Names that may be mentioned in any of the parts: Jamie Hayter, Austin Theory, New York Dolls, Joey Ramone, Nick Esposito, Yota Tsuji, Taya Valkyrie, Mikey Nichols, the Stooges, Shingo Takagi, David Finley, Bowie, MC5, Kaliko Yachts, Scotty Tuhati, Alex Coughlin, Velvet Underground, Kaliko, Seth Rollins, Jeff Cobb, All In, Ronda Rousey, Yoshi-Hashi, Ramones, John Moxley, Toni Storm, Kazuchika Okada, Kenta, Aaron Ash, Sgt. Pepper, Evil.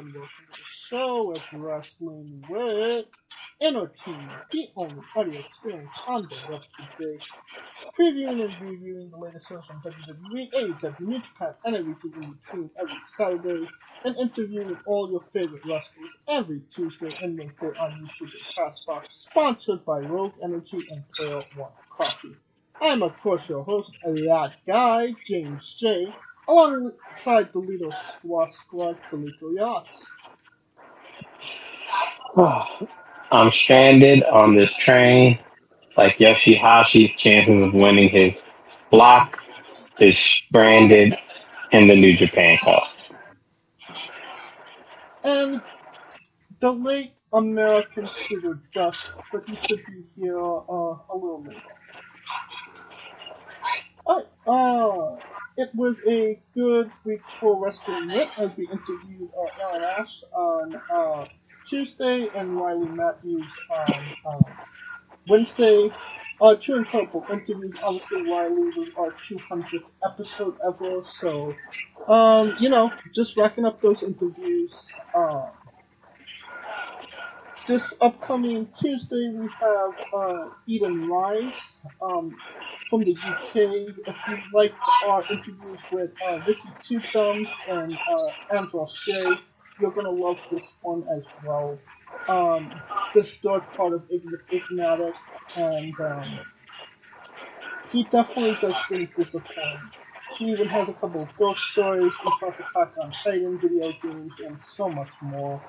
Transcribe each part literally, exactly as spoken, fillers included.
Hello and welcome to the show at Wrestling with Entertainment, the only audio experience on the web today. Previewing and reviewing the latest shows from W W E, A E W, New Japan, and everything in between every Saturday, and interviewing with all your favorite wrestlers every Tuesday and Wednesday on YouTube and Castbox, sponsored by Rogue Energy and Trail One Coffee. I am, of course, your host, that guy, James J., alongside the leader of Squad Squad, Kaliko Yachts. Oh, I'm stranded on this train, like Yoshi-Hashi's chances of winning his block is stranded in the New Japan Cup. And the late American Scooter Dust, but he should be here uh, a little later. All right, uh... It was a good week for Wrestling Wit as we interviewed uh, Aaron Ash on uh, Tuesday and Riley Matthews on uh, Wednesday. Our True and Purple interviews, obviously Riley was our two hundredth episode ever, so, um, you know, just racking up those interviews. Uh, this upcoming Tuesday we have uh, Eden Rice, um... from the U K. If you like our interviews with uh, Vicky Two Thumbs and uh, Andrew Shea, you're going to love this one as well. Um, this third part of Ignatic, and um, he definitely does things disappointing. He even has a couple of ghost stories, we talk about on Titan video games, and so much more.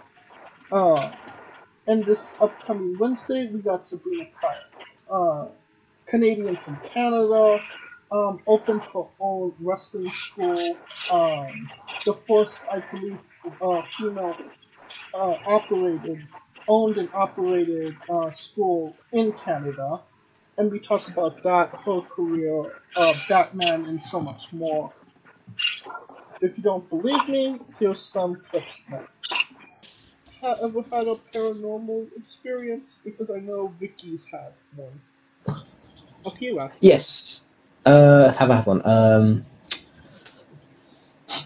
Uh, and this upcoming Wednesday, we got Sabrina Kyle. Uh, Canadian from Canada, um, open for all wrestling school, um, the first, I believe, uh, female uh, operated, owned and operated uh, school in Canada, and we talk about that, her career, uh, Batman, and so much more. If you don't believe me, here's some clips now. Have you ever had a paranormal experience? Because I know Vicky's had one. Okay, well. Yes. Uh, have I had one? Um, uh,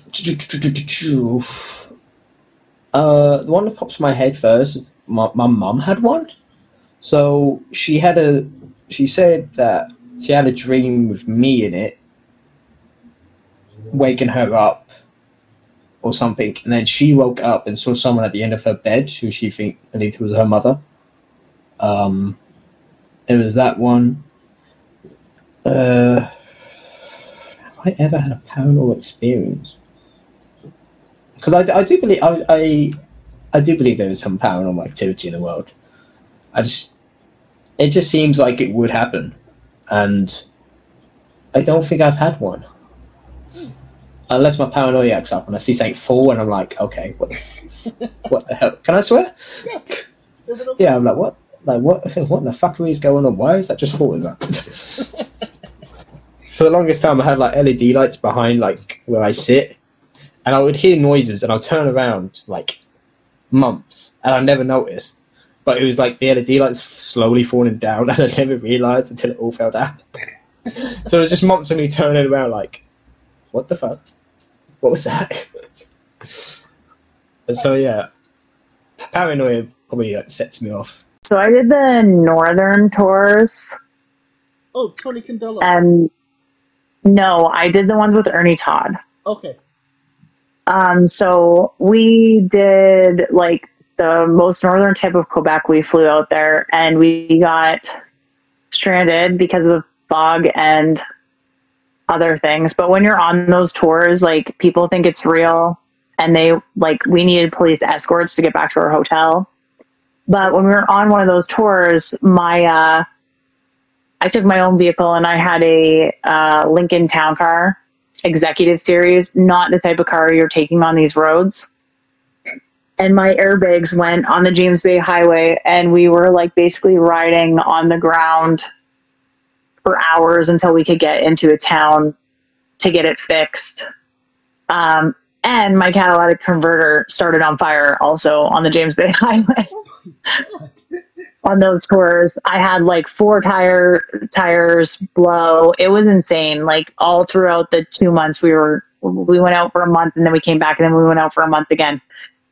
the one that pops in my head first. My my mum had one. So she had a. She said that she had a dream with me in it, waking her up, or something, and then she woke up and saw someone at the end of her bed who she think believed was her mother. Um, it was that one. Uh, have I ever had a paranormal experience? Because I, I do believe I, I I do believe there is some paranormal activity in the world. I just it just seems like it would happen, and I don't think I've had one, unless my paranoia acts up and I see something fall and I'm like, okay, what what the hell? Can I swear? Yeah, yeah I'm like what like what what in the fuckery is going on? Why is that just falling? Like? For the longest time, I had like L E D lights behind like where I sit, and I would hear noises, and I'd turn around like months, and I never noticed. But it was like the L E D lights slowly falling down, and I never realised until it all fell down. So it was just months of me turning around like, what the fuck? What was that? And so yeah, paranoia probably like, sets me off. So I did the Northern tours. Oh, Tony Candela. And no, I did the ones with Ernie Todd. Okay. Um, so we did like the most northern tip of Quebec. We flew out there and we got stranded because of fog and other things. But when you're on those tours, like people think it's real, and they like we needed police escorts to get back to our hotel. But when we were on one of those tours, my uh, I took my own vehicle and I had a uh, Lincoln Town Car Executive Series, not the type of car you're taking on these roads. And my airbags went on the James Bay Highway, and we were like basically riding on the ground for hours until we could get into a town to get it fixed. Um, and my catalytic converter started on fire also on the James Bay Highway. On those tours, I had like four tire tires blow. It was insane. Like all throughout the two months we were, we went out for a month and then we came back and then we went out for a month again.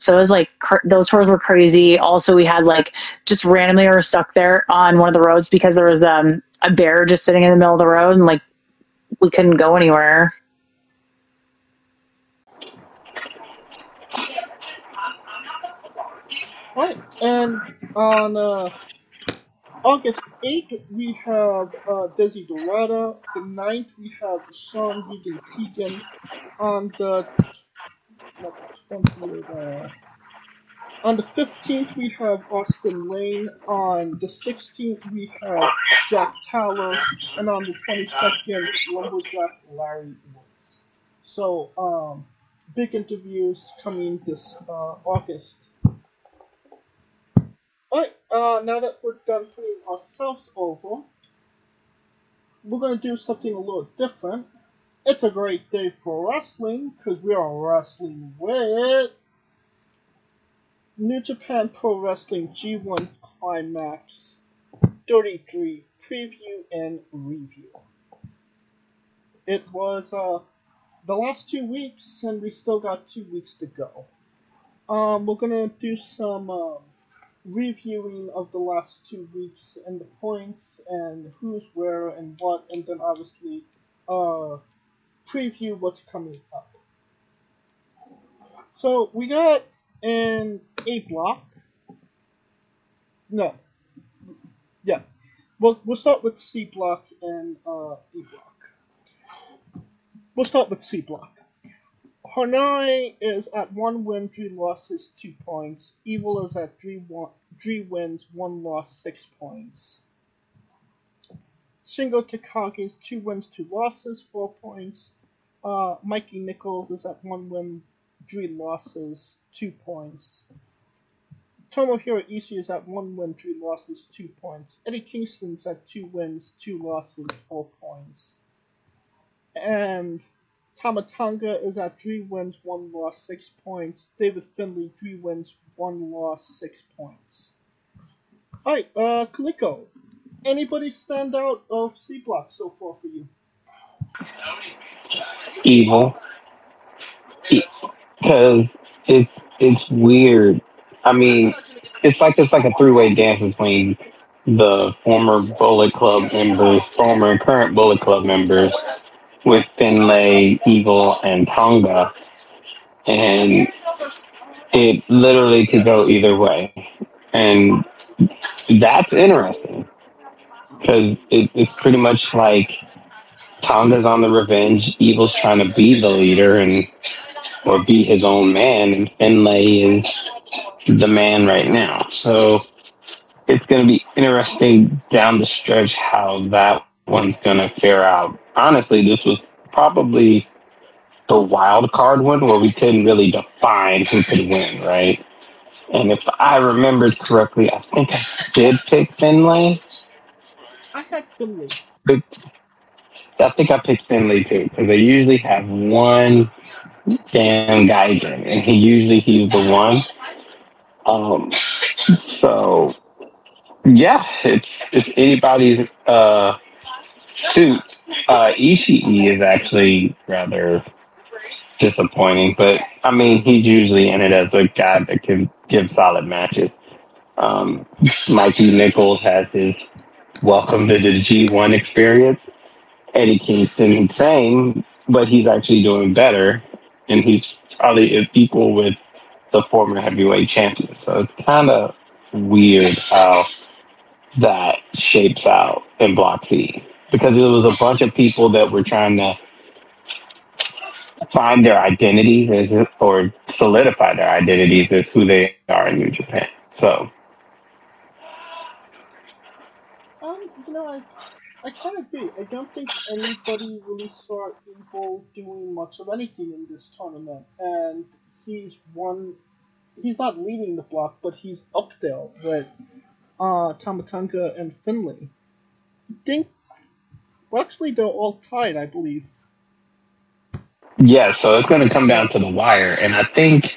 So it was like, cr- those tours were crazy. Also, we had like, just randomly we were stuck there on one of the roads because there was um, a bear just sitting in the middle of the road, and like, we couldn't go anywhere. Right, and on uh, August eighth, we have uh, Desi Dorada. The ninth, we have Sean Deegan Keegan. On the twentieth, uh, on the fifteenth, we have Austin Lane. On the sixteenth, we have Jack Talos, and on the twenty-second, Lumberjack Larry Woods. So, um, big interviews coming this uh, August. Alright, uh, now that we're done putting ourselves over, we're going to do something a little different. It's a great day for wrestling, because we are wrestling with New Japan Pro Wrestling G one Climax thirty-three Preview and Review. It was, uh, the last two weeks, and we still got two weeks to go. Um, we're going to do some, um, reviewing of the last two weeks and the points and who's where and what, and then obviously uh preview what's coming up. So we got an A block. No. Yeah. We'll we'll start with C block and uh D block. We'll start with C block. Hornai is at one win, three losses, two points. Evil is at three, one, three wins, one loss, six points. Shingo Takagi is two wins, two losses, four points. Uh, Mikey Nichols is at one win, three losses, two points. Tomohiro Ishii is at one win, three losses, two points. Eddie Kingston is at two wins, two losses, four points. And Tama Tonga is at three wins, one loss, six points. David Finley, three wins, one loss, six points. Alright, uh, Kaliko, anybody stand out of C block so far for you? Evil. Because it's it's weird. I mean, it's like it's like a three-way dance between the former Bullet Club members, former and current Bullet Club members, with Finlay, Evil, and Tonga, and it literally could go either way, and that's interesting, because it, it's pretty much like Tonga's on the revenge, Evil's trying to be the leader, and or be his own man, and Finlay is the man right now, so it's going to be interesting down the stretch how that one's going to fare out. Honestly, this was probably the wild card one where we couldn't really define who could win, right? And if I remembered correctly, I think I did pick Finlay. I picked Finlay. But I think I picked Finlay too, because they usually have one damn guy again, and he usually he's the one. Um. So yeah, it's it's anybody's uh. Shoot, uh, Ishii is actually rather disappointing, but I mean, he's usually in it as a guy that can give solid matches. Um, Mikey Nichols has his welcome to the G one experience. Eddie Kingston, same, but he's actually doing better, and he's probably equal with the former heavyweight champion. So it's kind of weird how that shapes out in Block C, because it was a bunch of people that were trying to find their identities as, or solidify their identities as who they are in New Japan. So, um, you know, I I kind of agree. I don't think anybody really saw Evil doing much of anything in this tournament, and he's one. He's not leading the block, but he's up there with uh, Tama Tonga and Finlay. I think. Well, actually, they're all tied, I believe. Yeah, so it's going to come down to the wire. And I think,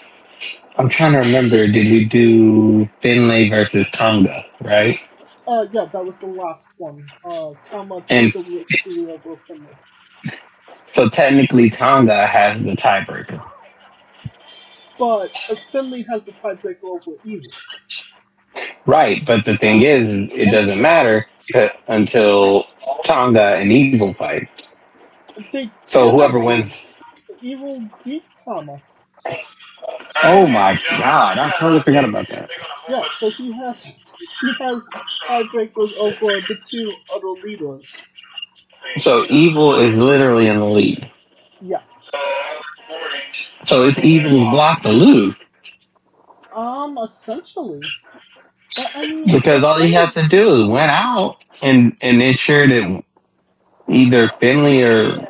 I'm trying to remember, did we do Finlay versus Tonga, right? Uh, yeah, that was the last one. Uh, Tonga and Finlay. So technically, Tonga has the tiebreaker. but Finley has the tiebreaker over Evil. Right, but the thing is, it doesn't matter until Tonga and Evil fight. They, so whoever wins... Evil beat Tama. Oh my god, I totally forgot about that. Yeah, so he has he has tiebreakers over the two other leaders. So Evil is literally in the lead. Yeah. So it's Evil's block to lose. Um, essentially. But, I mean, because all he has to do is win out and, and ensure that either Finley or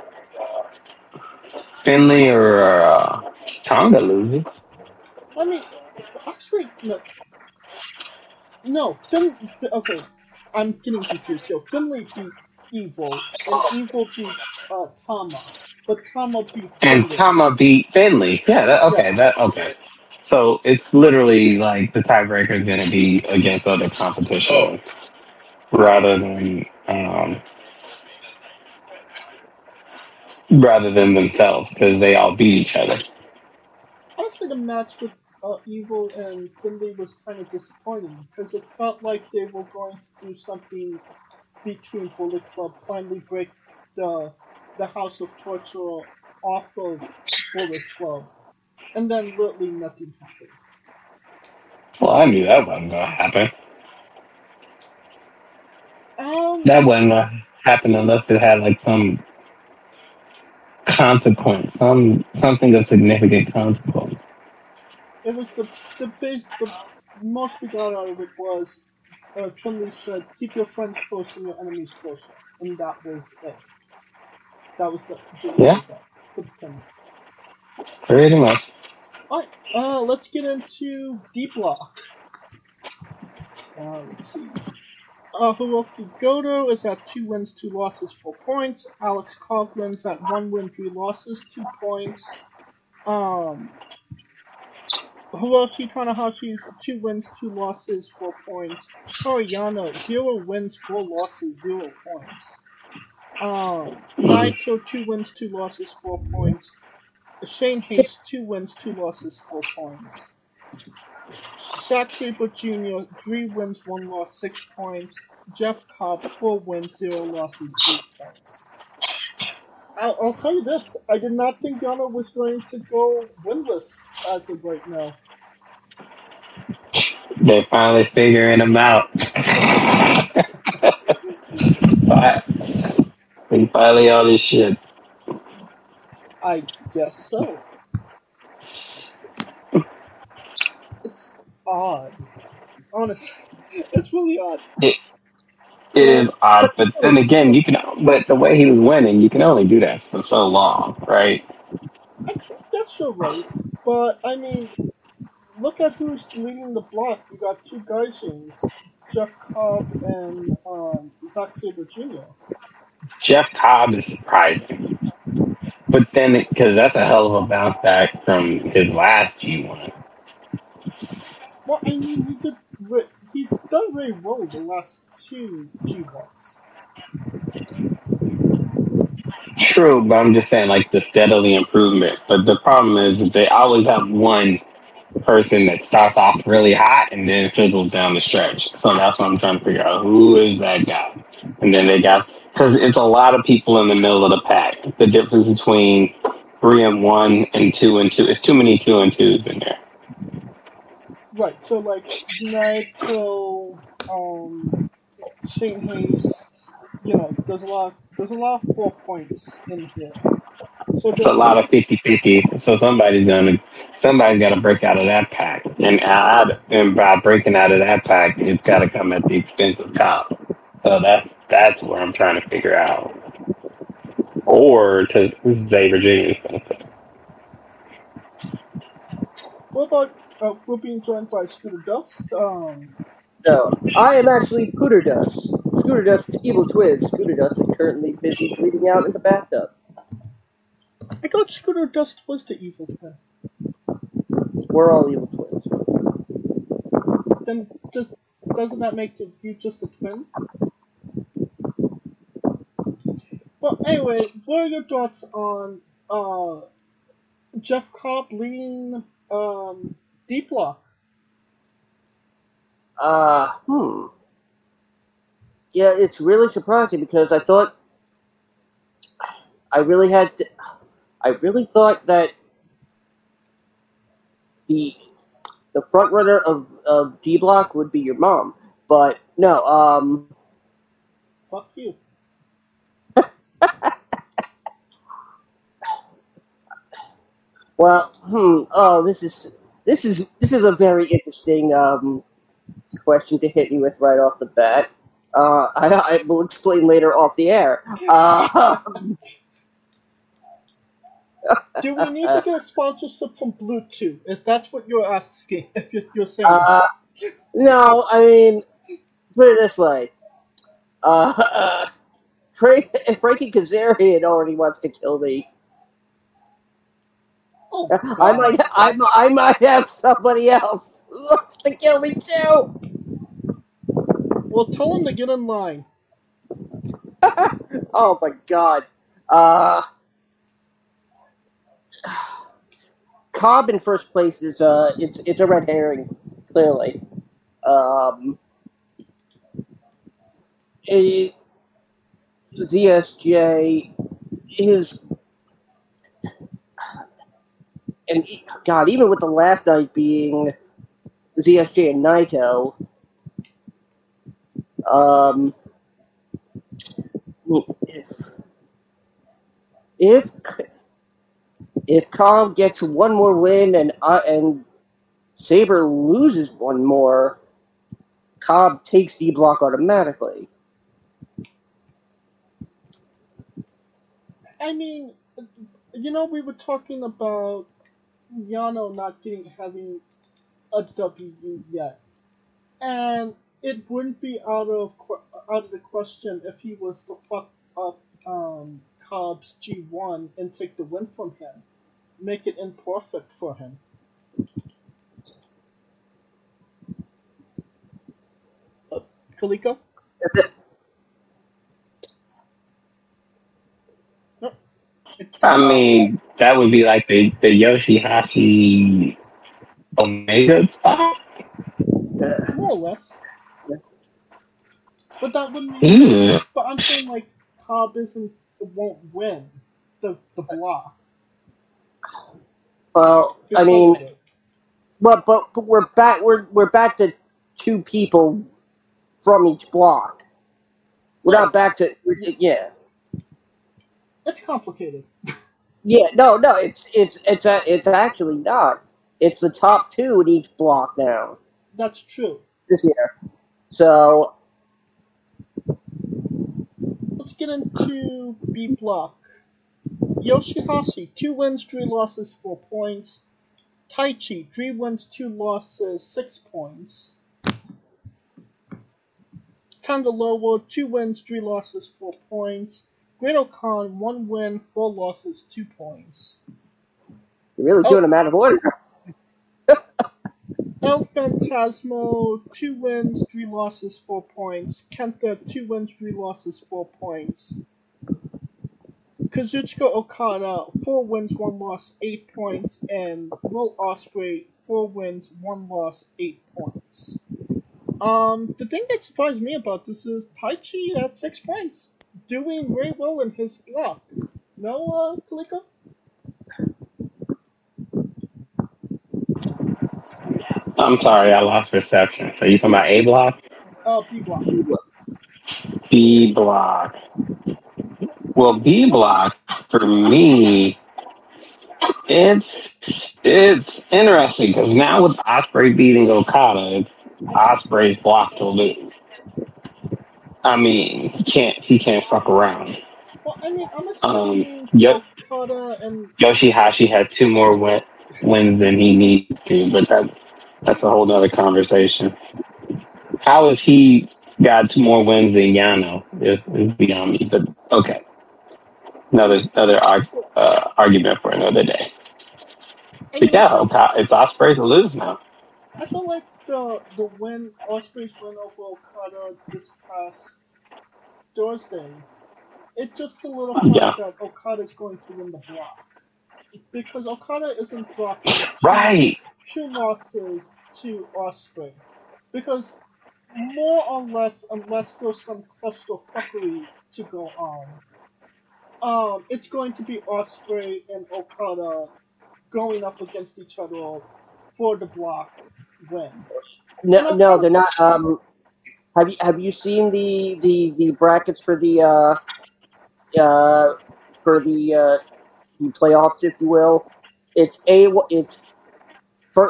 Finley or uh, Tonga loses. I mean, actually, no. No, Finley, okay, I'm getting confused. So Finley beat Evil, and Evil beat uh, Tama, but Tama beat Finley. And Tama beat Finley. Yeah, that, okay, yeah. that, okay. So it's literally like the tiebreaker is going to be against other competition rather than um, rather than themselves because they all beat each other. Honestly, the match with uh, Evil and Finley was kind of disappointing because it felt like they were going to do something between Bullet Club, finally break the the House of Torture off of Bullet Club. And then literally nothing happened. Well, I knew that wasn't going to happen. Um, that wasn't going to happen unless it had like some consequence, some something of significant consequence. It was the the big, the most we got out of it was uh, somebody said, "Keep your friends close and your enemies closer," and that was it. That was the, the yeah. Good thing. Pretty much. Alright, uh, let's get into D-Block. Uh, let's see. Uh, Hirooki Goto is at two wins, two losses, four points. Alex Coughlin's at one win, three losses, two points. Um, Hiroshi Tanahashi's two wins, two losses, four points. Toru Yano, zero wins, four losses, zero points. Um, Naito, two wins, two losses, four points. Shane Hayes, two wins, two losses, four points. Zack Sabre Junior, three wins, one loss, six points. Jeff Cobb, four wins, zero losses, eight points. I'll, I'll tell you this, I did not think Yano was going to go winless as of right now. They're finally figuring him out. We finally all this shit. I guess so. It's odd. Honestly, it's really odd. It, it is odd, but then again, you can. But the way he was winning, you can only do that for so long, right? That's so right. But I mean, look at who's leading the block. You got two guys, Jeff Cobb and um, Zack Sabre Junior Jeff Cobb is surprising. But then, because that's a hell of a bounce back from his last G one. Well, I mean, he did re- he's done very well the last two G ones. True, but I'm just saying, like, the steadily improvement. But the problem is that they always have one person that starts off really hot and then fizzles down the stretch. So that's what I'm trying to figure out. Who is that guy? And then they got... Because it's a lot of people in the middle of the pack. The difference between three and one and two and two. It's too many two and twos in there. Right. So like Naito, um, Shane Hayes. You know, there's a lot. There's a lot of four points in here. So it's a lot of fifty-fifties. So somebody's gonna, somebody's got to break out of that pack. And I, and by breaking out of that pack, it's got to come at the expense of Kyle. So that's that's what I'm trying to figure out. Or to Xavier Junior's benefit. What about uh, we're being joined by Scooter Dust? Um, no, I am actually Scooter Dust. Scooter Dust is evil twin. Scooter Dust is currently busy bleeding out in the bathtub. I thought Scooter Dust was the evil twin. We're all evil twins. Then just doesn't that make you just a twin? Well, anyway, what are your thoughts on uh, Jeff Cobb leading um, Deep Block? Uh, hmm. Yeah, it's really surprising because I thought I really had to, I really thought that the the front runner of, of D Block would be your mom, but no. Um, Fuck you. Well, hmm. Oh, this is this is this is a very interesting um, question to hit you with right off the bat. Uh, I, I will explain later off the air. Uh, Do we need to get a sponsorship from Bluetooth? If that's what you're asking, if you're, you're saying uh, that. No, I mean, put it this way. Uh, uh, Frank, Frankie Kazarian already wants to kill me. Oh, I might, I, I might have somebody else who wants to kill me too. Well, tell him to get in line. Oh my God. Uh, Cobb in first place is uh, it's it's a red herring, clearly. Um, a Z S J is, and God, even with the last night being Z S J and Naito. Um, if, if, if Cobb gets one more win and, uh, and Sabre loses one more, Cobb takes D Block automatically. I mean, you know, we were talking about Yano not getting, having a W yet. And it wouldn't be out of out of the question if he was to fuck up um, Cobb's G one and take the win from him, make it imperfect for him. Uh, Kaliko, that's it. No. I mean, that would be like the the Yoshi-Hashi Omega spot, more or less. But that wouldn't mean, but I'm saying like Cobb isn't won't win the the block. Well, You're I mean, it. but but but we're back we're we're back to two people from each block. We're not back to we're, yeah. It's complicated. Yeah, no, no, it's it's it's a, it's actually not. It's the top two in each block now. That's true. This year, so. Let's get into B Block. Yoshi-Hashi, two wins, three losses, four points. Taichi, three wins, two losses, six points. Tangaloa, two wins, three losses, four points. Great-O-Khan, one win, four losses, two points. You're really doing them out of order. El Phantasmo, two wins, three losses, four points. Kenta, two wins, three losses, four points. Kazuchika Okada, four wins, one loss, eight points. And Will Ospreay, four wins, one loss, eight points. Um, the thing that surprised me about this is Taichi at six points, doing very well in his block. No, uh, Kaliko? I'm sorry, I lost reception. So you talking about A Block? Oh, B Block. B Block. Well, B Block for me, it's it's interesting because now with Ospreay beating Okada, it's Ospreay's block to lose. I mean, he can't he can't fuck around. Well, I mean, I'm assuming um, yep. Okada and Yoshi-Hashi has two more win- wins than he needs to, but that. That's a whole nother conversation. How has he got two more wins than Yano? Is it, beyond me, but okay. Another another arg, uh, argument for another day. But I mean, yeah, it's Ospreay to lose now. I feel like the the win Ospreay's win over Okada this past Thursday, it just solidified yeah. that Okada's going to win the block. because Okada isn't brought right. Two losses to Ospreay. Because more or less, unless there's some clusterfuckery to go on, um, it's going to be Ospreay and Okada going up against each other for the block win. No, no, they're not. Um, have you have you seen the the, the brackets for the uh, uh, for the, uh, the playoffs, if you will? It's a it's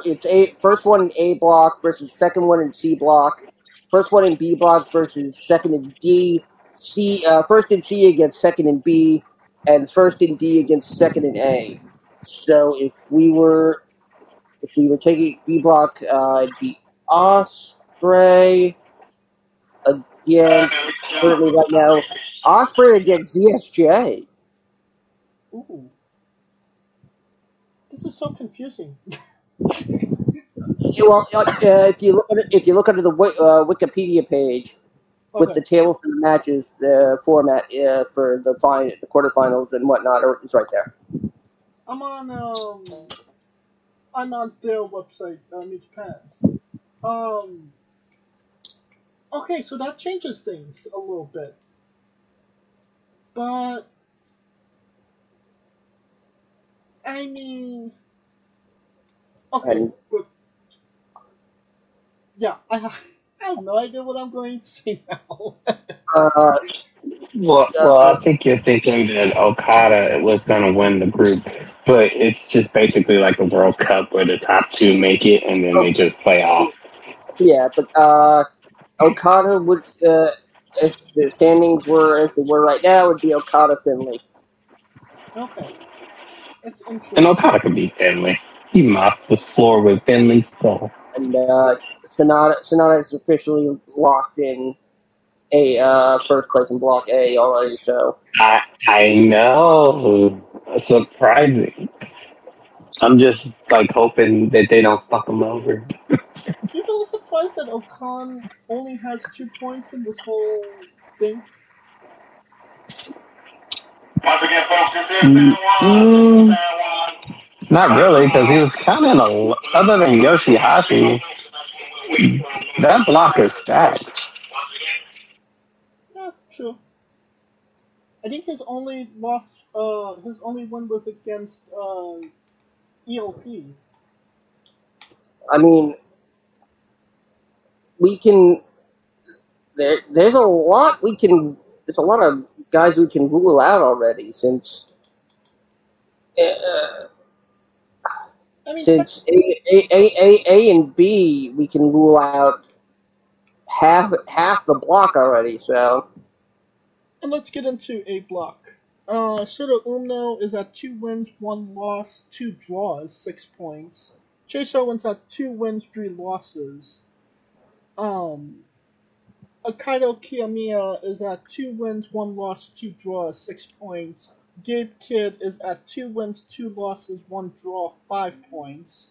it's a first one in A block versus second one in C block. First one in B block versus second in D. C uh, first in C against second in B, and first in D against second in A. So if we were if we were taking B block, uh, it'd be Ospreay against currently right now Ospreay against Z S J. Ooh, this is so confusing. You know, uh, if you look under, if you look under the uh, Wikipedia page okay. with the table for the matches, the format uh, for the fine, the quarterfinals and whatnot, it's right there. I'm on um, I'm on their website, uh, New Japan's. Um, okay, so that changes things a little bit, but I mean, okay, and, but, yeah, I have, I have no idea what I'm going to say now. uh, well, well, I think you're thinking that Okada was going to win the group. But it's just basically like a World Cup where the top two make it and then they just play off. Yeah, but uh, Okada would, uh, if the standings were as they were right now, would be Okada Finley. Okay. That's interesting. And Okada could beat Finley. He mopped the floor with Finley's skull. And uh, Sonata, Sonata is officially locked in a uh, first place in Block A already, so. I, I know. Surprising. I'm just like hoping that they don't fuck him over. You really surprised that Okan only has two points in this whole thing? Once again, folks, this is mm, mm, not really, because he was kind of in a. Other than Yoshi-Hashi, that block is stacked. Yeah, sure. I think his only loss. Uh, his only one was against uh, E L P. I mean, we can. There, there's a lot we can. There's a lot of guys we can rule out already since. Uh, I mean, since a, a, a, a, a and B, we can rule out half half the block already. So. And let's get into A block. Uh, Shota Umno is at two wins, one loss, two draws, six points. Chase Owens at two wins, three losses. Um, Akaido Kiyomiya is at two wins, one loss, two draws, six points. Gabe Kidd is at two wins, two losses, one draw, five points.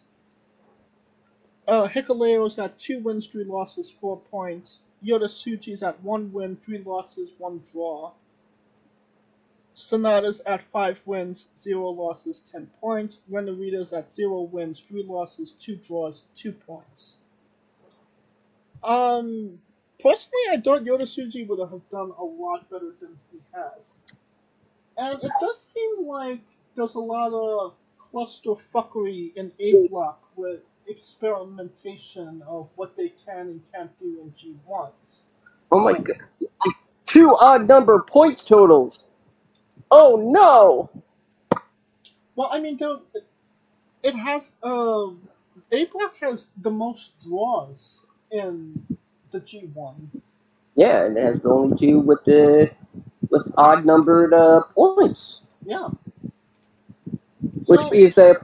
Uh, Hikuleo is at two wins, three losses, four points. Yota Tsuji is at one win, three losses, one draw. Sonata's at five wins, zero losses, ten points. Renarita's at zero wins, three losses, two draws, two points. Um, personally, I thought Yoda-Tsuji would have done a lot better than he has. And it does seem like there's a lot of clusterfuckery in A-Block with experimentation of what they can and can't do in G one. Oh my god. Two odd number points totals. Oh no! Well, I mean, it has, uh, A-Block has the most draws in the G one. Yeah, and it has the only two with the, with odd-numbered, uh, points. Yeah. Which so, means that,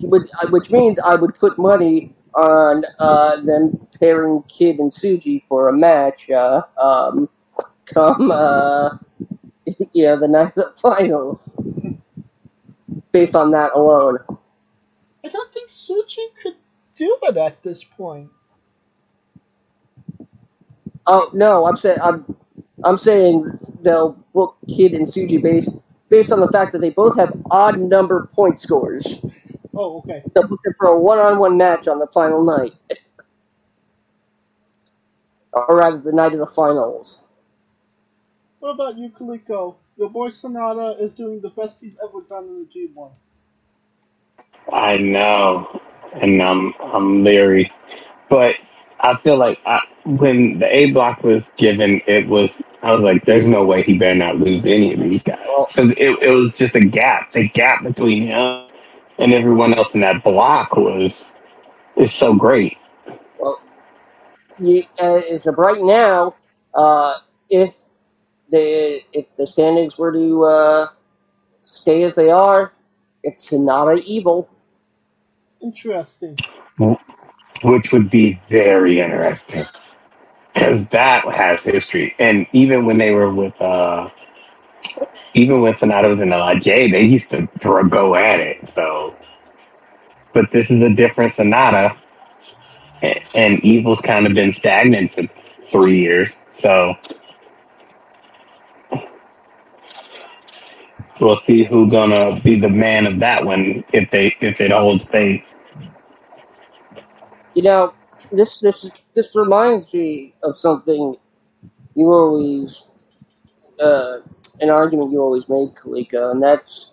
which means I would put money on, uh, them pairing Kid and Tsuji for a match, uh, um, come, uh, yeah, the night of the finals. Based on that alone. I don't think Tsuji could do it at this point. Oh no, I'm saying I'm I'm saying they'll book Kid and Tsuji based based on the fact that they both have odd number point scores. Oh, okay. They're looking for a one-on-one match on the final night. Or rather, the night of the finals. What about you, Kaliko? Your boy Sonata is doing the best he's ever done in the G one. I know. And I'm, I'm leery. But I feel like I, when the A block was given, it was... I was like, there's no way he better not lose any of these guys. Because it, it was just a gap. The gap between him and everyone else in that block was is so great. Well, he, uh, as of right now, uh, if the if the standings were to uh, stay as they are, it's Sonata Evil. Interesting. Which would be very interesting. Because that has history. And even when they were with... Uh, Even when Sonata was in L I J, they used to throw, go at it. So, but this is a different Sonata, and, and Evil's kind of been stagnant for three years. So, we'll see who's gonna be the man of that one if they if it holds pace. You know, this this this reminds me of something you always. Uh, an argument you always made, Kaliko, and that's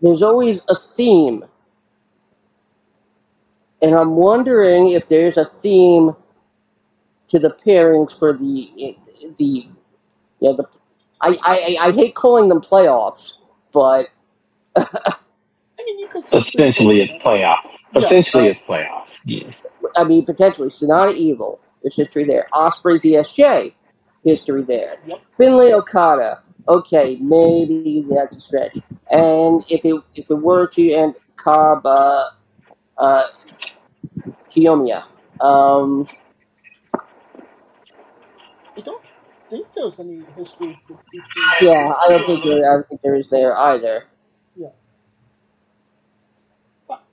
there's always a theme. And I'm wondering if there's a theme to the pairings for the the yeah the I I, I hate calling them playoffs, but I mean you could essentially it's playoffs. Essentially yeah, uh, it's playoffs. Yeah. I mean potentially Sonata Evil, there's history there. Ospreay's E S J. History there. Yep. Finlay Okada. Okay, maybe that's a stretch. And if it if it were to end Cobb, uh, uh, Kiyomiya. Um, I don't think there's any history. Yeah, I don't think there. I don't think there is there either. Yeah. But,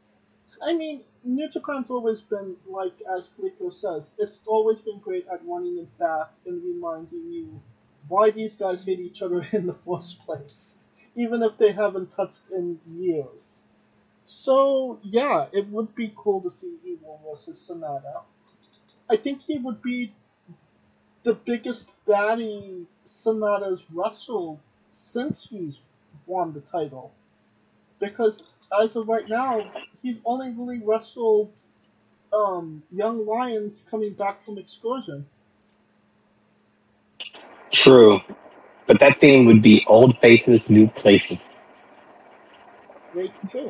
I mean, New Japan's always been, like, as Kaliko says, it's always been great at running it back and reminding you why these guys hate each other in the first place, even if they haven't touched in years. So, yeah, it would be cool to see Evil versus Sonata. I think he would be the biggest baddie Sonata's wrestled since he's won the title, because... as of right now, he's only really wrestled um, young lions coming back from excursion. True, but that theme would be old faces, new places. Great, too.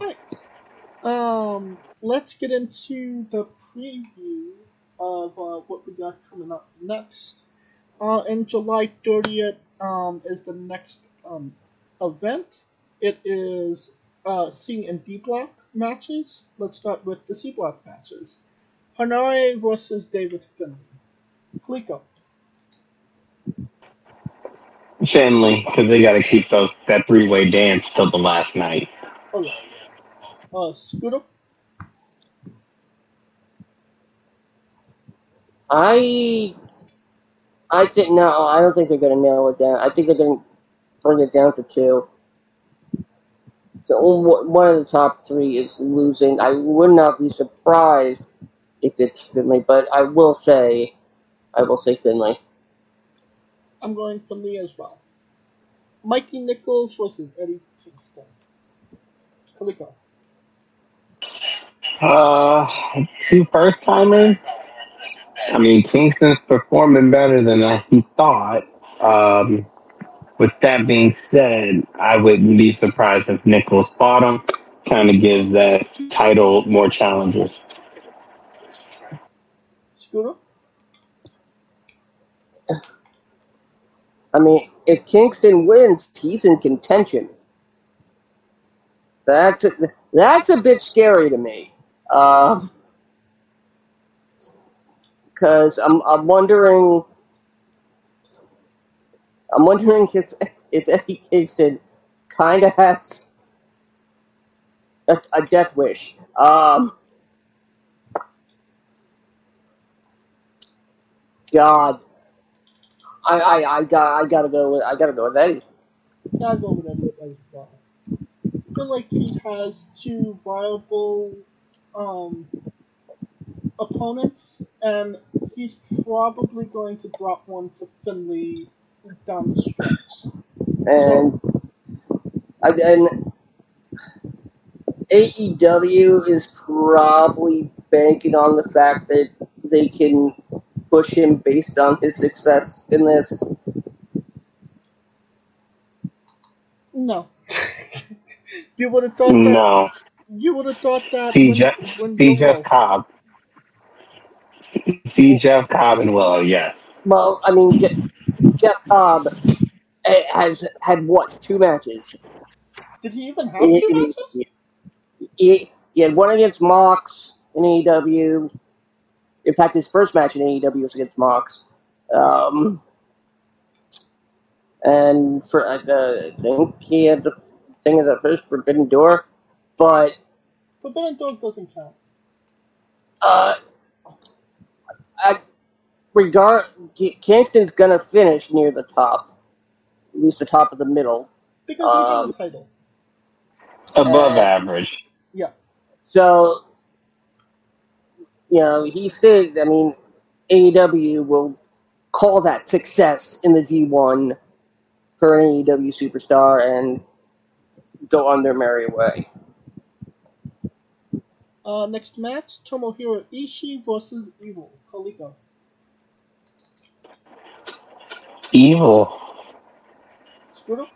Right. Um, let's get into the preview of uh, what we got coming up next. Uh, and July thirtieth um, is the next um, event. It is uh, C and D block matches. Let's start with the C block matches. Hanare versus David Finlay. Kaliko. Finlay, because they got to keep those that three-way dance till the last night. Oh yeah. Uh, Scooter. I. I think no. I don't think they're gonna nail it down. I think they're gonna bring it down to two. So one of the top three is losing. I would not be surprised if it's Finlay, but I will say, I will say Finlay. I'm going Finlay as well. Mikey Nichols versus Eddie Kingston. Kaliko. Uh, two first timers. I mean, Kingston's performing better than I, he thought. Um. With that being said, I wouldn't be surprised if Nichols fought him. Kind of gives that title more challengers. Scooter? I mean, if Kingston wins, he's in contention. That's a, that's a bit scary to me. Because uh, I'm, I'm wondering... I'm wondering if, if Eddie Kingston kind of has a, a death wish. Um, God, I, I, I got I gotta go with I gotta go with Eddie. Gotta go with Eddie as well. I feel like he has two viable um, opponents, and he's probably going to drop one to Finley down the stretch. And so, I, and A E W is probably banking on the fact that they can push him based on his success in this. No. You would have thought that. No. You would have thought that. See, when, Jeff, when see Jeff Cobb. See Jeff Cobb and Willow, yes. Well, I mean, Jeff, Jeff Cobb has had, what, two matches? Did he even have he, two matches? He, he, he had one against Mox in A E W. In fact, his first match in A E W was against Mox. Um, and for uh, I think he had the thing of the first Forbidden Door, but Forbidden Door doesn't count. Uh, I, regard Kingston's gonna finish near the top, at least the top of the middle, because um, he got the title above and, average. Yeah. So. You know, he said, I mean, A E W will call that success in the G one for an A E W superstar and go on their merry way. Uh, next match, Tomohiro Ishii versus Evil. Kaliko. Evil. Squirtle?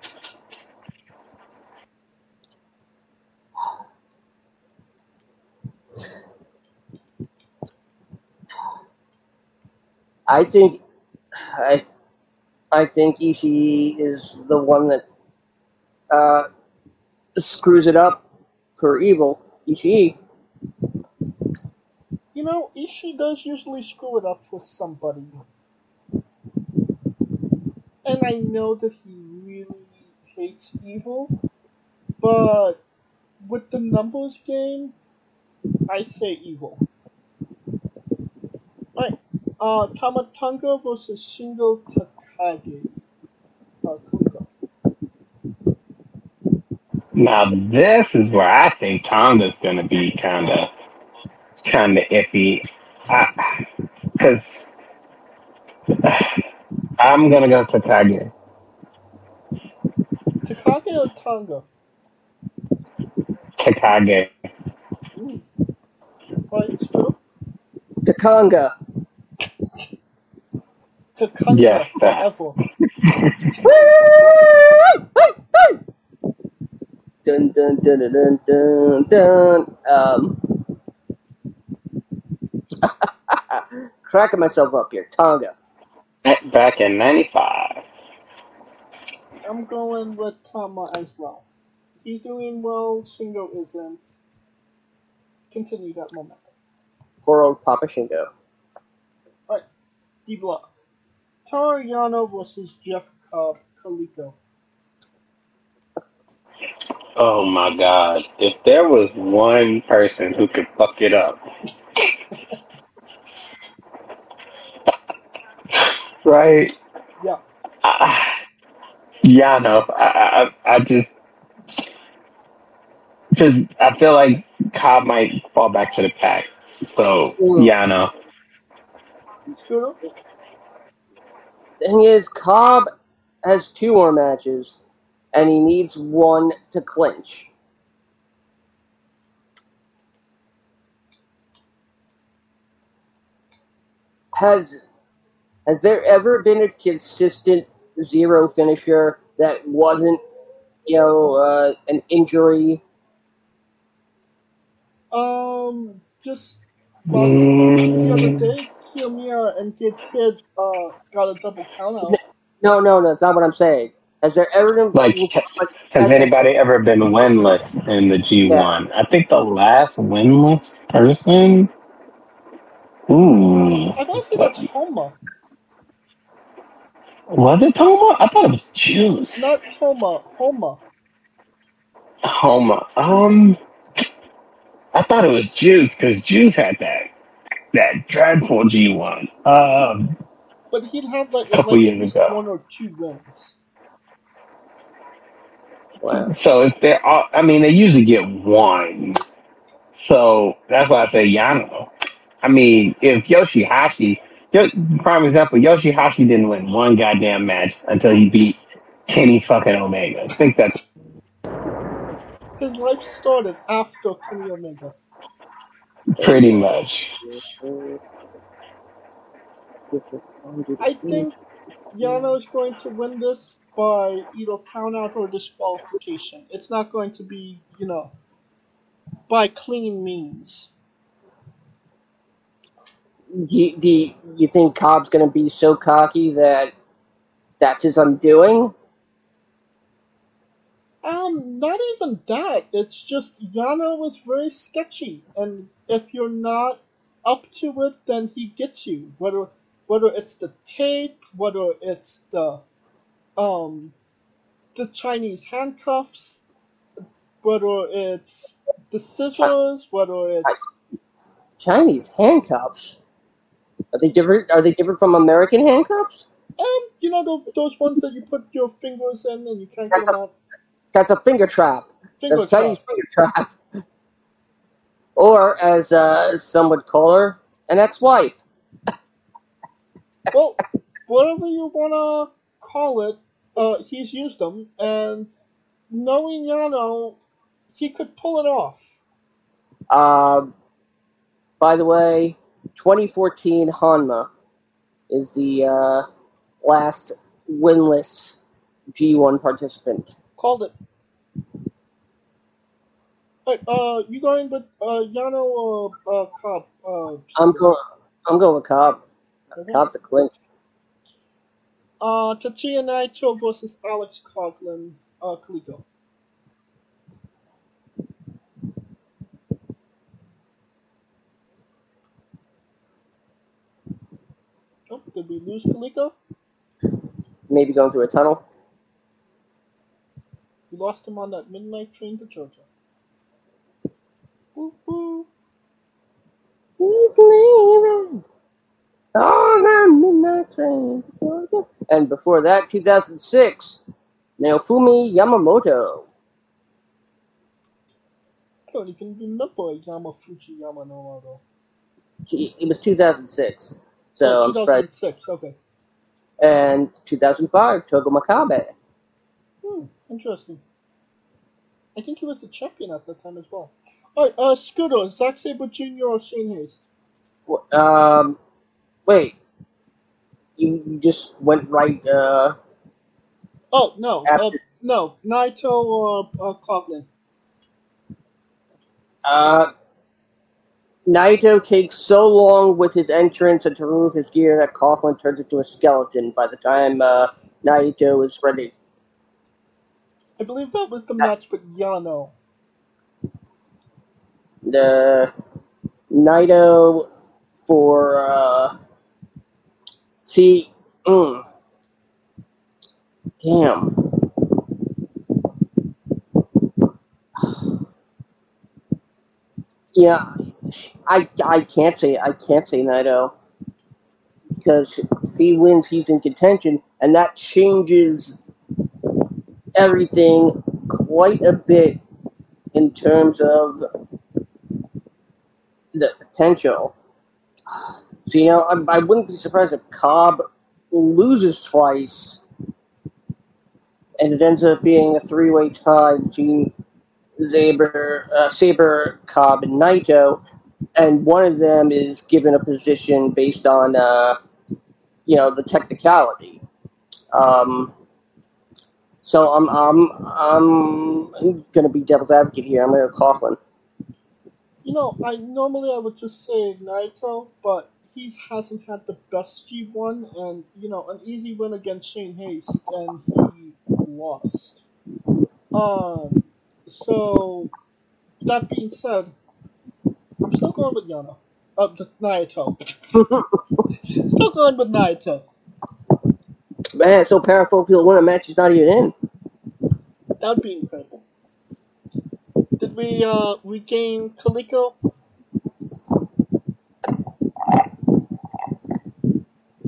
I think, I, I think Ishii is the one that uh, screws it up for Evil. Ishii. You know, Ishii does usually screw it up for somebody, and I know that he really hates Evil, but with the numbers game, I say Evil. Uh, Tama Tonga versus Shingo Takagi. Uh, Kaliko. Now this is where I think Tonga's going to be kind of, kind of iffy, because I'm going to go Takagi. Takagi or Tonga? Takagi. Mm. Right, so? Takanga. To come yes, forever. Dun dun dun dun dun dun. Um, cracking myself up here, Tonga. Back in ninety-five. I'm going with Tama as well. He's doing well. Shingo isn't. Continue that momentum. Poor old Papa Shingo. All right, D block. Toru Yano versus Jeff Cobb. Kaliko. Oh my God! If there was one person who could fuck it up, right? Yeah. I, Yano, I, I, I just, because I feel like Cobb might fall back to the pack. So Ooh. Yano. Sure. Thing is, Cobb has two more matches, and he needs one to clinch. Has has there ever been a consistent zero finisher that wasn't, you know, uh, an injury? Um, just last the other day. Kiyomiya and Kid Kid uh, got a double count out. No, no, no, that's not what I'm saying. Has there ever been... Like, been, like has anybody a, ever been winless in the G one? Yeah. I think the last winless person... Ooh. I don't see that's Toma. Was it Toma? I thought it was Juice. Not Toma, Homa. Homa. Um, I thought it was Juice, because Juice had that. That dreadful G one. Um, but he'd have like, like at least one or two wins. Wow. So if they're all, I mean, they usually get one. So that's why I say Yano. I mean, if Yoshi-Hashi, prime example, Yoshi-Hashi didn't win one goddamn match until he beat Kenny fucking Omega. I think that's... His life started after Kenny Omega. Pretty much. I think Yano's going to win this by either count out or disqualification. It's not going to be, you know, by clean means. Do, do you think Cobb's going to be so cocky that that's his undoing? Um, not even that. It's just Yano was very sketchy, and if you're not up to it, then he gets you. Whether whether it's the tape, whether it's the um the Chinese handcuffs, whether it's the scissors, whether it's Chinese handcuffs. Are they different? Are they different from American handcuffs? Um, you know those, those ones that you put your fingers in and you can't that's get a, out. That's a finger trap. Finger that's trap. Chinese finger trap. Or as uh, some would call her, an ex-wife. Well, whatever you wanna call it, uh, he's used them, and knowing Yano, he could pull it off. Um. By the way, twenty fourteen Hanma is the uh, last winless G one participant. Called it. Wait, uh, you going with uh, Yano or uh, Cobb? Uh, I'm going. I'm going with Cobb. Okay. Cobb the clinch. Uh, Tatsuya Naito versus Alex Coughlin, uh, Kaliko. Oh, did we lose Kaliko? Maybe going through a tunnel. We lost him on that midnight train to Georgia. Woo-hoo. He's leaving on that midnight train to Georgia. And before that, two thousand six, Naofumi Yamamoto. I don't even remember Yamafuchi Yamamoto. It was two thousand six. So oh, I'm two thousand six, okay. And two thousand five, Togo Makabe. Hmm, interesting. I think he was the champion at that time as well. All right, uh, Scooter, Zack Sabre Junior or Shane Hayes? Well, um, wait. You, you just went right, uh... Oh, no. After... Uh, no, Naito or uh, Coughlin? Uh... Naito takes so long with his entrance and to remove his gear that Coughlin turns into a skeleton by the time uh, Naito is ready. I believe that was the uh, match with Yano. The Naito for uh, see, mm, damn. Yeah. I, I can't say I can't say Naito, because if he wins, he's in contention, and that changes everything quite a bit in terms of the potential. So, you know, I, I wouldn't be surprised if Cobb loses twice, and it ends up being a three-way tie between Sabre, uh, Sabre, Cobb, and Naito, and one of them is given a position based on, uh, you know, the technicality. Um, so I'm I'm I'm gonna be devil's advocate here. I'm gonna go Coughlin. You know, I normally I would just say Naito, but he hasn't had the best G one, and you know, an easy win against Shane Hayes, and he lost. Um. So, that being said, I'm still going with Yano. Uh, Naito. Still going with Naito. Man, it's so powerful if he'll win a match he's not even in. That would be incredible. Did we uh, regain Kaliko?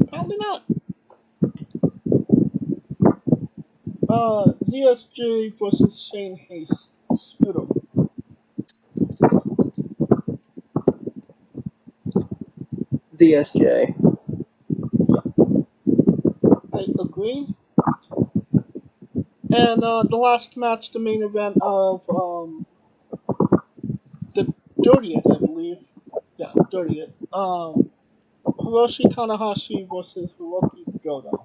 Probably not. Uh, Z S J versus Shane Hayes. Scooter. Z S J. I agree. And uh, the last match, the main event of um, the thirtieth, I believe. Yeah, thirtieth. Um, Hiroshi Tanahashi versus Hirooki Goto.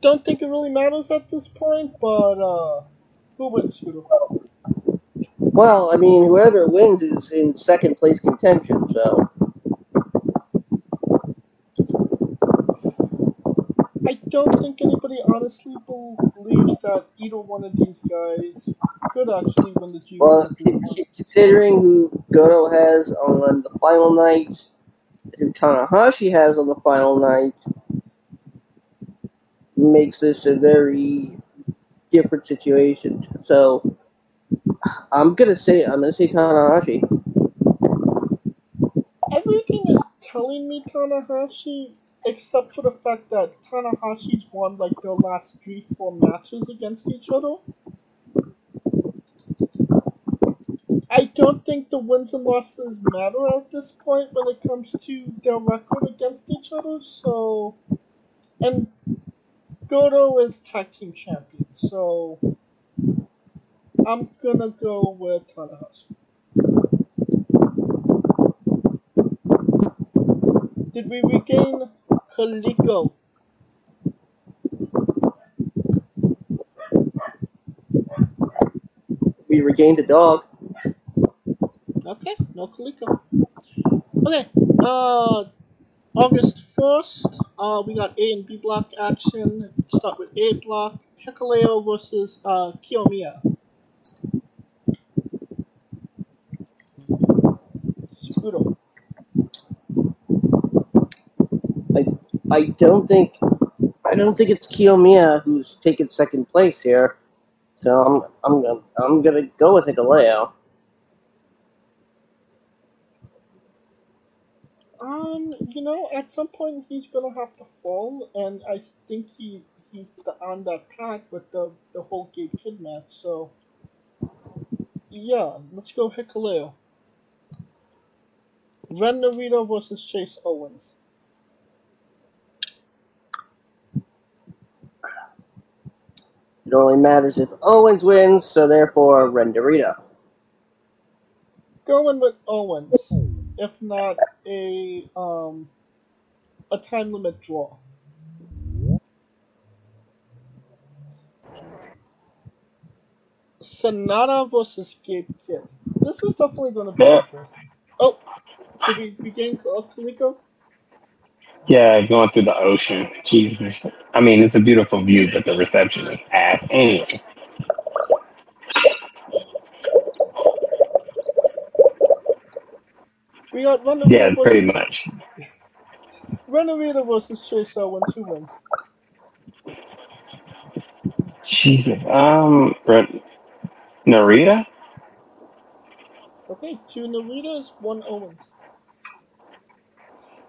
Don't think it really matters at this point, but uh, who wins, Scooter? Well, I mean, whoever wins is in second place contention, so. I don't think anybody honestly believes that either one of these guys could actually win the G one. Well, considering who Goto has on the final night, who Tanahashi has on the final night, makes this a very different situation. So, I'm gonna say I'm gonna say Tanahashi. Everything is telling me Tanahashi. Except for the fact that Tanahashi's won, like, their last three, four matches against each other. I don't think the wins and losses matter at this point when it comes to their record against each other, so... And Goto is tag team champion, so... I'm gonna go with Tanahashi. Did we regain... Kaliko. We regained a dog. Okay, no Kaliko. Okay, uh, August first, uh, we got A and B block action. Start with A block, Hikuleo versus uh, Kiyomiya. Scooter. I don't think, I don't think it's Kiyomiya who's taken second place here, so I'm, I'm gonna, I'm gonna go with Hikuleo. Um, you know, at some point he's gonna have to fall, and I think he, he's on that path with the, the whole gay kid match. So, yeah, let's go Hikuleo. Ren Narita versus Chase Owens. It only matters if Owens wins, so therefore, Renderita. Going with Owens, if not a um a time limit draw. Sonata versus Gabe Kidd. This is definitely going to be interesting. Oh, did we begin Kaliko? Yeah, going through the ocean. Jesus. I mean, it's a beautiful view, but the reception is ass anyway. We got Renderita yeah, versus... pretty much. Renderita versus Chase Owens. Who wins? Jesus. Um, Ren- Narita? Okay, two Naritas, one Owens.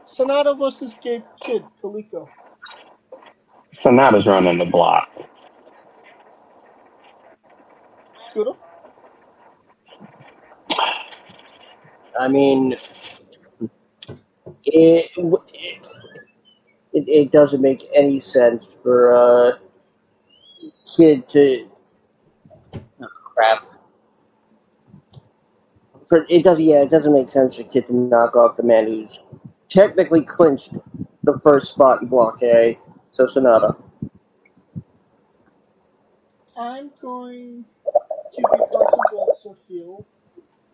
Sonata versus Gabe Kidd, Kaliko. Sonata's running the block. Scooter? I mean, it it, it doesn't make any sense for uh, Kidd to... Oh, crap. For, it does, yeah, it doesn't make sense for Kidd to knock off the man who's technically clinched the first spot in Block A, so Sonata. I'm going to be controversial here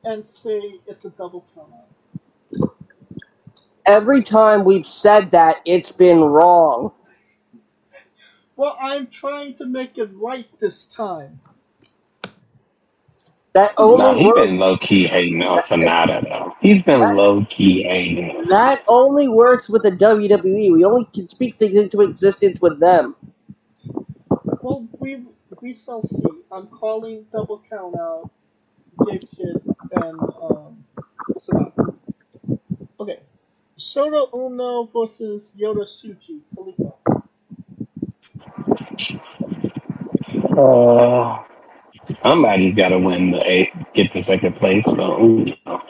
and say it's a double count. Every time we've said that, it's been wrong. Well, I'm trying to make it right this time. That only no, he's works. been low-key hating on Sonata, though. He's been that, low-key hating. That only works with the W W E. We only can speak things into existence with them. Well, we we shall see. I'm calling double count out, Gabe Kidd, and um, Sonata. Okay. Soda Uno versus Yoda Suji. Kaliko. Oh, somebody's got to win the eight, get the second place. So, ooh, no.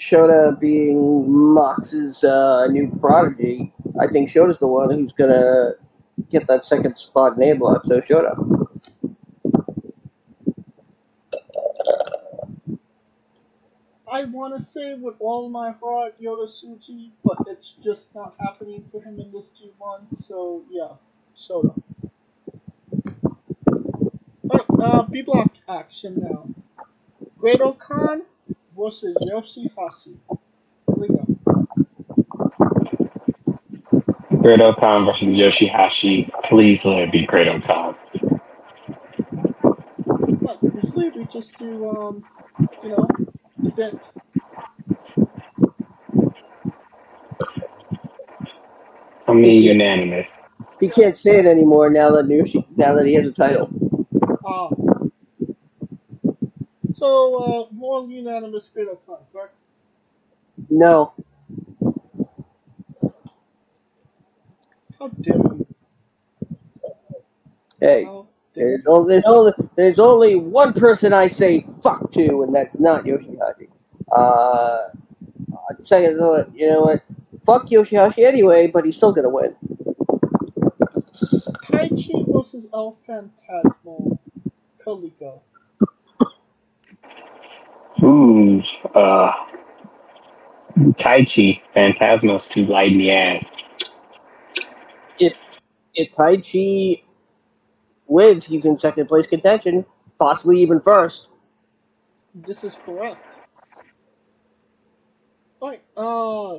Shota being Mox's uh, new prodigy, I think Shota's the one who's gonna get that second spot in A-Block. So Shota. I want to say with all my heart Yota Tsuji, but it's just not happening for him in this G one, so yeah, Shota. Alright, uh, B-Block action now. Great-O-Khan versus Yoshi-Hashi. Here we go. Great-O-Khan versus Yoshi-Hashi. Please let it be Great-O-Khan. Right, usually we just do, um, you know, event. I mean, unanimous. He can't say it anymore now that Yoshi, now that he has a title. Oh. Uh, So, uh, more unanimous Great-O-Khan, correct? No. How dare you? Hey, there's only, there's, only, there's only one person I say fuck to, and that's not Yoshi-Hashi. Uh, I'd say, you know what, fuck Yoshi-Hashi anyway, but he's still gonna win. Taichi versus El Fantasmo, Kalico. Ooh, uh, Taichi, Phantasmo's too light in the ass. If, if Taichi wins, he's in second place contention, possibly even first. This is correct. Alright, uh,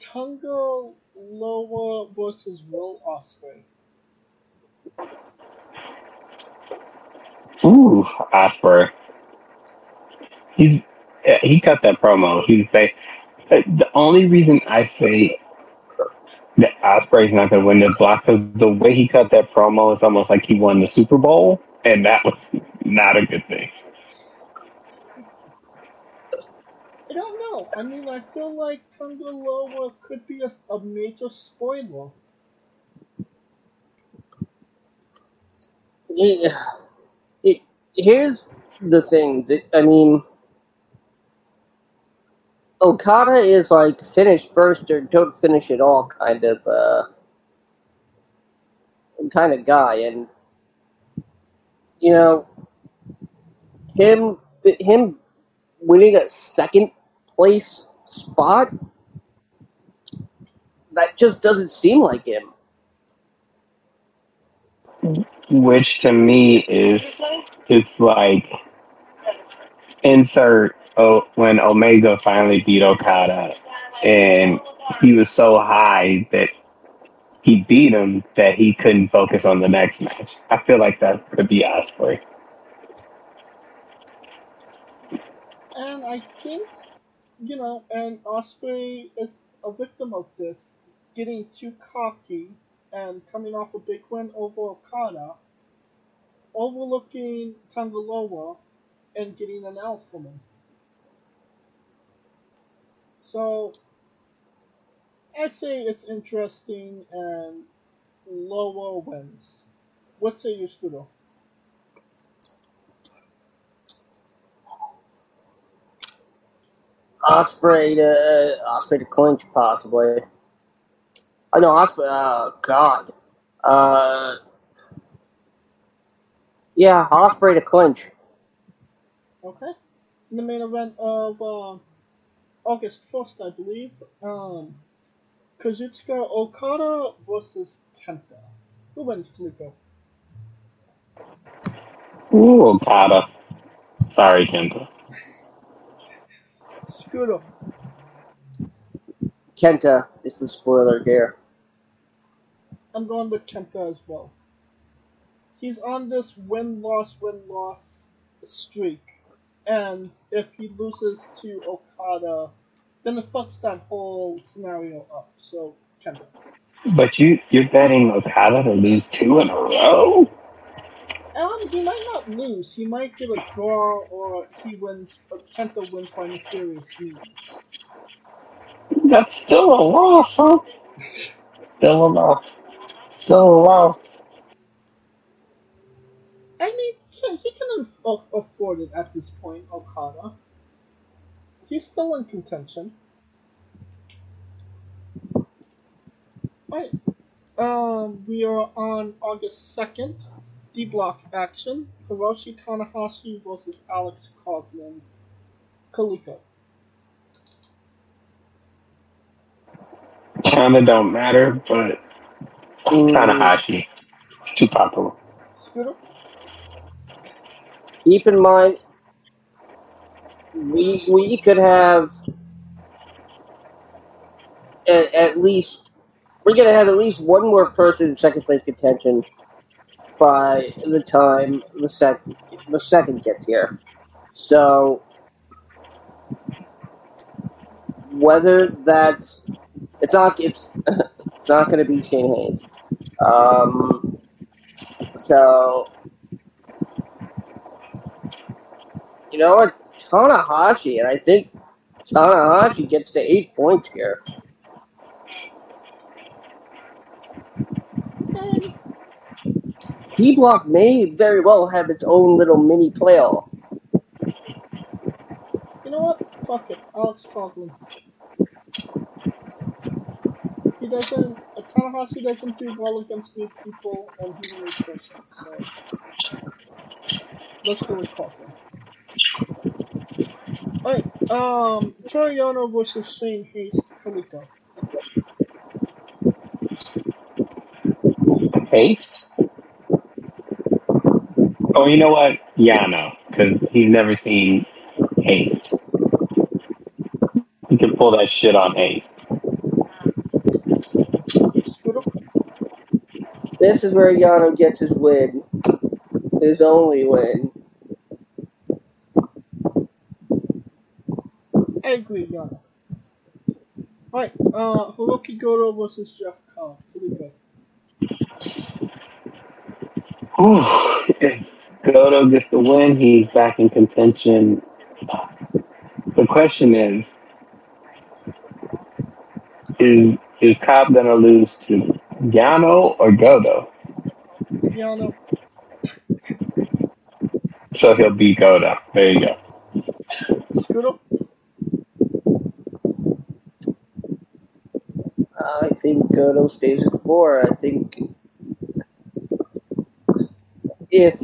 Tonga Loa versus Will Ospreay. Ooh, Ospreay. He's he cut that promo. He's like, the only reason I say that Ospreay's not going to win this block because the way he cut that promo is almost like he won the Super Bowl, and that was not a good thing. I don't know. I mean, I feel like Thunder Rosa could be a, a major spoiler. Yeah. It, here's the thing that I mean. Okada is like finish first or don't finish at all kind of uh, kind of guy, and you know him him winning a second place spot that just doesn't seem like him. Which to me is it's like insert. Oh, when Omega finally beat Okada, and he was so high that he beat him that he couldn't focus on the next match. I feel like that could be Ospreay. And I think, you know, and Ospreay is a victim of this, getting too cocky and coming off a big win over Okada, overlooking Tonga Loa, and getting an L from him. So, I say it's interesting and Loa wins. What say you, Scooter? Ospreay to, uh, Ospreay to clinch, possibly. I know Ospreay, oh, God. Uh, yeah, Ospreay to clinch. Okay. In the main event of, uh, August first, I believe, um, Kazuchika Okada versus Kenta. Who wins, Kaliko? Ooh, Okada. Sorry, Kenta. Scooter. Kenta is the spoiler here. I'm going with Kenta as well. He's on this win-loss, win-loss streak. And if he loses to Okada, then it fucks that whole scenario up. So, Kenta. But you, you're betting Okada to lose two in a row? Um, he might not lose. He might get a draw, or he wins. Or Kenta wins by mysterious means. That's still a loss, huh? Still a loss. Still a loss. I mean, yeah, he can afford it at this point, Okada. He's still in contention. Right. Um, we are on August second. D-Block action. Hiroshi Tanahashi versus Alex Coughlin. Kaliko. Kinda don't matter, but mm. Tanahashi. It's too popular. Scooter? Keep in mind, we we could have at, at least we're gonna have at least one more person in second place contention by the time the second the second gets here. So whether that's it's not it's it's not gonna be Shane Hayes. Um. So. You know what? Tanahashi, and I think Tanahashi gets to eight points here. D-Block may very well have its own little mini playoff. You know what? Fuck it. Alex Coughlin. He doesn't. Tanahashi doesn't do well against new people, and he's a new person. So let's go with Coughlin. Alright, um, Toru Yano versus Shane Hayes, Kalisto. Hayes? Oh, you know what? Yano, because he's never seen Hayes. He can pull that shit on Hayes. This is where Yano gets his win. His only win. I agree, Yano. Alright, uh, Hirooki Goto versus Jeff Cobb. Here we go. Ooh, if Goto gets the win, he's back in contention. The question is, is is Cobb going to lose to Yano or Goto? Yano. So he'll beat Goto. There you go. Scooter? I think Goto stays at four. I think if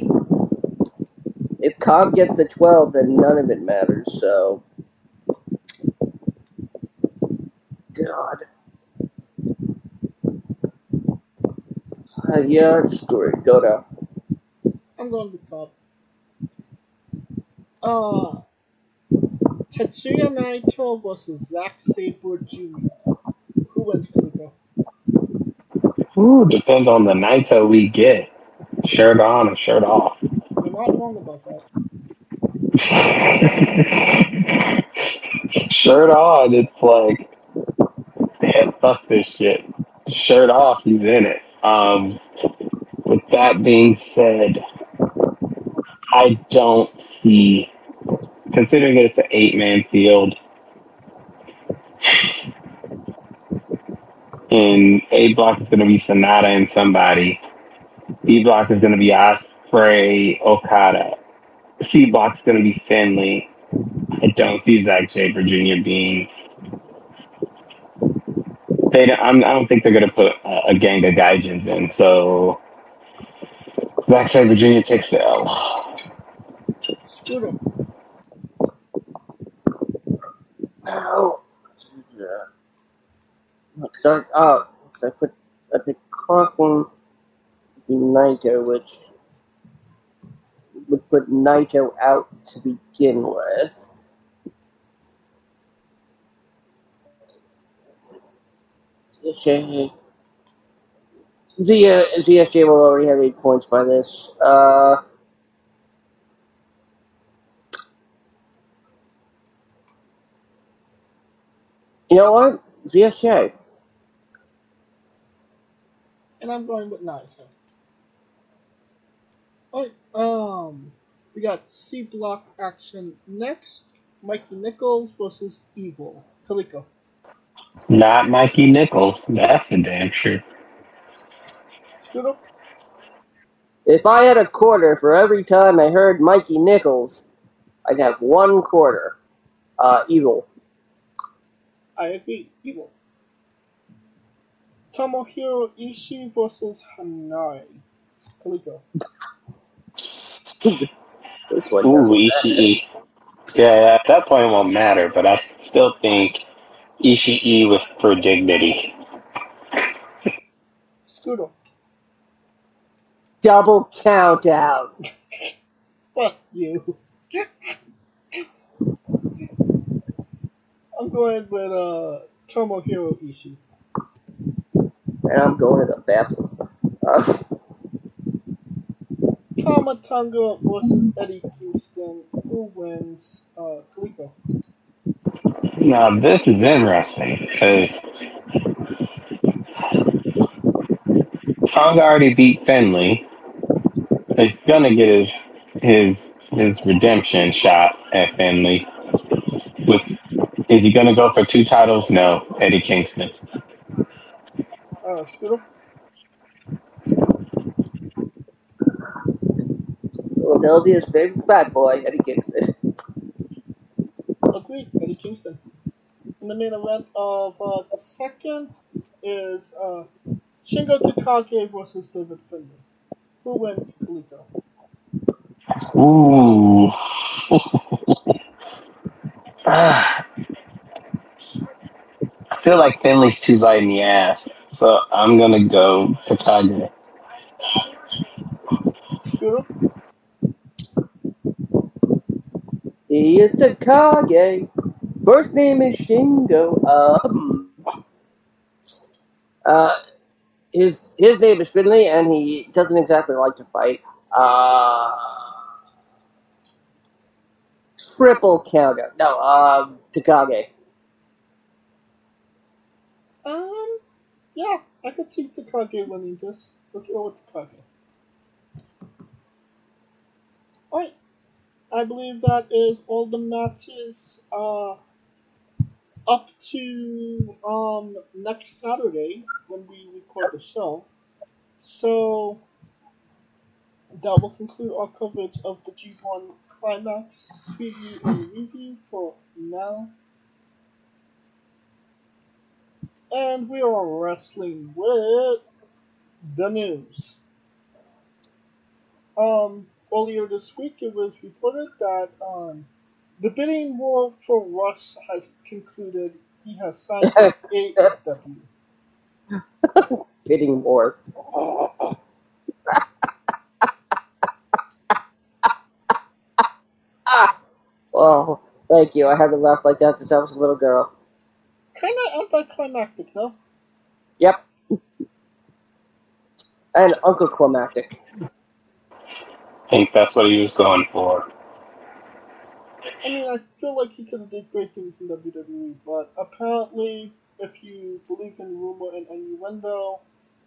if Cobb gets the twelve, then none of it matters. So, God, uh, yeah, it's screwed. Goto. I'm going with Cobb. Uh, Tetsuya Naito versus Zack Sabre Junior Ooh, depends on the Naito we get. Shirt on or shirt off. You're not wrong about that. Shirt on, it's like, man, fuck this shit. Shirt off, he's in it. Um, with that being said, I don't see, considering it's an eight-man field, and A block is going to be Sonata and somebody. B block is going to be Ospreay, Okada. C block is going to be Finley. I don't see Zack Sabre Junior being. They don't, I'm, I don't think they're going to put a, a gang of Gaijins in. So Zack Sabre Junior takes the L. Student. Ow. Because I, oh, I put I put Coughlin in Naito, which would put Naito out to begin with. Z S J Z S J will already have eight points by this. Uh, you know what? Z S J. And I'm going with Naito. Alright, um, we got C block action next. Mikey Nichols versus Evil. Kaliko. Not Mikey Nichols. That's for damn sure. Scooter? If I had a quarter for every time I heard Mikey Nichols, I'd have one quarter. Uh, Evil. I agree. Evil. Tomohiro Ishii versus Hanai. Kaliko. This one. Ooh, Ishii. Yeah, that point won't matter, but I still think Ishii was for dignity. Scooter. Double count out. Fuck you. I'm going with uh, Tomohiro Ishii. And I'm going to the bathroom. Uh. Tama Tonga versus Eddie Kingston. Who wins? Uh, Kaliko. Now, this is interesting because Tonga already beat Finley. He's going to get his, his, his redemption shot at Finley. With, is he going to go for two titles? No. Eddie Kingston. Uh, Scooter? Philadelphia's favorite bad boy, Eddie Kingston. Agreed, Eddie Kingston. And the main event of uh, the second is uh, Shingo Takagi versus David Finley. Who wins, Kaliko? Ooh. ah. I feel like Finley's too light in the ass, so I'm going to go Takagi. Scooter? He is Takagi. First name is Shingo. Um, uh, his his name is Finley, and he doesn't exactly like to fight. Uh, triple counter. No, um, Takagi. Um, yeah, I could see Takagi winning this. Let's go with Takagi. All right. I believe that is all the matches uh, up to um, next Saturday when we record the show. So that will conclude our coverage of the G one Climax preview and review for now. And we are wrestling with the news. Um... Earlier this week, it was reported that um, the bidding war for Russ has concluded. He has signed with A E W. Bidding war. Oh, thank you. I haven't laughed like that since I was a little girl. Kind of anticlimactic, no? Yep. And Uncle Climactic. I think that's what he was going for. I mean, I feel like he could have done great things in W W E, but apparently, if you believe in rumor and innuendo,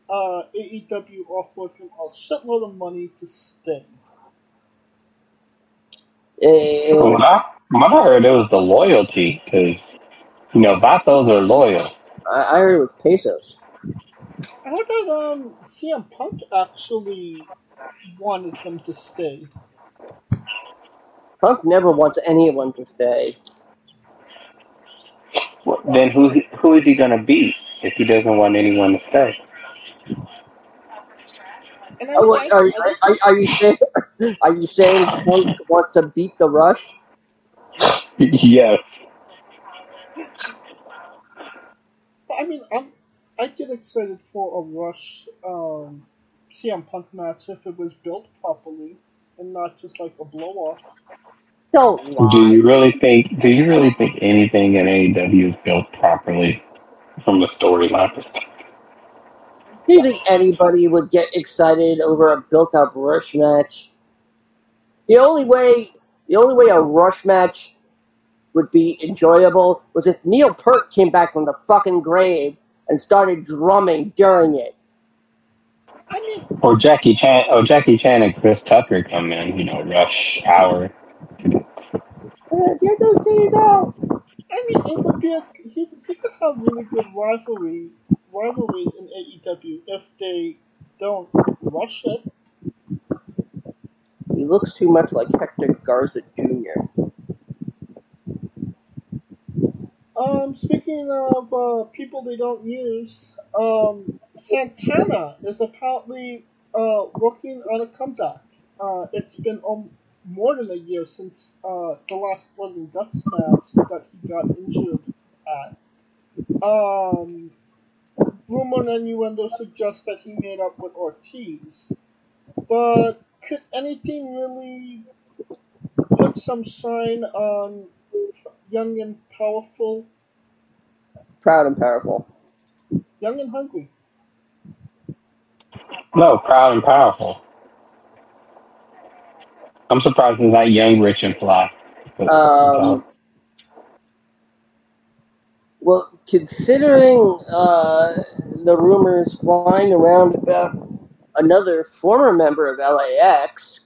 uh, A E W offered him a shitload of money to stay. When I, when I heard it was the loyalty, because, you know, Vatos are loyal. I, I heard it was pesos. I heard that um, C M Punk actually wanted him to stay. Punk never wants anyone to stay. Well, then who who is he going to be if he doesn't want anyone to stay? Oh, are, are, are, are you saying are you saying Punk wants to beat the Rush? Yes. I mean, I'm, I get excited for a Rush. Um, C M Punk match if it was built properly and not just like a blow-off. Don't lie. Do you really think? Do you really think anything in A E W is built properly from the storyline perspective? Do you think anybody would get excited over a built-up Rush match? The only way, the only way a Rush match would be enjoyable was if Neil Peart came back from the fucking grave and started drumming during it. I mean, or Jackie Chan, or Jackie Chan and Chris Tucker come in, you know, rush hour. Get those days out. I mean, it would be a, you, you could have really good rivalry, rivalries in A E W if they don't rush it. He looks too much like Hector Garza Junior Um, speaking of uh, people they don't use, um, Santana is apparently uh, working on a comeback. Uh, it's been um, more than a year since uh, the last Blood and Guts match that he got injured at. Um, rumor and innuendo suggest that he made up with Ortiz. But could anything really put some shine on Young and Powerful? Proud and Powerful. Young and Hungry. No, Proud and Powerful. I'm surprised it's not Young, Rich, and Fly. Um, well, considering uh, the rumors flying around about another former member of L A X,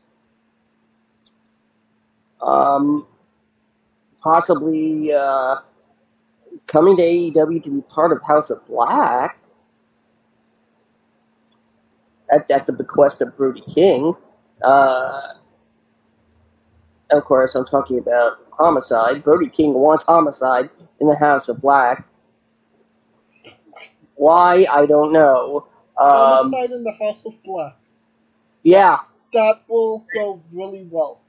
um, possibly uh, coming to A E W to be part of House of Black at, at the bequest of Brody King. Uh, of course, I'm talking about Homicide. Brody King wants Homicide in the House of Black. Why? I don't know. Um, Homicide in the House of Black. Yeah. That will go really well.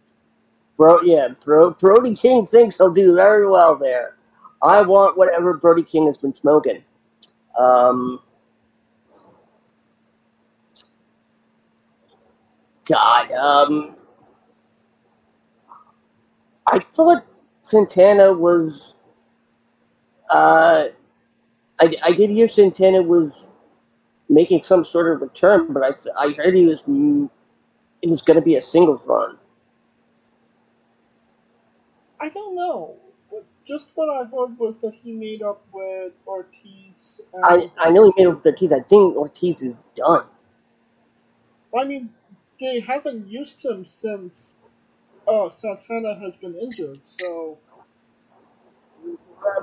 Bro, yeah, Bro, Brody King thinks he'll do very well there. I want whatever Brody King has been smoking. Um, God, um, I thought Santana was, uh, I, I did hear Santana was making some sort of return, but I, I heard he was, it was going to be a singles run. I don't know. Just what I heard was that he made up with Ortiz. And I I know he made up with Ortiz. I think Ortiz is done. I mean, they haven't used him since uh, Santana has been injured, so...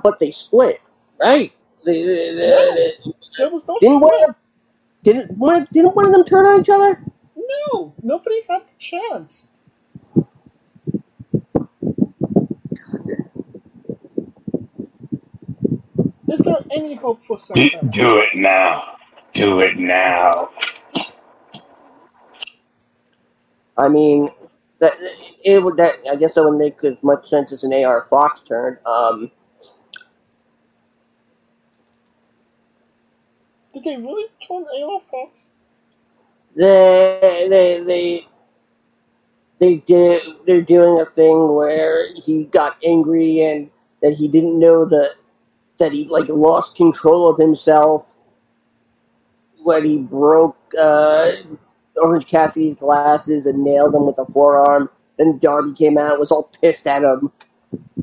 But they split, right? They, they, they, no, there was no didn't split. One of, didn't, one of, didn't one of them turn on each other? No, nobody had the chance. Is there any hope for Santana? Do, do it now. Do it now. I mean, that it would. That I guess that would make as much sense as an A R Fox turn. Um, Did they really turn A R Fox? They, they, they, they did. They're doing a thing where he got angry and that he didn't know the. That he, like, lost control of himself when he broke uh, Orange Cassidy's glasses and nailed him with a forearm. Then Darby came out and was all pissed at him.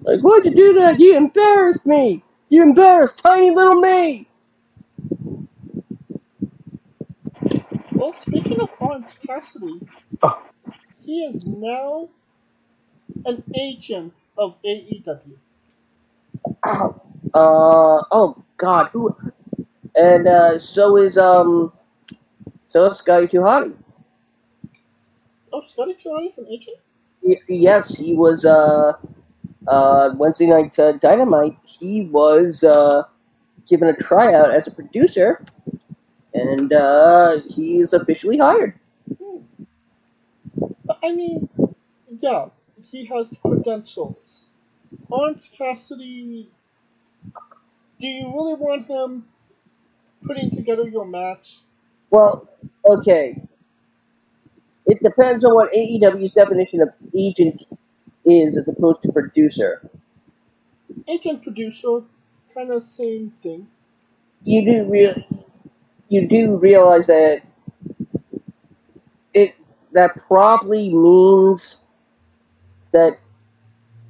Like, why'd you do that? You embarrassed me! You embarrassed tiny little me! Well, speaking of Orange Cassidy, he is now an agent of A E W. Ow. Uh, oh God, who, and, uh, so is, um, so is Scotty Tuhati. Oh, Scotty Tuhati's an agent? Y- yes, he was, uh, uh, Wednesday night's, uh, Dynamite, he was, uh, given a tryout as a producer, and, uh, he is officially hired. Hmm. I mean, yeah, he has the credentials. Orange Cassidy... Do you really want him putting together your match? Well, okay. It depends on what A E W's definition of agent is as opposed to producer. Agent, producer, kind of same thing. You do real, you do realize that it that probably means that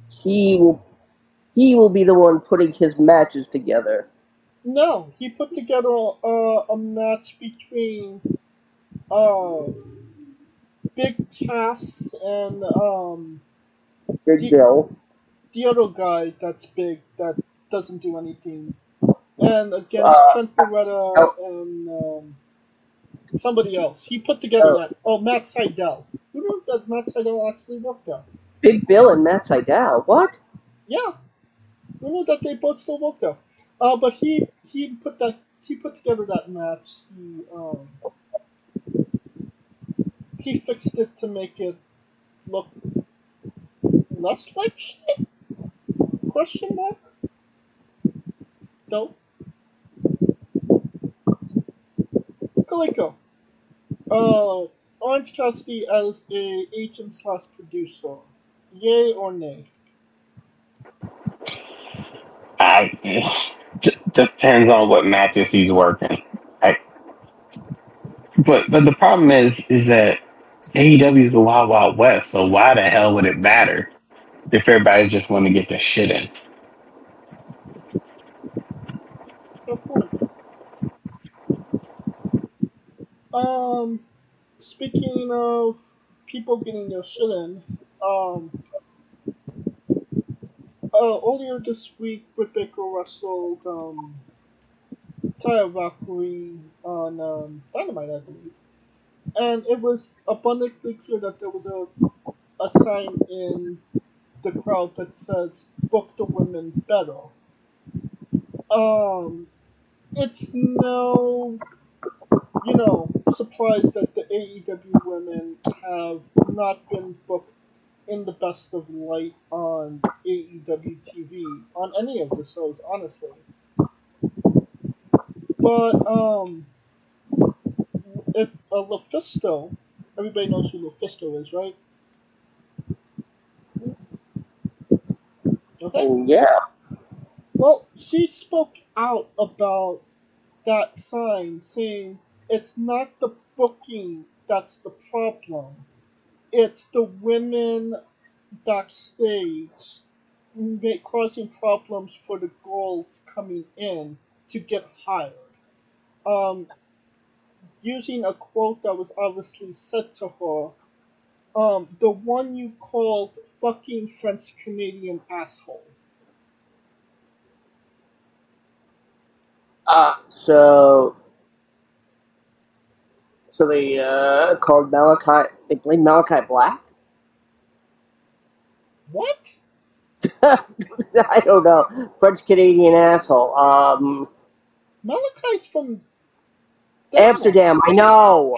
he will. He will be the one putting his matches together. No, he put together a, a match between um, Big Cass and um, Big the, Bill, the other guy that's big that doesn't do anything, and against uh, Trent Beretta uh, and um, somebody else. He put together uh, that. Oh, Matt Sydal. Who knows that Matt Sydal actually worked out? Big Bill and Matt Sydal. What? Yeah, who knew that they both still worked out? Uh, but he he put that he put together that match. He um. He fixed it to make it look less like shit? Question mark? No. Coleco. Uh, Orange Cassidy as a agent slash producer. Yay or nay? Uh, d- depends on what matches he's working. I, but but the problem is is that A E W is the Wild Wild West, so why the hell would it matter if everybody's just wanting to get their shit in? Good point. Um, speaking of people getting their shit in, um, uh, earlier this week, Britt Baker wrestled um, Taya Valkyrie on um, Dynamite, I believe. And it was abundantly clear that there was a, a sign in the crowd that says, book the women better. Um, it's no, you know, surprise that the A E W women have not been booked in the best of light on A E W T V, on any of the shows, honestly. But, um... If uh, Lufisto, everybody knows who Lufisto is, right? Okay. Yeah. Well, she spoke out about that sign, saying it's not the booking that's the problem. It's the women backstage make, causing problems for the girls coming in to get hired. Um... Using a quote that was obviously said to her, um, the one you called fucking French-Canadian asshole. Ah, uh, so... So they, uh, called Malachi... They blamed Malachi Black? What? I don't know. French-Canadian asshole. Um... Malachi's from... Amsterdam, I know.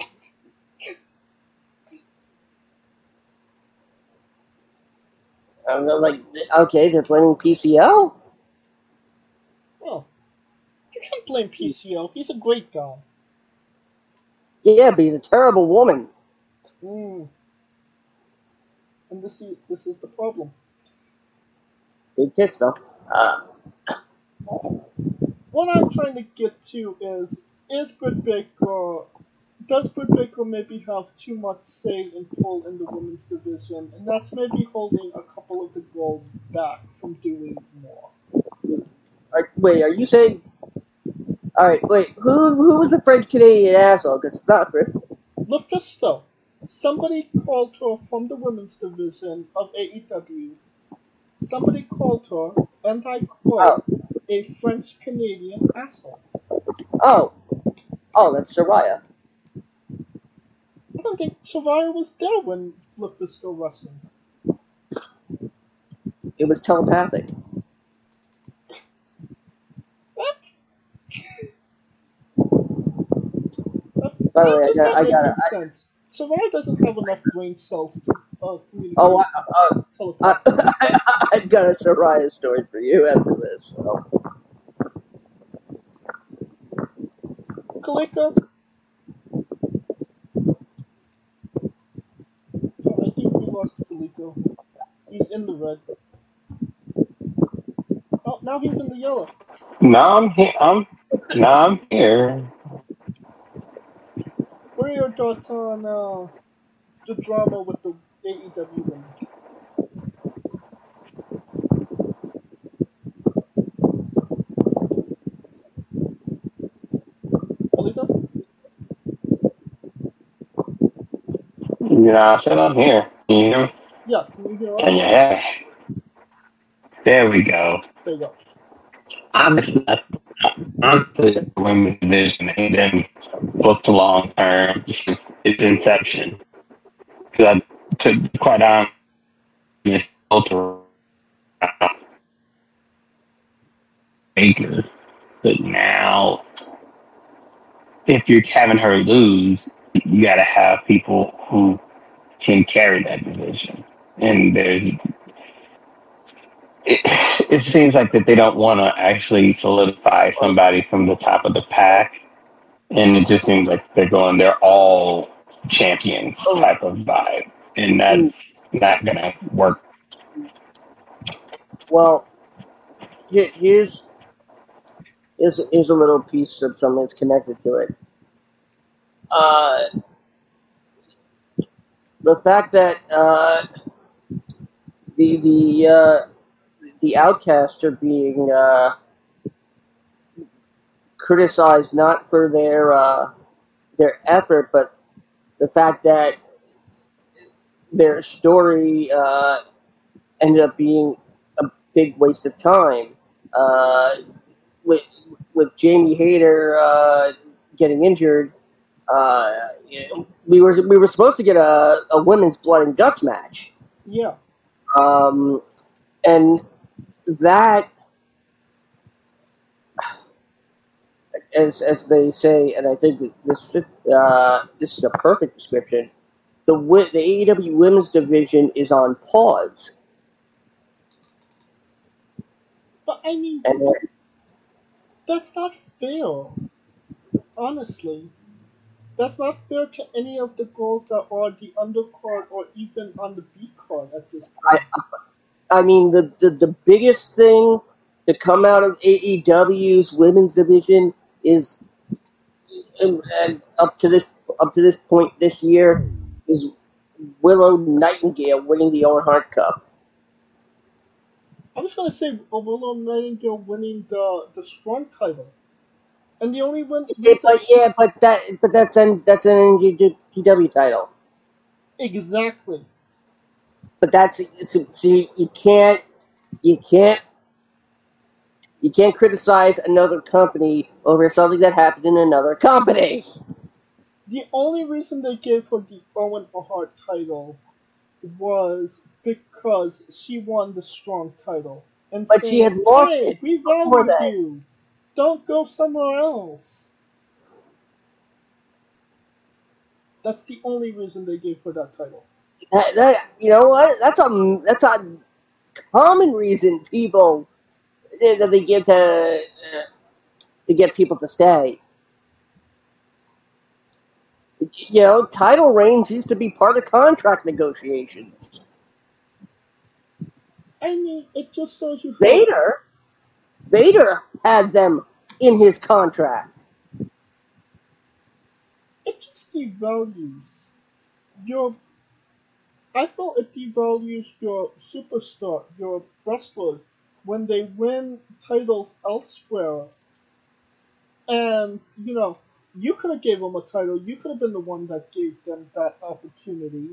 I'm like, okay, they're blaming P C O? Well, you can't blame P C O. He's a great guy. Yeah, but he's a terrible woman. Mm. And this is, this is the problem. Big tits, though. Uh. What I'm trying to get to is... Is Britt Baker, does Britt Baker maybe have too much say and pull in the women's division, and that's maybe holding a couple of the girls back from doing more? Are, wait, are you saying, alright, wait, who who was the French-Canadian asshole, because it's not Britt? Lufisto. Somebody called her from the women's division of A E W. Somebody called her, and I quote, oh. a French-Canadian asshole. Oh. Oh, that's Saraya. I don't think Saraya was there when Luke was still wrestling. It was telepathic. What? By the way, I got it. Saraya doesn't have enough brain cells to uh, communicate. Oh, uh, uh, uh, I, I, I've got a Saraya story for you after this. So. Kaliko? Oh, I think we lost Kaliko. He's in the red. Oh, now he's in the yellow. No, I'm here. I'm, no, I'm here. What are your thoughts on uh, the drama with the A E W women? You know, I said I'm here. Can you hear me? Yeah, can you hear us? Can you hear me? There we go. There you go. I'm just not I'm the women's division and then booked long term since its inception. Because I took quite on Miss Ultra Baker. But now, if you're having her lose, you got to have people who can carry that division. And there's, it, it seems like that they don't want to actually solidify somebody from the top of the pack. And it just seems like they're going, they're all champions type of vibe. And that's not going to work. Well, here's, here's, here's a little piece of something that's connected to it. Uh, the fact that uh, the the uh, the outcasts are being uh, criticized not for their uh, their effort, but the fact that their story uh, ended up being a big waste of time uh, with with Jamie Hayter uh, getting injured. Uh, we were we were supposed to get a, a women's blood and guts match. Yeah. Um, and that, as as they say, and I think this uh this is a perfect description. The the A E W women's division is on pause. But I mean, and then, that's not fair. Honestly. That's not fair to any of the girls that are the undercard or even on the B card at this point. I, I mean, the, the, the biggest thing to come out of A E W's women's division is, and, and up to this up to this point this year, is Willow Nightingale winning the Owen Hart Cup. I was going to say Willow Nightingale winning the, the Strong title. And the only one, yeah, but, yeah, but that, but that's an that's an N G P W title. Exactly. But that's see, you can't, you can't, you can't criticize another company over something that happened in another company. The only reason they gave her the Owen Hart title was because she won the Strong title, and but saying, she had lost. Hey, it we won with that. You. Don't go somewhere else. That's the only reason they gave her that title. That, that, you know what? That's a that's a common reason people that they give to uh, to get people to stay. You know, title reigns used to be part of contract negotiations. I mean, it just shows you. Vader. Vader had them in his contract. It just devalues your. I felt it devalues your superstar, your wrestlers, when they win titles elsewhere. And, you know, you could have gave them a title. You could have been the one that gave them that opportunity.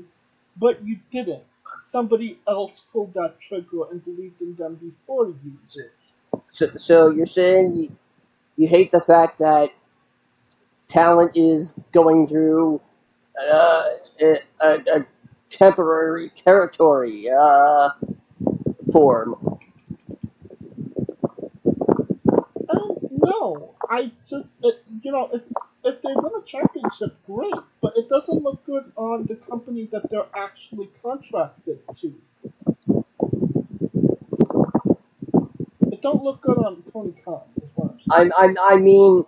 But you didn't. Somebody else pulled that trigger and believed in them before you did. So, so you're saying you, you hate the fact that talent is going through uh, a, a temporary territory uh, form? Um, no, I just it, you know if if they win a championship, great, but it doesn't look good on the company that they're actually contracted to. Don't look good on Tony Khan. I I I mean,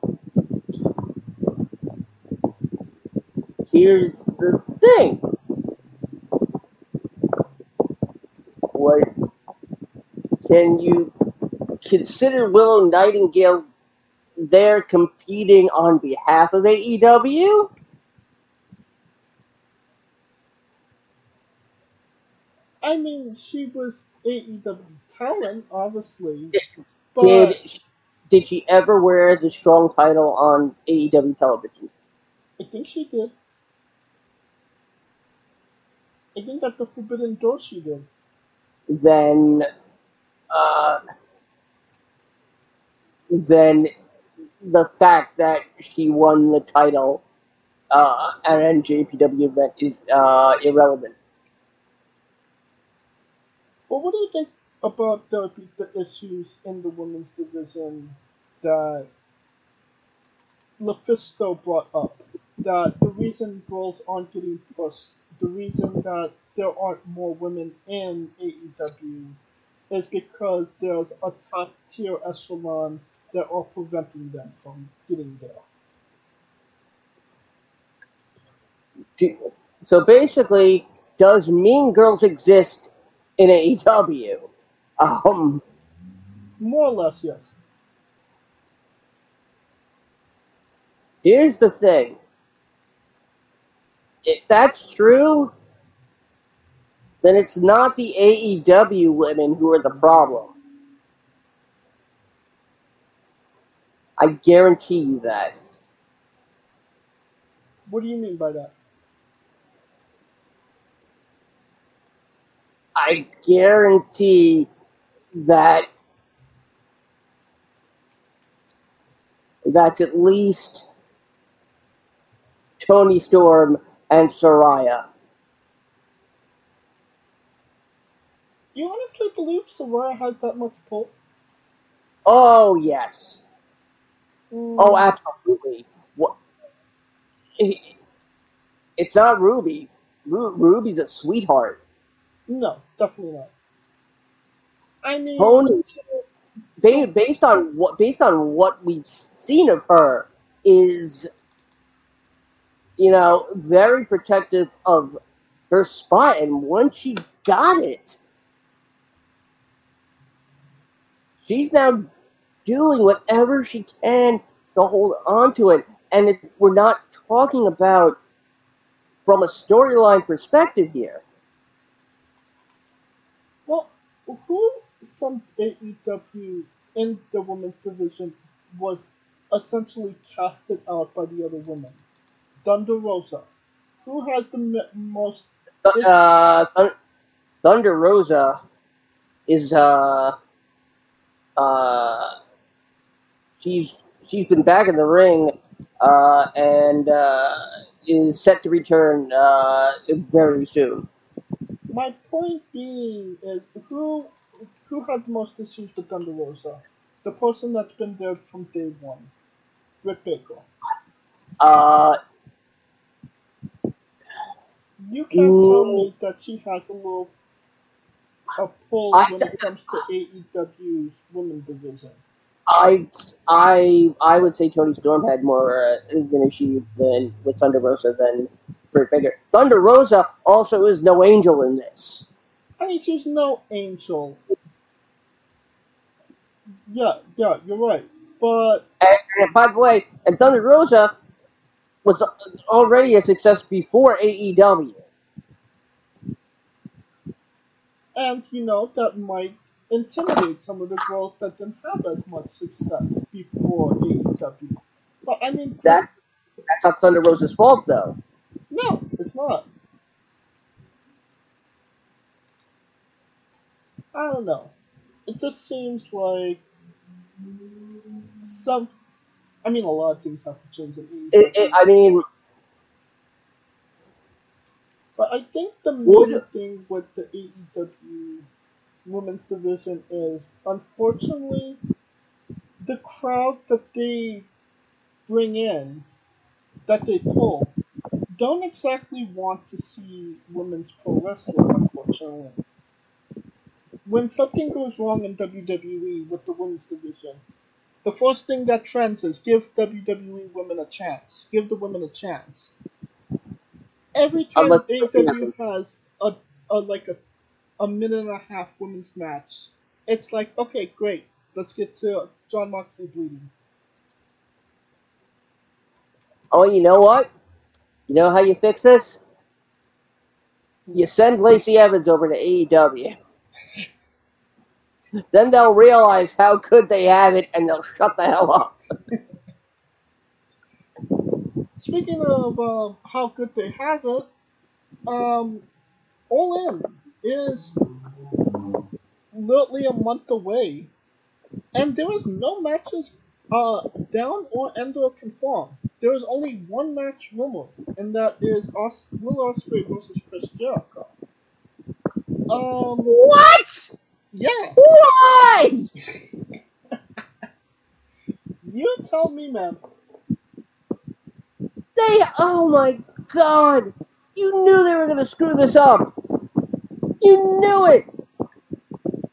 here's the thing. What can you consider Willow Nightingale there competing on behalf of A E W? I mean, she was A E W talent, obviously. But did she, did she ever wear the Strong title on A E W television? I think she did. I think that's the Forbidden Door she did. Then, uh, then the fact that she won the title uh, at an N J P W event is uh, irrelevant. Well, what do you think about the, the issues in the women's division that Lufisto brought up? That the reason brawls aren't getting pushed, the reason that there aren't more women in A E W is because there's a top tier echelon that are preventing them from getting there. So basically, does Mean Girls exist in A E W? Um, More or less, yes. Here's the thing. If that's true, then it's not the A E W women who are the problem. I guarantee you that. What do you mean by that? I guarantee that that's at least Toni Storm and Saraya. You honestly believe Saraya has that much pull? Oh, yes. Mm. Oh, absolutely. What? It's not Ruby. Ru- Ruby's a sweetheart. No, definitely not. I mean, Toni, they, based on what based on what we've seen of her, is, you know, very protective of her spot, and once she got it, she's now doing whatever she can to hold on to it. And it, we're not talking about from a storyline perspective here. Well, who from A E W in the women's division was essentially casted out by the other women? Thunder Rosa. Who has the m- most... Uh, Th- Thunder Rosa is, uh... Uh... She's, she's been back in the ring, uh, and, uh, is set to return, uh, very soon. My point being is, who, who had the most issues with Thunder Rosa? The person that's been there from day one. Britt Baker. Uh... You can't mm. tell me that she has a little a pull I, when it comes to A E W's women's division. I, I, I would say Toni Storm had more uh, of an issue than with Thunder Rosa than Britt Baker. Thunder Rosa also is no angel in this. I mean, she's no angel. Yeah, yeah, you're right. But and, and by the way, and Thunder Rosa was already a success before A E W. And, you know, that might intimidate some of the girls that didn't have as much success before A E W. But, I mean... That, that's not Thunder Rosa's fault, though. No, it's not. I don't know. It just seems like some... I mean, a lot of things have to change. In it, it, I mean, but I think the main yeah. thing with the A E W women's division is, unfortunately, the crowd that they bring in, that they pull, don't exactly want to see women's pro wrestling, unfortunately. When something goes wrong in W W E with the women's division, the first thing that trends is give W W E women a chance. Give the women a chance. Every time A E W has a, a like a a minute and a half women's match, it's like, okay, great. Let's get to John Moxley bleeding. Oh, you know what? You know how you fix this? You send Lacey Evans over to A E W. Then they'll realize how good they have it, and they'll shut the hell up. Speaking of uh, how good they have it, um, All In is literally a month away, and there is no matches uh, down or end or confirmed. There is only one match rumored, and that is Os- Will Ospreay versus Chris Jericho. Um, what? Yeah. What? You tell me, man. They, oh my god. You knew they were going to screw this up. You knew it.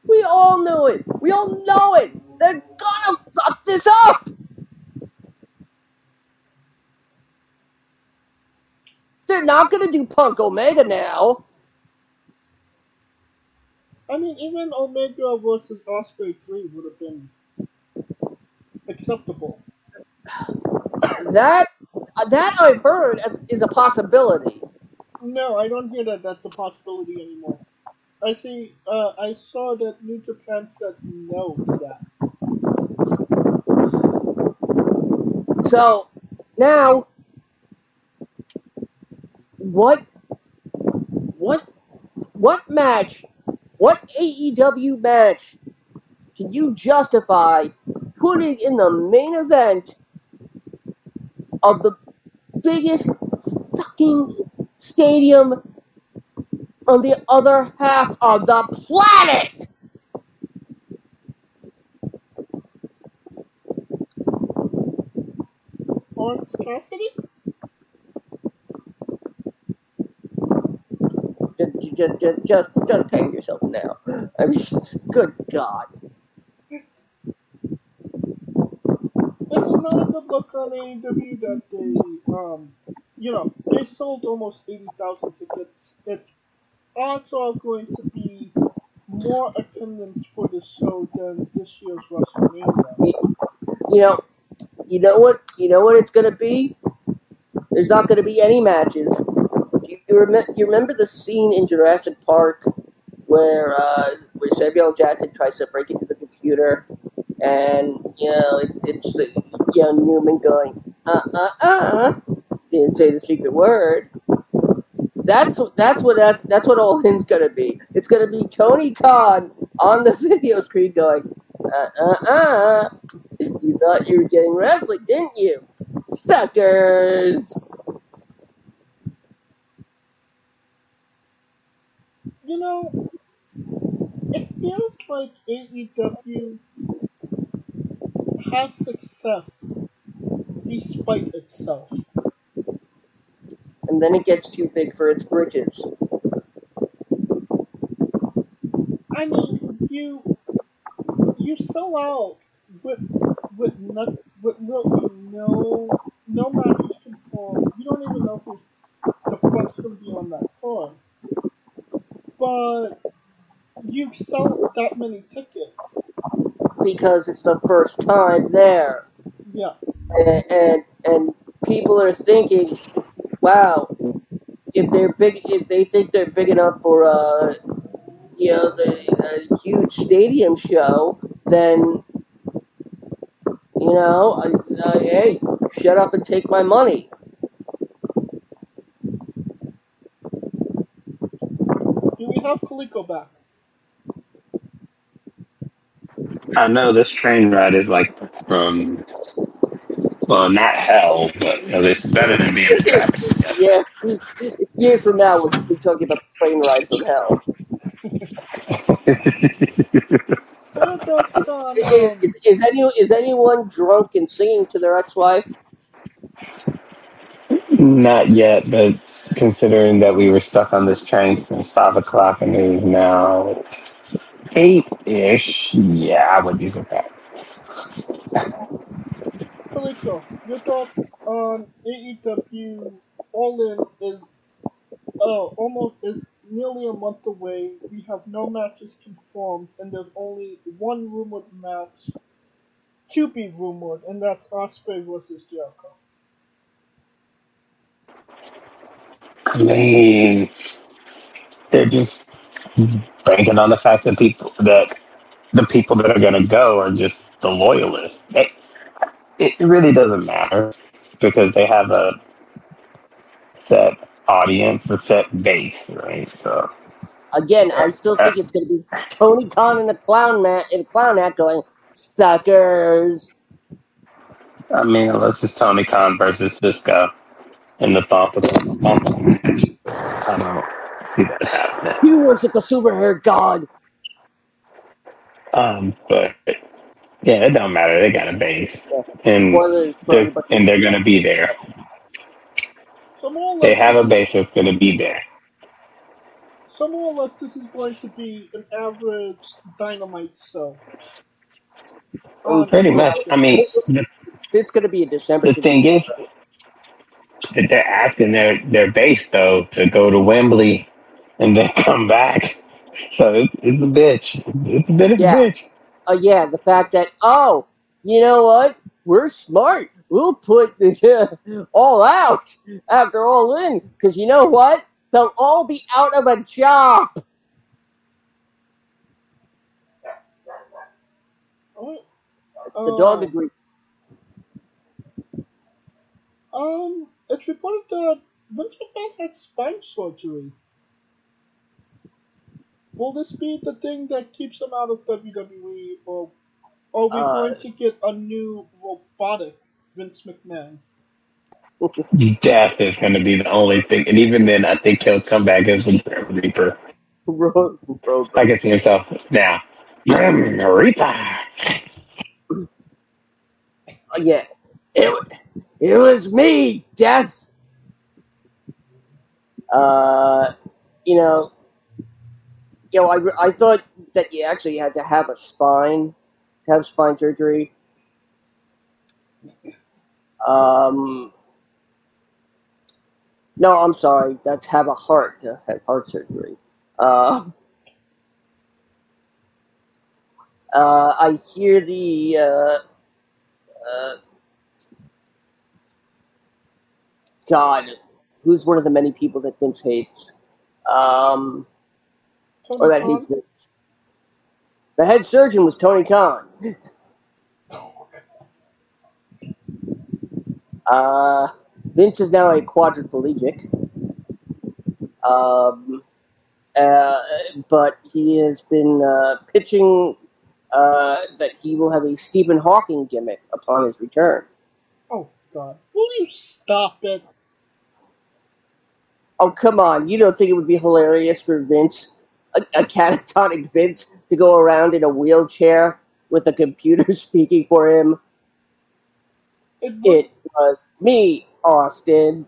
We all knew it. We all know it. They're going to fuck this up. They're not going to do Punk Omega now. I mean, even Omega versus Ospreay three would have been acceptable. That that I've heard as, is a possibility. No, I don't hear that that's a possibility anymore. I see. Uh, I saw that New Japan said no to that. So now, what, what, what match? What A E W match can you justify putting in the main event of the biggest fucking stadium on the other half of the planet? Orange Cassidy? Just, just, just, just pay yourself now. I mean, good God. This is not a good look on A E W that they, um, you know, they sold almost eighty thousand tickets. It's also going to be more attendance for the show than this year's WrestleMania. You know, you know what, you know what it's going to be? There's not going to be any matches. You, rem- you remember the scene in Jurassic Park where uh, where Samuel L. Jackson tries to break into the computer, and you know it, it's the young Newman going, uh uh uh, didn't say the secret word. That's that's what that, that's what All In's gonna be. It's gonna be Tony Khan on the video screen going, uh uh uh, you thought you were getting wrestling, didn't you, suckers? You know, it feels like A E W has success despite itself. And then it gets too big for its britches. I mean, you you sell out with with no, with literally no no matches confirmed. You don't even know who the fuck's gonna be on that card. But you sell that many tickets. Because it's the first time there. Yeah. And, and and people are thinking, wow, if they're big, if they think they're big enough for a, you know, the a huge stadium show, then, you know, I, I, hey, shut up and take my money. Do we have Coleco back? I know this train ride is like from, well, not hell, but you know, it's better than being trapped. Yes. Yeah, years from now we'll be talking about the train ride from hell. is, is, is, anyone, is anyone drunk and singing to their ex-wife? Not yet, but considering that we were stuck on this train since five o'clock and it is now eight-ish, yeah, I would be surprised. Kaliko, your thoughts on A E W All In is uh, almost is nearly a month away. We have no matches confirmed, and there's only one rumored match to be rumored, and that's Ospreay versus Jericho. I mean, they're just banking on the fact that people that the people that are going to go are just the loyalists. It, it really doesn't matter because they have a set audience, a set base, right? So Again, I still think it's going to be Tony Khan in a clown mat, in a clown hat going, suckers. I mean, unless it's Tony Khan versus Cisco in the thought of the match. I don't see that happening. You worship the superhero god. Um, but yeah, it don't matter. They got a base, yeah. and Spoilers, they're, and they're gonna be there. So more or less, they have a base that's gonna be there. So more or less, this is going to be an average Dynamite show. Oh, pretty much. I mean, it, it, it's gonna be a December. The thing is, that they're asking their their base though to go to Wembley and then come back. So it, it's a bitch. It's a bit of yeah. a bitch. Oh uh, yeah, the fact that oh, you know what? We're smart. We'll put the, uh, all out after All In, because you know what? They'll all be out of a job. Oh, uh, the dog agreed. Um, it's reported that Vince McMahon had spine surgery. Will this be the thing that keeps him out of W W E, or are we uh, going to get a new robotic Vince McMahon? Death is going to be the only thing, and even then, I think he'll come back as a Grim Reaper. Bro, bro, bro. I can see himself now. Grim Reaper. Oh, yeah, it it was me, Death. Uh, you know. You know, I, I thought that you actually had to have a spine, have spine surgery. Um, no, I'm sorry. That's have a heart, have heart surgery. Uh, uh, I hear the, uh, uh, God, who's one of the many people that Vince hates? Um... Tony or that Khan? Hates the head surgeon was Tony Khan. uh, Vince is now a quadriplegic. Um, uh, but he has been uh, pitching uh, that he will have a Stephen Hawking gimmick upon his return. Oh, God. Will you stop it? Oh, come on. You don't think it would be hilarious for Vince... A, a catatonic Vince to go around in a wheelchair with a computer speaking for him. It, it was me, Austin.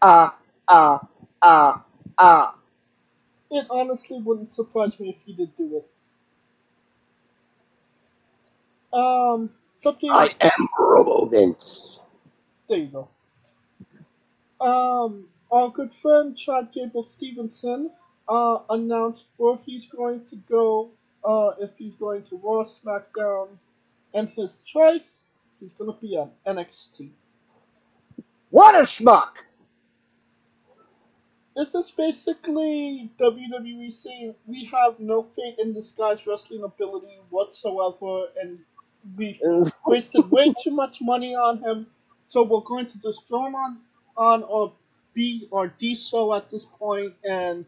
Ah, uh, ah, uh, ah, uh, ah. Uh. It honestly wouldn't surprise me if he did do it. Um, something. I am Robo Vince. There you go. Um, our good friend Chad Gable Stevenson. Uh, announced where he's going to go, uh, if he's going to Raw, SmackDown, and his choice, he's going to be on N X T. What a schmuck! Is this basically W W E saying, we have no faith in this guy's wrestling ability whatsoever, and we've wasted way too much money on him, so we're going to just throw him on, on or B or D show at this point, and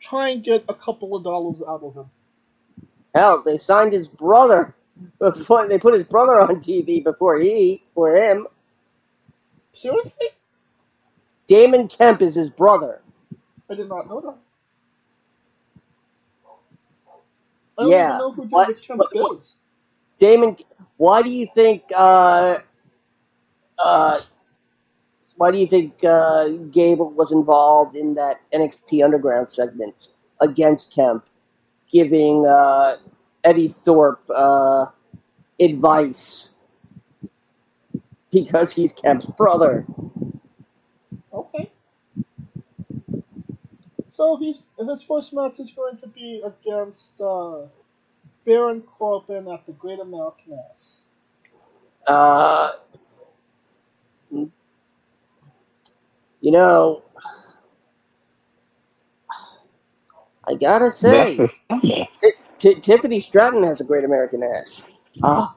try and get a couple of dollars out of him. Hell, they signed his brother before they put his brother on T V before he for him. Seriously? Damon Kemp is his brother. I did not know that. I don't yeah. even know who Damon Kemp what, is. Damon, why do you think? Uh, uh, Why do you think uh, Gable was involved in that N X T Underground segment against Kemp, giving uh, Eddie Thorpe uh, advice? Because he's Kemp's brother. Okay. So he's, his first match is going to be against uh, Baron Corbin at the Great American Ass. Uh... You know, I gotta say, t- t- Tiffany Stratton has a great American ass. Ah.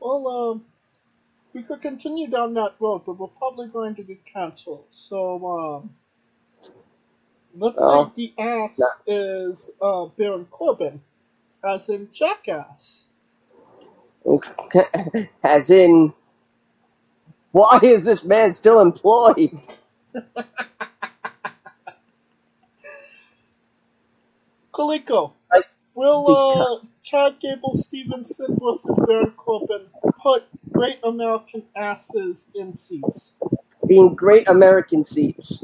Well, um, we could continue down that road, but we're probably going to get canceled. So, um, looks uh, like the ass yeah. is uh, Baron Corbin, as in Jackass. Okay. As in, why is this man still employed? Coleco, I, will uh, Chad Gable Stevenson versus Baron Corbin put great American asses in seats? Being great American seats.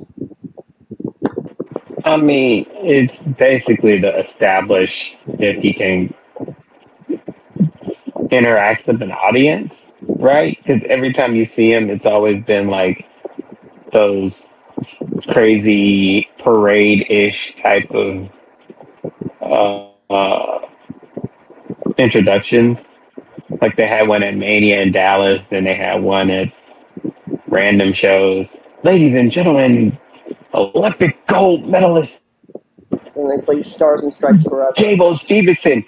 I mean, it's basically to establish if he can interact with an audience, right? Because every time you see him, it's always been like those crazy parade-ish type of uh, uh, introductions. Like they had one at Mania in Dallas, then they had one at random shows. Ladies and gentlemen, Olympic gold medalist. And they play Stars and Stripes Forever. Gable Stevenson.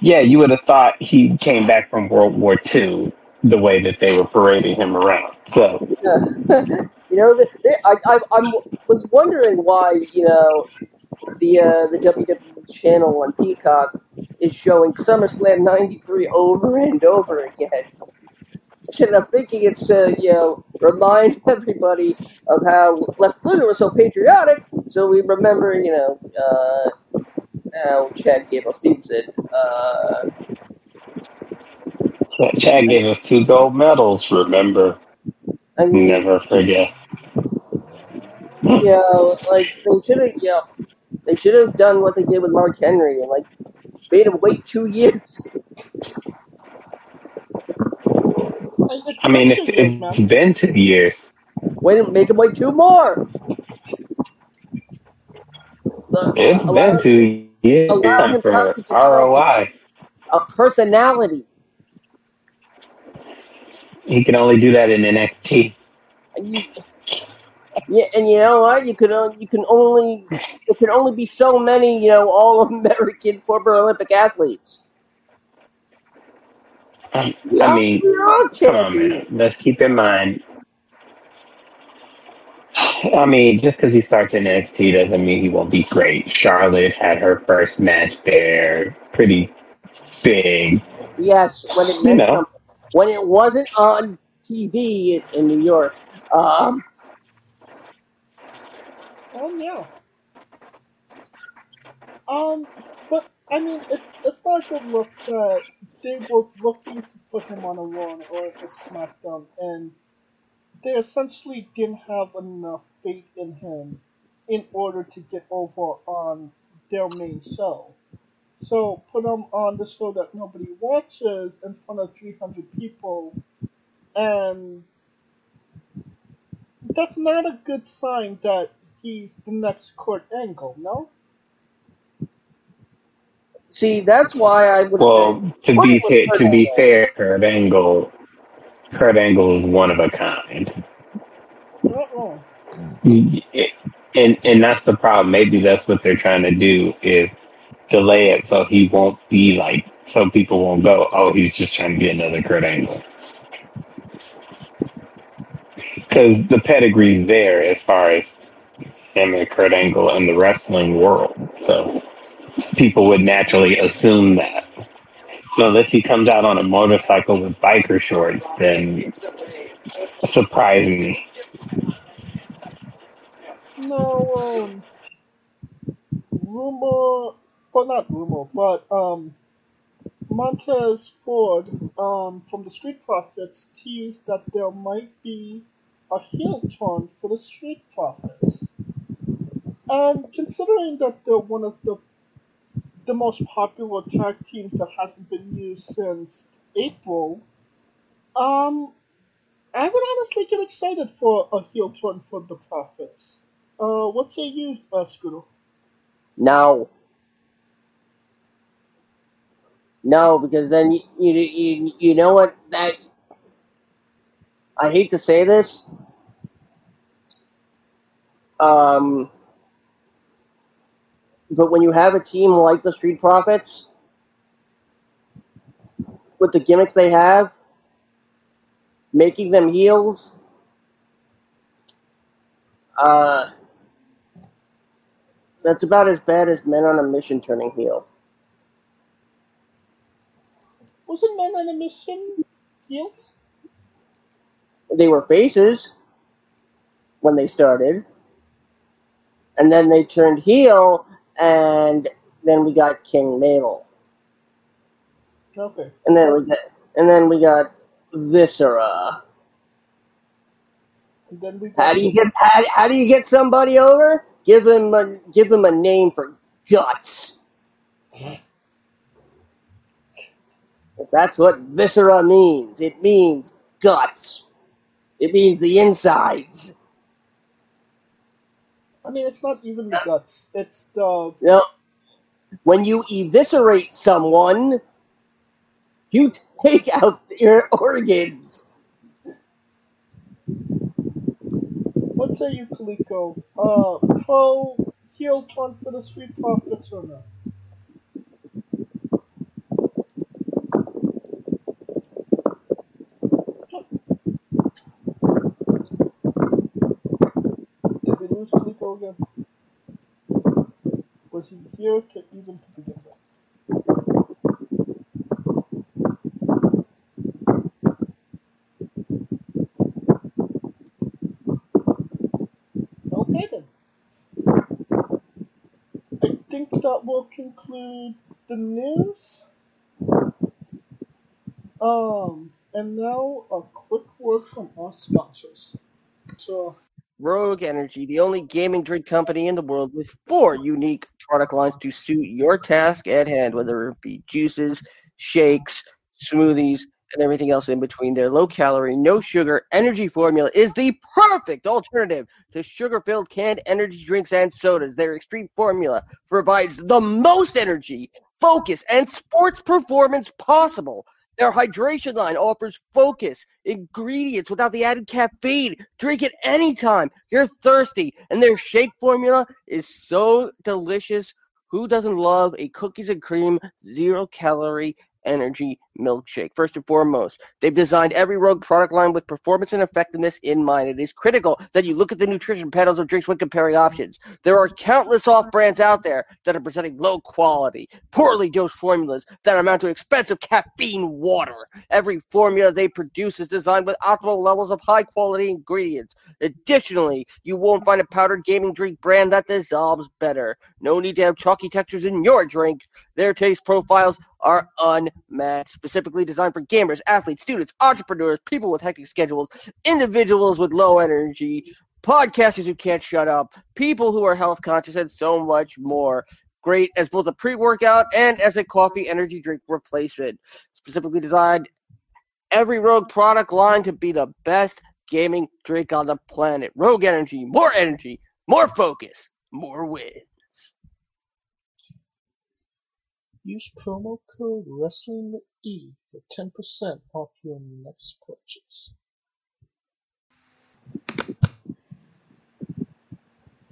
Yeah, you would have thought he came back from World War Two the way that they were parading him around. So yeah. You know, they, they, I, I I'm, was wondering why, you know, the uh, the W W E channel on Peacock is showing SummerSlam ninety-three over and over again. And I'm thinking it's uh, you know, remind everybody of how Left Luger was so patriotic, so we remember, you know, uh, how Chad Gable Stevenson. Uh, so Chad gave us two gold medals. Remember, I mean, never forget. Yeah, you know, like they should have, you know, they should have done what they did with Mark Henry and like made him wait two years. I mean, it's, it's been two years. Wait, make him wait two more. Look, it's been two years. Allow him for R O I. A personality. He can only do that in N X T. And you, yeah, and you know what? You could uh, you can only there can only be so many, you know, all American former Olympic athletes. I, yeah, I mean, come on, man. Let's keep in mind. I mean, just because he starts in N X T doesn't mean he won't be great. Charlotte had her first match there, pretty big. Yes, when it meant you know. something. When it wasn't on T V in New York. Um, oh no. Um, but I mean, it, it's not a good look that they were looking to put him on a Raw or a SmackDown, and they essentially didn't have enough faith in him in order to get over on their main show. So put him on the show that nobody watches in front of three hundred people, and that's not a good sign that he's the next Kurt Angle, no? See, that's why I would. Well, say, to be fair, to be fair, Kurt Angle, Kurt Angle is one of a kind. Uh-uh. And and that's the problem. Maybe that's what they're trying to do is delay it so he won't be like so people won't go. Oh, he's just trying to be another Kurt Angle. Because the pedigree's there as far as him and Kurt Angle in the wrestling world, so. People would naturally assume that. So unless he comes out on a motorcycle with biker shorts, then surprise me. No, um, rumor, well not rumor, but um, Montez Ford um, from the Street Profits teased that there might be a heel turn for the Street Profits. And considering that they're one of the the most popular tag team that hasn't been used since April, um, I would honestly get excited for a heel turn for the Profits. Uh, what say you, uh, Scooter? No. No, because then you, you, you, you know what, that, I hate to say this, um... but when you have a team like the Street Profits, with the gimmicks they have, making them heels. Uh, that's about as bad as Men on a Mission turning heel. Wasn't Men on a Mission heels? They were faces when they started. And then they turned heel, and then we got King Mabel. Okay. And then we got, and then we got Viscera. And then we got how do you get how, how do you get somebody over? Give him a give him a name for guts. If that's what Viscera means. It means guts. It means the insides. I mean, it's not even the guts. It's the... No. When you eviscerate someone, you take out their organs. What say you, Kaliko? Uh, pro heel turn for the Street Profits or no? Who's Kalisto again? Was he here to even to begin with? Okay then. I think that will conclude the news. Um, and now a quick word from our sponsors. So. Rogue Energy, the only gaming drink company in the world with four unique product lines to suit your task at hand, whether it be juices, shakes, smoothies, and everything else in between. Their low-calorie, no-sugar energy formula is the perfect alternative to sugar-filled canned energy drinks and sodas. Their extreme formula provides the most energy, focus, and sports performance possible. Their hydration line offers focus, ingredients without the added caffeine. Drink it anytime you're thirsty. And their shake formula is so delicious. Who doesn't love a cookies and cream, zero-calorie energy milkshake? First and foremost, they've designed every Rogue product line with performance and effectiveness in mind. It is critical that you look at the nutrition panels of drinks when comparing options. There are countless off-brands out there that are presenting low-quality, poorly dosed formulas that amount to expensive caffeine water. Every formula they produce is designed with optimal levels of high-quality ingredients. Additionally, you won't find a powdered gaming drink brand that dissolves better. No need to have chalky textures in your drink. Their taste profiles are unmatched, specifically designed for gamers, athletes, students, entrepreneurs, people with hectic schedules, individuals with low energy, podcasters who can't shut up, people who are health conscious, and so much more. Great as both a pre-workout and as a coffee energy drink replacement. Specifically designed every Rogue product line to be the best gaming drink on the planet. Rogue Energy, more energy, more focus, more wins. Use promo code WrestlingWithE for ten percent off your next purchase.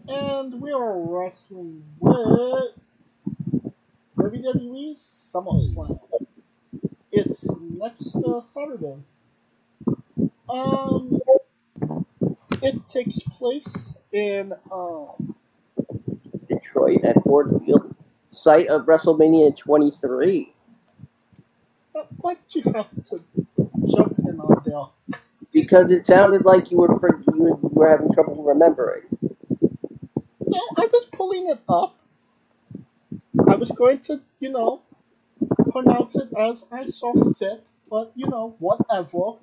And we are wrestling with W W E SummerSlam. It's next uh, Saturday. Um, it takes place in um, Detroit at Ford Field. Site of WrestleMania twenty-three. Why'd you have to jump in on there? Because it sounded like you were you were having trouble remembering. No, I was pulling it up. I was going to, you know, pronounce it as I saw fit, but, you know, whatever.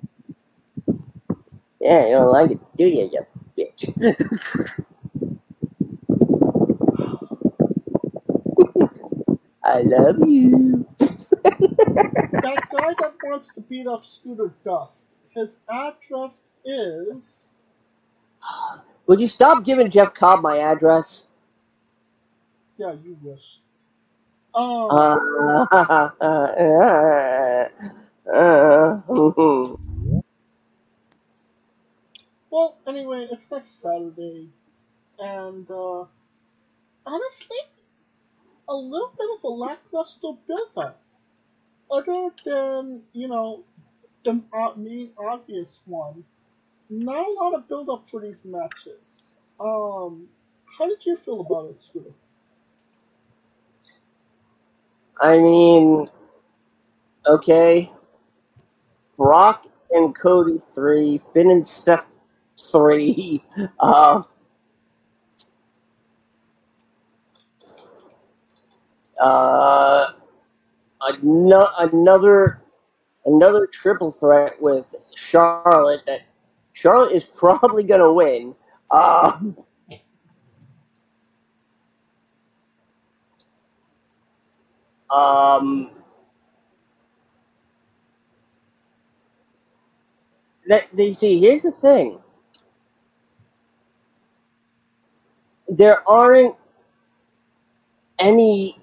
Yeah, you don't like it, do you, you bitch? I love you. That guy that wants to beat up Scooter Dust, his address is... Would you stop giving Jeff Cobb my address? Yeah, you wish. Um, uh, uh, uh, uh, uh, mm-hmm. Well, anyway, it's next Saturday, and uh, honestly... a little bit of a lackluster build-up. Other than, you know, the uh, main obvious one. Not a lot of build up for these matches. Um, how did you feel about it, Scooter? I mean, okay. Brock and Cody three, Finn and Seth three. Uh, uh, an- another another triple threat with Charlotte that Charlotte is probably gonna win. Uh, um. That, they see, here's the thing. There aren't any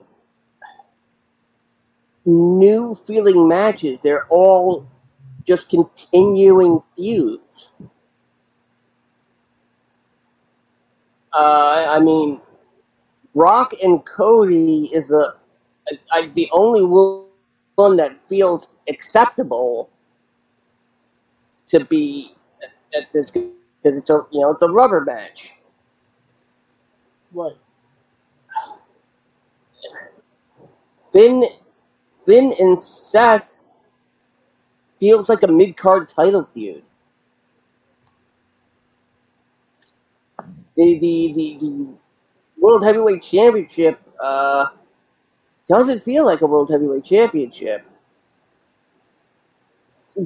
new feeling matches. They're all just continuing feuds. Uh, I mean, Brock and Cody is a, a, the only one that feels acceptable to be at, at this, because it's a, you know, it's a rubber match. What? Finn, Finn and Seth feels like a mid-card title feud. The the the, the World Heavyweight Championship uh, doesn't feel like a World Heavyweight Championship,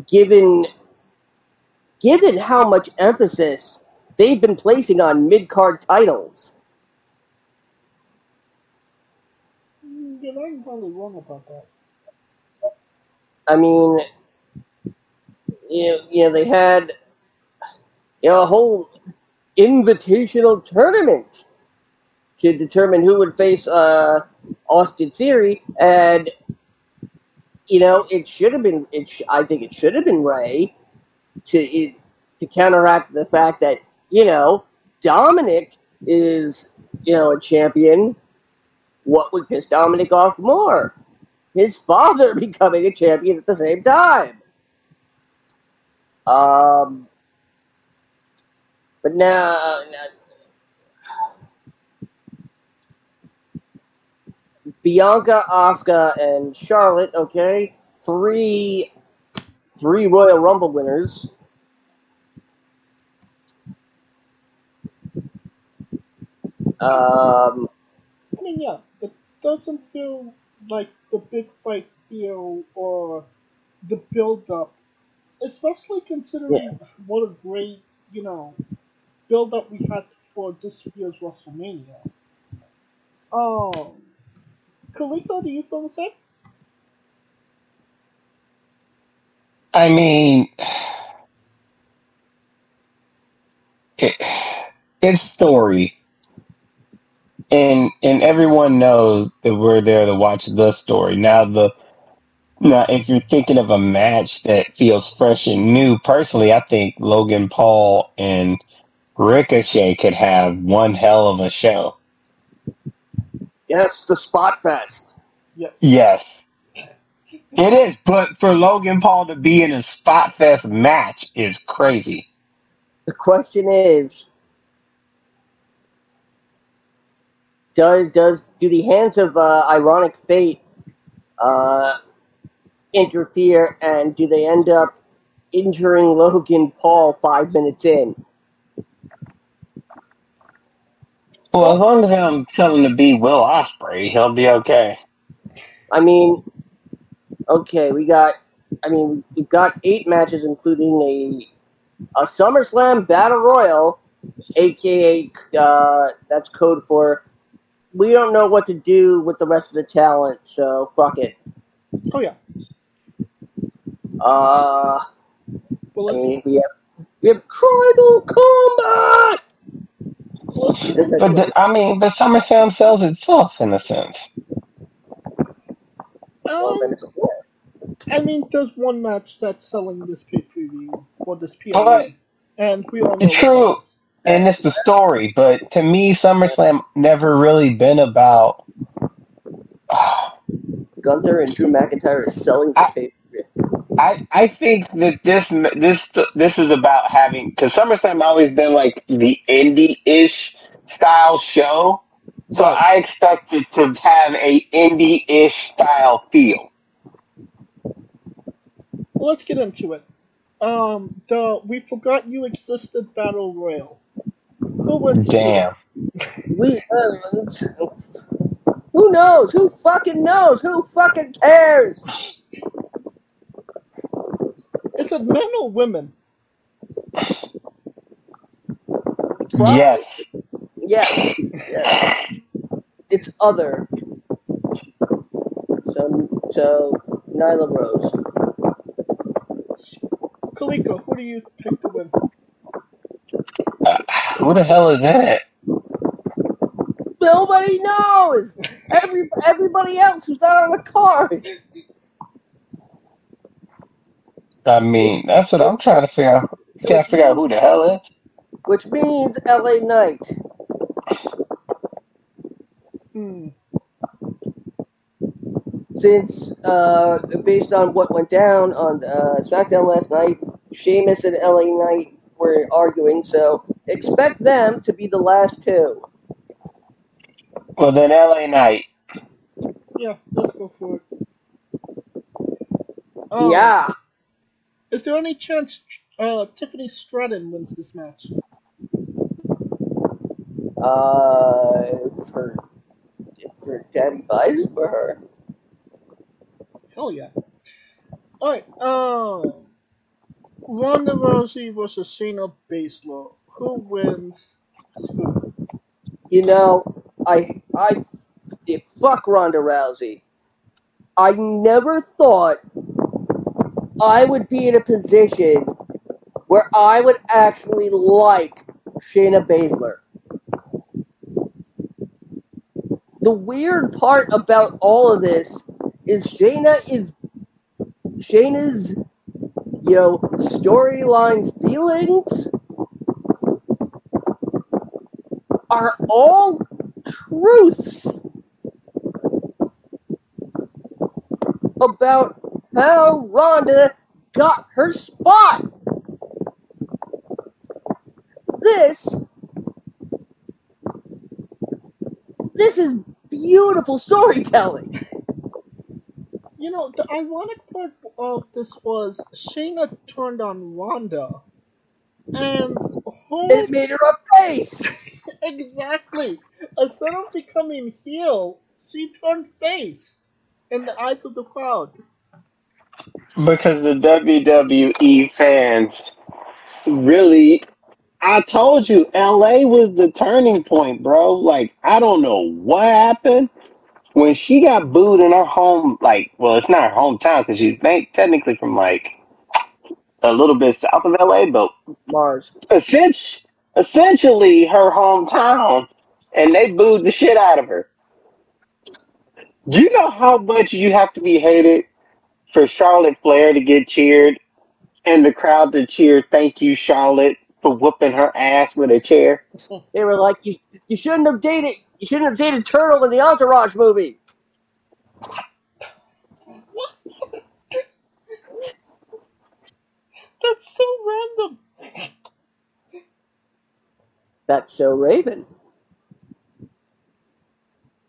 given. Given how much emphasis they've been placing on mid-card titles. You're not probably wrong about that. I mean, you know, you know, they had you know, a whole invitational tournament to determine who would face uh, Austin Theory, and you know, it should have been. It sh- I think it should have been Ray. To to counteract the fact that, you know, Dominic is, you know, a champion. What would piss Dominic off more? His father becoming a champion at the same time. Um, but now, now Bianca, Asuka, and Charlotte, okay? Three... Three Royal Rumble winners. Um, I mean, yeah, it doesn't feel like the big fight feel or the build-up, especially considering yeah. what a great, you know, build-up we had for this year's WrestleMania. Um, Kaliko, do you feel the same? I mean, it, it's stories, and and everyone knows that we're there to watch the story. Now the now, if you're thinking of a match that feels fresh and new, personally, I think Logan Paul and Ricochet could have one hell of a show. Yes, the Spot Fest. Yes. Yes. It is, but for Logan Paul to be in a Spot Fest match is crazy. The question is, does does do the hands of uh, Ironic Fate uh, interfere, and do they end up injuring Logan Paul five minutes in? Well, as long as I'm telling him to be Will Ospreay, he'll be okay. I mean... Okay, we got, I mean, we've got eight matches, including a, a SummerSlam Battle Royal, a k a uh, that's code for, we don't know what to do with the rest of the talent, so fuck it. Oh, yeah. Uh, well, I mean, we have, we have Tribal Combat! But, the, I mean, but SummerSlam sells itself, in a sense. Um, I mean, there's one match that's selling this pay-per-view or this P O V, and we all know it's true, it and it's the story. But to me, SummerSlam never really been about uh, Gunther and Drew McIntyre is selling the I, pay-per-view. I, I think that this this this is about having, because SummerSlam always been like the indie-ish style show, so right. I expect it to have a indie-ish style feel. Well, let's get into it. Um, the We Forgot You Existed Battle Royal. Who would Damn. We heard. Who knows? Who fucking knows? Who fucking cares? Is it men or women? Well, yes. Yes. Yes. It's other. So, so Nyla Rose. Kaliko, who do you pick to win? Uh, who the hell is that? Nobody knows. Every everybody else who's not on the card. I mean, that's what I'm trying to figure out. Can't figure out who the hell is. Which means L A Knight. Hmm. Since, uh, based on what went down on uh, SmackDown last night, Sheamus and L A Knight were arguing, so expect them to be the last two. Well, then L A Knight. Yeah, let's go for it. Um, yeah. Is there any chance uh, Tiffany Stratton wins this match? Uh, if her, if her daddy buys it for her. Hell yeah. Alright, um, Ronda Rousey versus Shayna Baszler. Who wins? You know, I, I, fuck Ronda Rousey. I never thought I would be in a position where I would actually like Shayna Baszler. The weird part about all of this is Shayna is Shayna's, you know, storyline feelings are all truths about how Ronda got her spot. This, this is beautiful storytelling. You know, the ironic part of this was Shayna turned on Ronda, and who... it made her a face. Exactly. Instead of becoming heel, she turned face in the eyes of the crowd. Because the W W E fans really, I told you, L A was the turning point, bro. Like, I don't know what happened. When she got booed in her home, like, well, it's not her hometown because she's technically from, like, a little bit south of L A, but Mars. Essentially, essentially her hometown, and they booed the shit out of her. Do you know how much you have to be hated for Charlotte Flair to get cheered and the crowd to cheer, thank you, Charlotte, for whooping her ass with a chair? They were like, you, you shouldn't have dated you shouldn't have dated Turtle in the Entourage movie. What? That's so random. That's so Raven.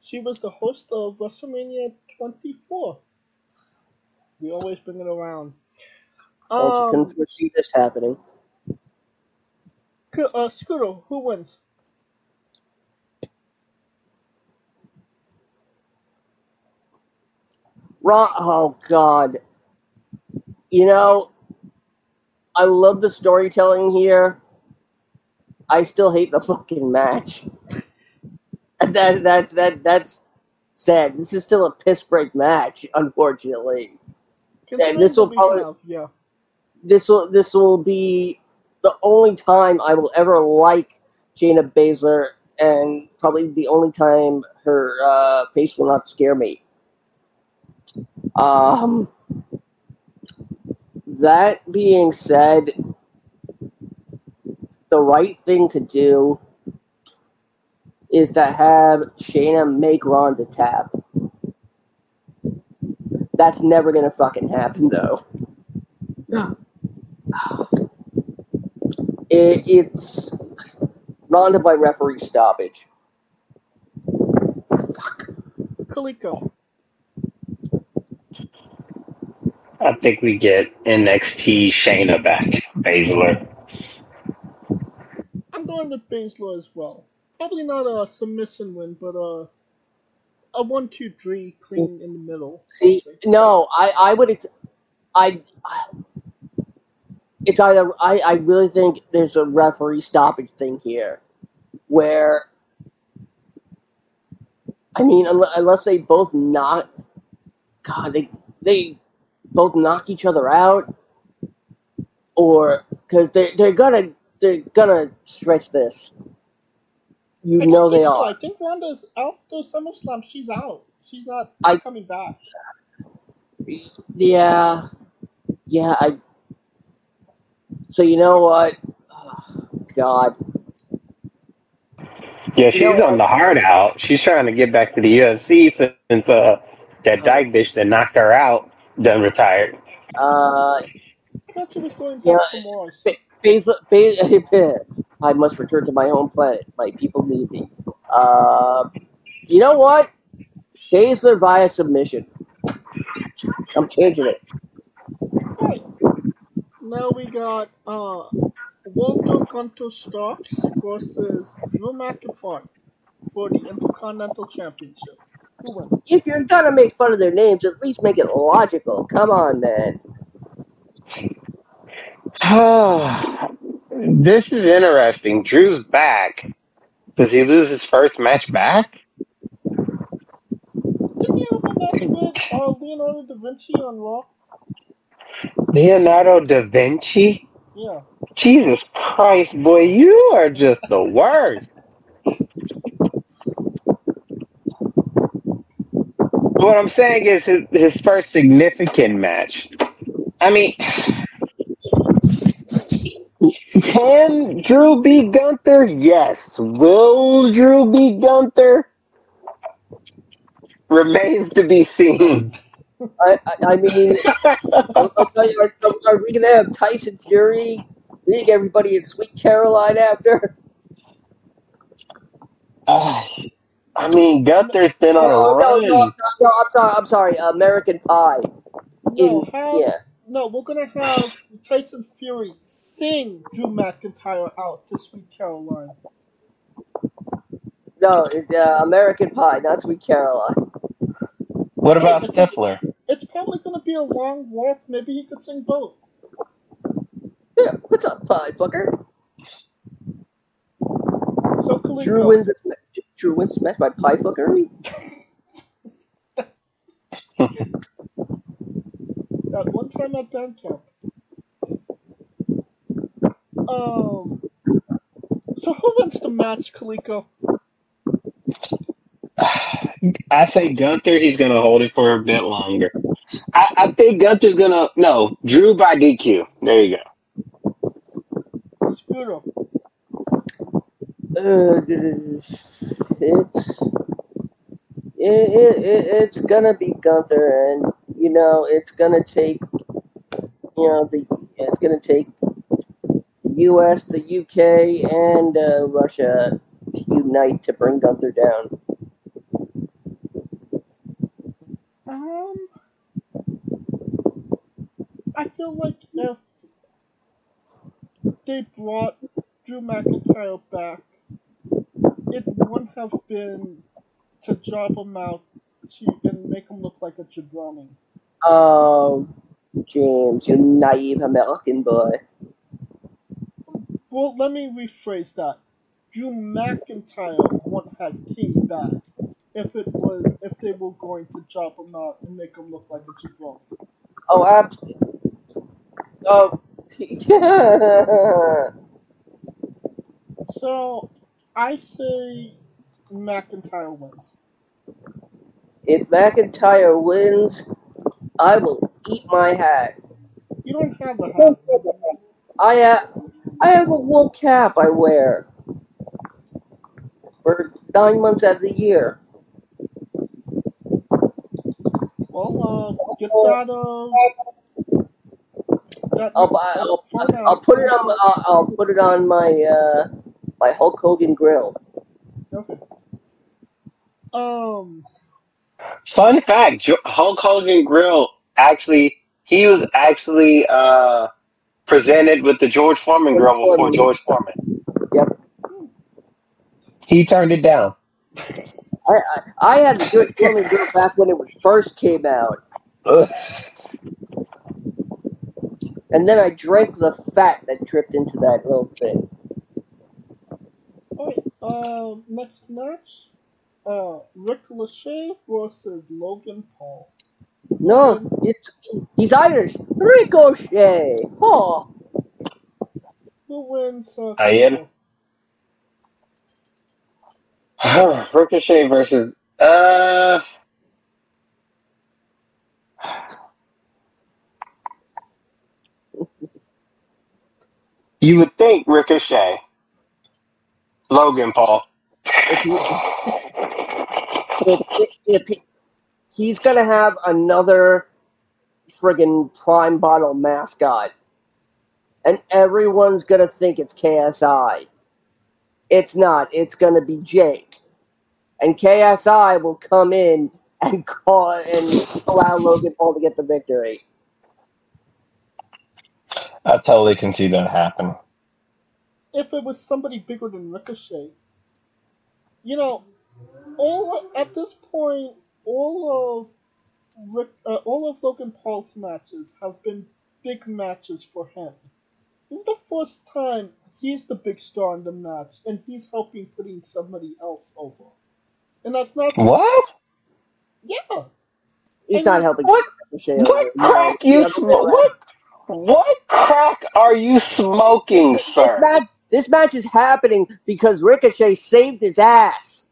She was the host of WrestleMania twenty-four. We always bring it around. Um, I couldn't foresee this happening. Uh, Scooter, who wins? Ron- oh, God. You know, I love the storytelling here. I still hate the fucking match. that, that, that, that's sad. This is still a piss break match, unfortunately. And this will probably, have, yeah. This will this will be the only time I will ever like Shayna Baszler, and probably the only time her uh, face will not scare me. Um, that being said, the right thing to do is to have Shayna make Ronda tap. That's never gonna fucking happen, though. Yeah. It, it's rounded by referee stoppage. Fuck. Kaliko. I think we get N X T Shayna back. Baszler. I'm going with Baszler as well. Probably not a submission win, but a, a one, two, three clean in the middle. See, no, I, I would. Ex- I, I. It's either I, I really think there's a referee stoppage thing here, where. I mean, unless, unless they both knock, God, they they both knock each other out, or because they they're gonna they're gonna stretch this. You I know they so. are. I think Ronda's out through SummerSlam. She's out. She's not I, coming back. Yeah, yeah. I. So you know what? Oh, God. Yeah, she's you know, on the hard out. She's trying to get back to the U F C since uh, that uh, dyke bitch that knocked her out done retired. Uh, I thought she was going back yeah, to Mars. Ba- ba- ba- ba- I must return to my home planet. My people need me. Uh, you know what? Baszler via submission. I'm changing it. Right. Now we got... Uh, Waldo Gunter Starks versus Drew McIntyre for the Intercontinental Championship. Who wins? If you're gonna make fun of their names, at least make it logical. Come on, man. Oh, this is interesting. Drew's back. Does he lose his first match back? Did he have a match with uh, Leonardo da Vinci on Raw? Leonardo da Vinci? Yeah. Jesus Christ, boy, you are just the worst. What I'm saying is his, his first significant match. I mean, can Drew be Gunther? Yes. Will Drew be Gunther? Remains to be seen. I, I, I mean, I'll, I'll tell you, are, are we going to have Tyson Fury league everybody in Sweet Caroline after? Uh, I mean, Gunther's been on no, a run. No, no, I'm, no, I'm sorry, I'm sorry. American Pie. No, in, have, yeah. no we're going to have Tyson Fury sing Drew McIntyre out to Sweet Caroline. No, uh, American Pie, not Sweet Caroline. What about it's, Stifler? It's probably going to be a long walk. Maybe he could sing both. Yeah, what's up, Pie Fucker? So Kaliko. Drew wins this match. Drew wins this match by Pie Fuckery? That one time at Dan Camp. Um. So who wins the match, Kaliko? I think Gunther, he's going to hold it for a bit longer. I, I think Gunther's going to, no, Drew by D Q. There you go. Scooter. Uh, it's it, it, it, it's going to be Gunther, and, you know, it's going to take, you know, the it's going to take U S, the U K, and uh, Russia to unite to bring Gunther down. Um, I feel like if they brought Drew McIntyre back, it wouldn't have been to job him out to, and make him look like a jabroni. Oh, James, you naive American boy. Well, let me rephrase that. Drew McIntyre wouldn't have came back. If it was, if they were going to chop him out and make him look like a jabroni. Oh, absolutely. Oh, yeah. So, I say McIntyre wins. If McIntyre wins, I will eat my hat. You don't have a hat. I have, I have a wool cap I wear for nine months out of the year. Well, uh, get that, uh, That, I'll, I'll, I'll, I'll put it on. My, I'll, I'll put it on my uh, my Hulk Hogan grill. Okay. Um. Fun fact: Hulk Hogan grill actually he was actually uh, presented with the George Foreman grill before Foreman. George Foreman. Yep. He turned it down. I I, I had the George Foreman grill back when it was first came out. Ugh. And then I drank the fat that dripped into that little thing. Alright, uh, next match, uh, Rick Lachey versus Logan Paul. No, it's he's Irish. Ricochet. Oh. Who wins? Uh, I am. Ricochet versus uh. You would think Ricochet. Logan Paul. If he, if, if he, he's going to have another friggin' Prime Bottle mascot. And everyone's going to think it's K S I. It's not. It's going to be Jake. And K S I will come in and call and allow Logan Paul to get the victory. I totally can see that happen. If it was somebody bigger than Ricochet, you know, all at this point, all of Rick, uh, all of Logan Paul's matches have been big matches for him. This is the first time he's the big star in the match, and he's helping putting somebody else over. And that's not what? Yeah, he's and not helping. What? Ricochet what crack you? What? What crack are you smoking, sir? This match, this match is happening because Ricochet saved his ass.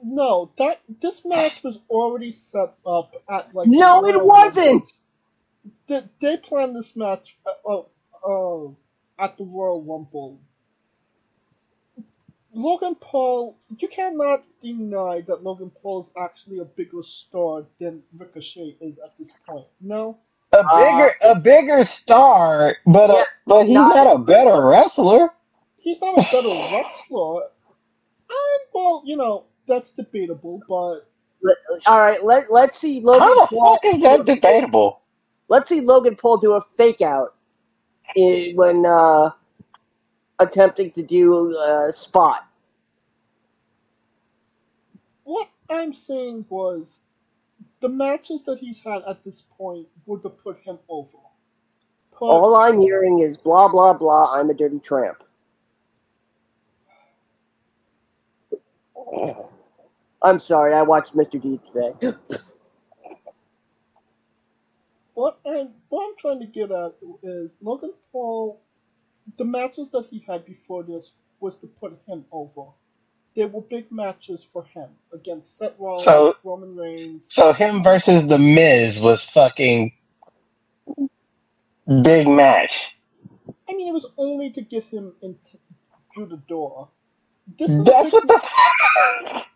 No, that this match was already set up at like. No, it wasn't. They, they planned this match uh, uh, at the Royal Rumble. Logan Paul, you cannot deny that Logan Paul is actually a bigger star than Ricochet is at this point. No. A bigger, uh, a bigger star, but yeah, a, but he's not, not a better wrestler. He's not a better wrestler. And, well, you know that's debatable, but all right, let let's see Logan. How the Paul, fuck is that debatable? Let's see Logan Paul do a fake out in, when uh, attempting to do a spot. What I'm saying was. The matches that he's had at this point would have put him over. Put All I'm hearing is blah, blah, blah, I'm a dirty tramp. I'm sorry, I watched Mister D today. what, I'm, what I'm trying to get at is Logan Paul, the matches that he had before this was to put him over. There were big matches for him against Seth Rollins, so, Roman Reigns. So him versus The Miz was fucking big match. I mean, it was only to get him into through the door. This is That's what the fuck?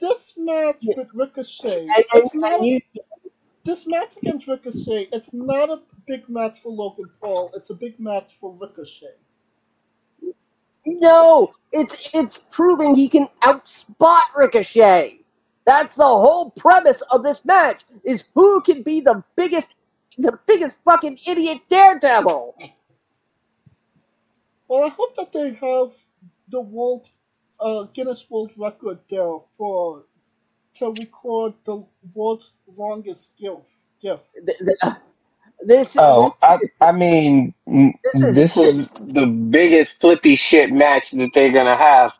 This match with Ricochet. I, I, it's not a, this match against Ricochet, it's not a big match for Logan Paul. It's a big match for Ricochet. No, it's it's proving he can outspot Ricochet. That's the whole premise of this match: is who can be the biggest, the biggest fucking idiot daredevil. Well, I hope that they have the world, uh, Guinness World Record there for to record the world's longest gif. gif. The, the, This, oh, this, I, I mean, this is, this is the biggest flippy shit match that they're going to have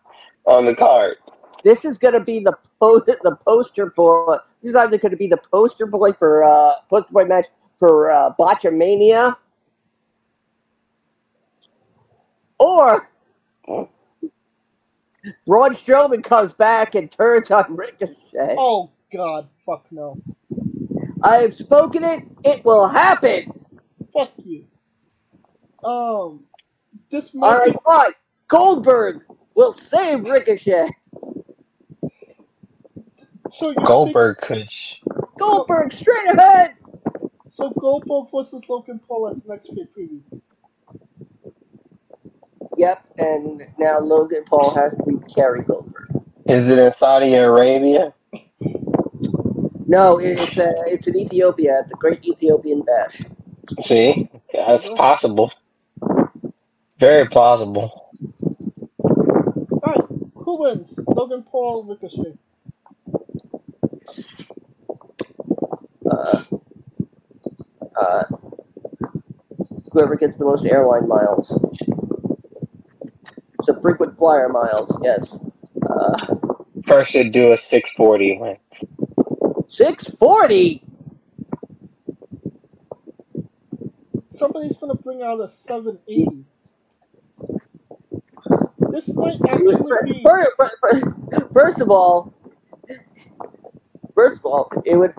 on the card. This is going to be the post, the poster boy. This is either going to be the poster boy for uh, poster boy match for uh, Botchamania, or Braun Strowman comes back and turns on Ricochet. Oh God, fuck no. I've spoken it. It will happen. Fuck you. Um, this might All right, fine. Goldberg will save Ricochet. So Goldberg could. Goldberg straight ahead. So Goldberg versus Logan Paul at the next pay preview. Yep, and now Logan Paul has to carry Goldberg. Is it in Saudi Arabia? No, it's a, it's in Ethiopia at the Great Ethiopian Bash. See, that's possible. Very plausible. All right, who wins? Logan Paul or Ricochet? Uh, uh, whoever gets the most airline miles. So frequent flyer miles, yes. Uh, First, should do a six forty win. six forty Somebody's gonna bring out a seven eighty This might actually first, be. First, first, first of all, first of all, it would.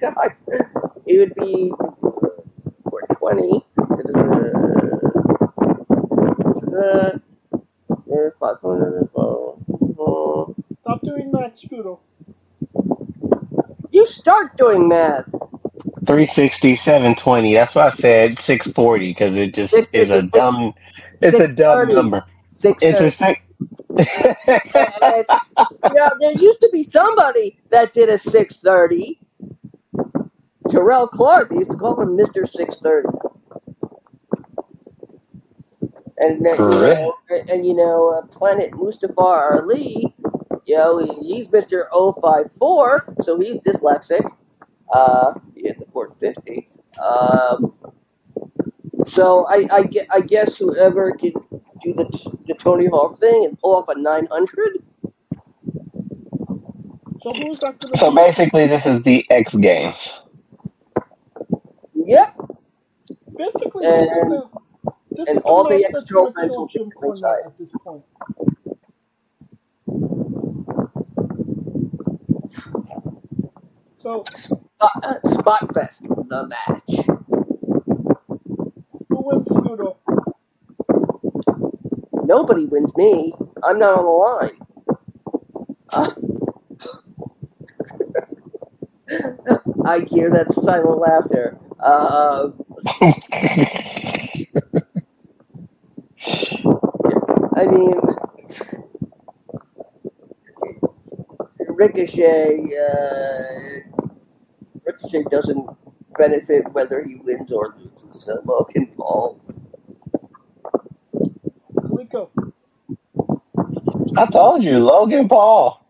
God, it would be four twenty Stop doing that, Scooter. You start doing math. three sixty, seven twenty That's why I said six forty because it just six, is a, a dumb. It's a dumb number. Six. It's a six. Now there used to be somebody that did a six thirty Terrell Clark. They used to call him Mister six thirty And then, you know, and you know, uh, Planet Mustafa Ali. You know, he, he's Mister oh five four so he's dyslexic. Uh, he hit the four fifty Um, so I, I, I guess whoever could do the the Tony Hawk thing and pull off a nine hundred So who's that? So basically, this is the X Games. Yep. Basically, and, this is the this and is all the, the extra mental Jim Cornette at this point. So, Spot, uh, Spot Fest, the match. Who wins, Scooter? Nobody wins me. I'm not on the line. Uh, I hear that silent laughter. Uh, I mean, Ricochet, uh... Ricochet doesn't benefit whether he wins or loses, so Logan Paul. Kaliko. I told you, Logan Paul.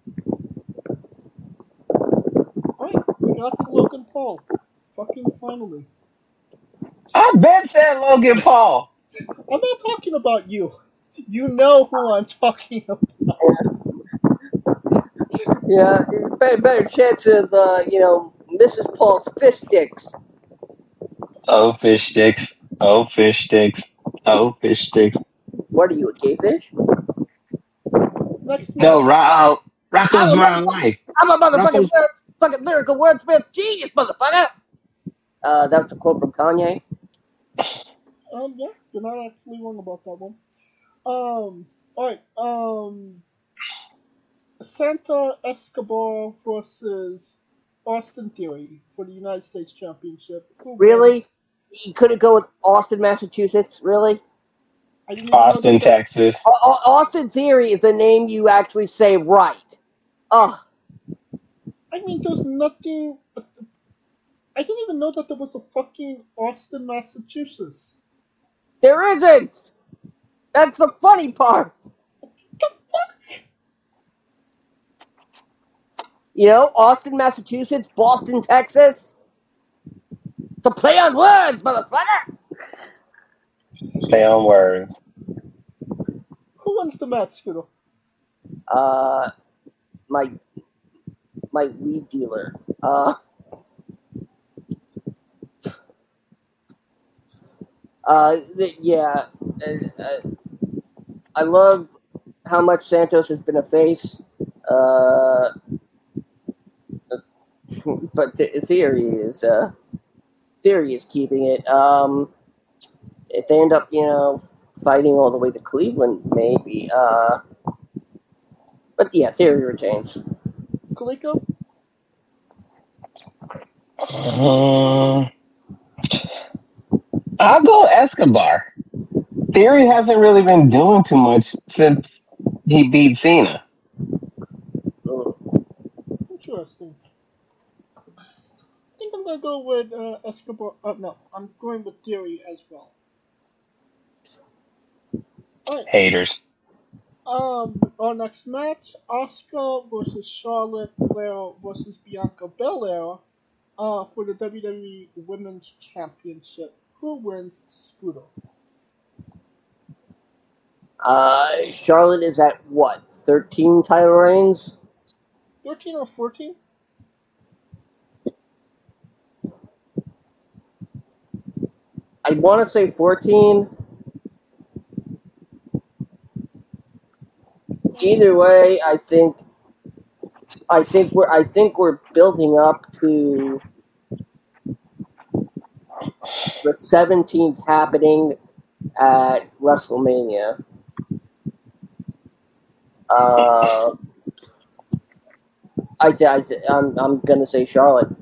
Right, we got the Logan Paul. Fucking finally. I bet that Logan Paul. I'm not talking about you. You know who I'm talking about. Yeah, it's better, better chance of, uh, you know, Missus Paul's fish sticks. Oh, fish sticks. Oh, fish sticks. Oh, fish sticks. What are you, a gay fish? Next no, Ra- Rocco's my life. I'm a motherfucking lyric, fucking lyrical wordsmith genius, motherfucker. Uh, that's a quote from Kanye. Um, yeah, you're not actually wrong about that one. Um, alright, um... Santa Escobar versus Austin Theory for the United States Championship. Who really? Wins? You couldn't go with Austin, Massachusetts? Really? Austin, Texas. Uh, Austin Theory is the name you actually say right. Ugh. I mean, there's nothing... I didn't even know that there was a fucking Austin, Massachusetts. There isn't! That's the funny part! You know, Austin, Massachusetts, Boston, Texas. It's a play on words, motherfucker! Play on words. Who wins the match, Scooter? Uh, my, my weed dealer. Uh, uh, yeah. Uh, I love how much Santos has been a face. Uh... But the theory is, uh, theory is keeping it. Um, if they end up, you know, fighting all the way to Cleveland, maybe. Uh, but yeah, theory retains. Kaliko? Um, I'll go Escobar. Theory hasn't really been doing too much since he beat Cena. Oh. Interesting. I think I'm going to go with uh, Escobar. Uh, no, I'm going with Theory as well. Right. Haters. Um, our next match, Asuka versus Charlotte Flair versus Bianca Belair uh, for the W W E Women's Championship. Who wins, Scooter? Uh, Charlotte is at what, thirteen title reigns? thirteen or fourteen? I want to say fourteen. Either way, I think, I think we're, I think we're building up to the seventeenth happening at WrestleMania. Uh, I, I, I'm, I'm gonna say Charlotte.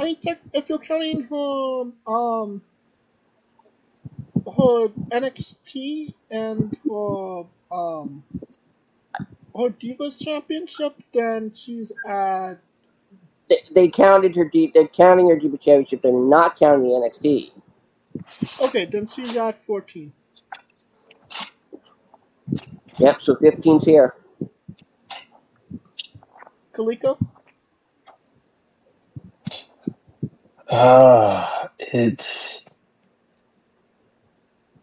I mean, if you're counting her, um. her N X T and her, um, her Divas Championship, then she's at... They, they counted her D... They're counting her Divas Championship. They're not counting the N X T. Okay, then she's at fourteen. Yep, so fifteen's here. Kaliko? Uh, it's...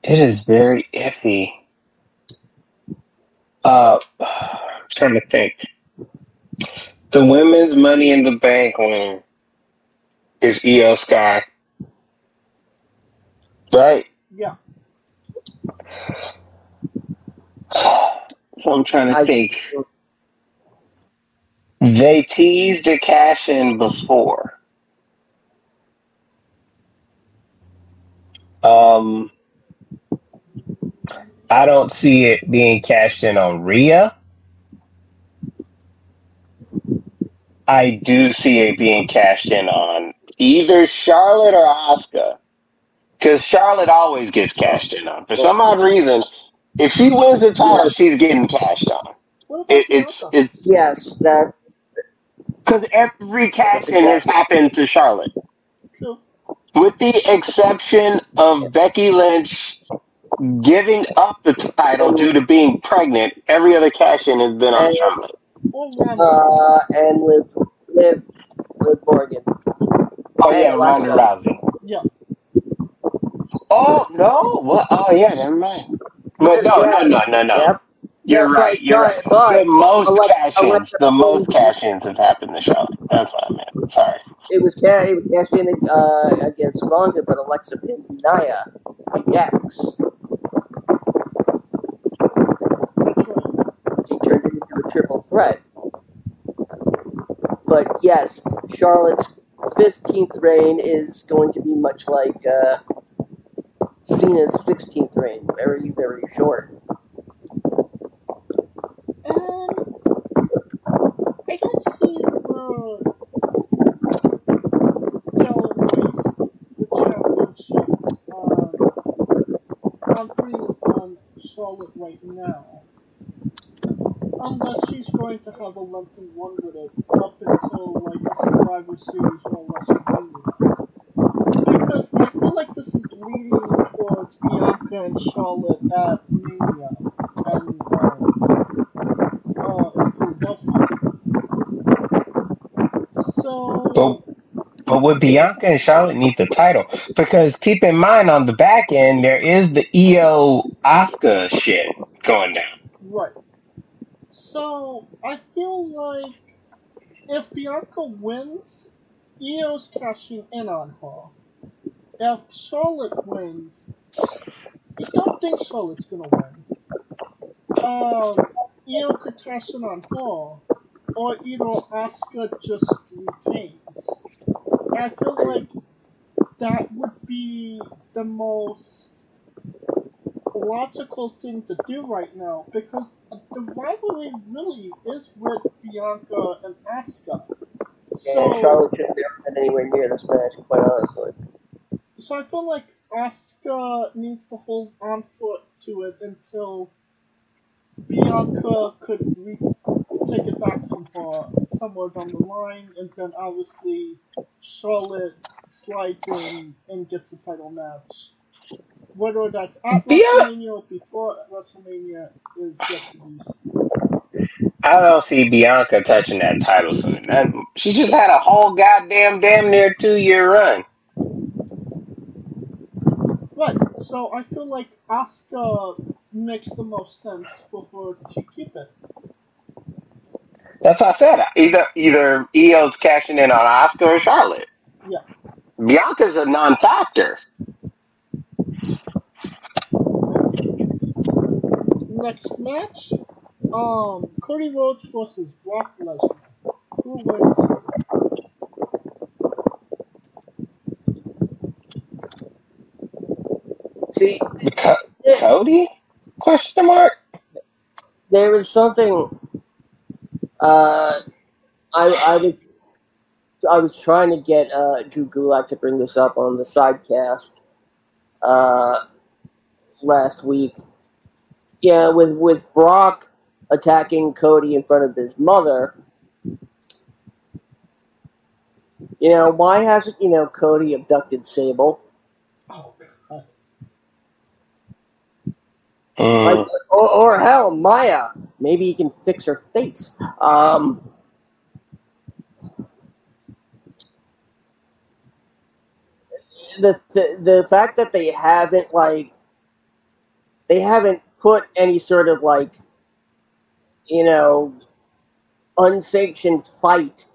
It is very iffy. Uh, I'm trying to think. The women's Money in the Bank win is E O Sky. Right? Yeah. So I'm trying to I, think. They teased the cash in before. Um... I don't see it being cashed in on Rhea. I do see it being cashed in on either Charlotte or Asuka. Because Charlotte always gets cashed in on. For some odd reason, if she wins the title, she's getting cashed on. It, it's, it's Yes. that Because every cash in has happened to Charlotte. With the exception of Becky Lynch giving up the title due to being pregnant, every other cash-in has been on Charlotte. Uh, and Liv, Liv, Liv Morgan. Oh, and yeah, Ronda Rousey. Yeah. Oh, no. What? Oh, yeah, never mind. No, no, no, no, no, no. Yep. You're yeah, right, you're right. right. The most Alexa, cash-ins, Alexa. the most cash-ins have happened to Charlotte. That's what I meant. Sorry. It was, ca- it was cashed-in uh, against Ronda, but Alexa pinned Nia. Yaks. She turned it into a triple threat. But yes, Charlotte's fifteenth reign is going to be much like uh, Cena's sixteenth reign, very, very short. Um, I don't see where Bella wins the championship. Uh, I'm pretty on Charlotte right now. Unless she's going to have a lengthy one with it up until like the Survivor Series or WrestleMania. Because I feel like this is leading towards Bianca and Charlotte at Mania and uh, Uh, so, but, but would Bianca and Charlotte need the title? Because keep in mind, on the back end, there is the E O Asuka shit going down. Right. So, I feel like if Bianca wins, E O's cashing in on her. If Charlotte wins, I don't think Charlotte's going to win. Um... E O could cash in on her, or either Asuka just retains. I feel like that would be the most logical thing to do right now, because the rivalry really is with Bianca and Asuka. so, Charlotte should have never been anywhere near this match, quite honestly. So I feel like Asuka needs to hold on for, to it until Bianca could re- take it back from her somewhere down the line, and then obviously Charlotte slides in and gets the title match. Whether that's at WrestleMania or before WrestleMania is yet to be seen. I don't see Bianca touching that title soon. That, she just had a whole goddamn damn near two-year run. Right, so I feel like Asuka makes the most sense for her to keep it. That's what I said. Either either E O's cashing in on Asuka or Charlotte. Yeah. Bianca's a non-factor. Next match, um, Cody Rhodes versus Brock Lesnar. Who wins? See, Co- it, Cody? Question mark. There was something. Uh, I I was I was trying to get uh, Drew Gulak to bring this up on the sidecast uh, last week. Yeah, with, with Brock attacking Cody in front of his mother, you know, why hasn't, you know, Cody abducted Sable? Oh, God. Uh. Like, or, or, hell, Maya. Maybe he can fix her face. Um, the, the, the fact that they haven't, like, they haven't put any sort of, like, you know, unsanctioned fight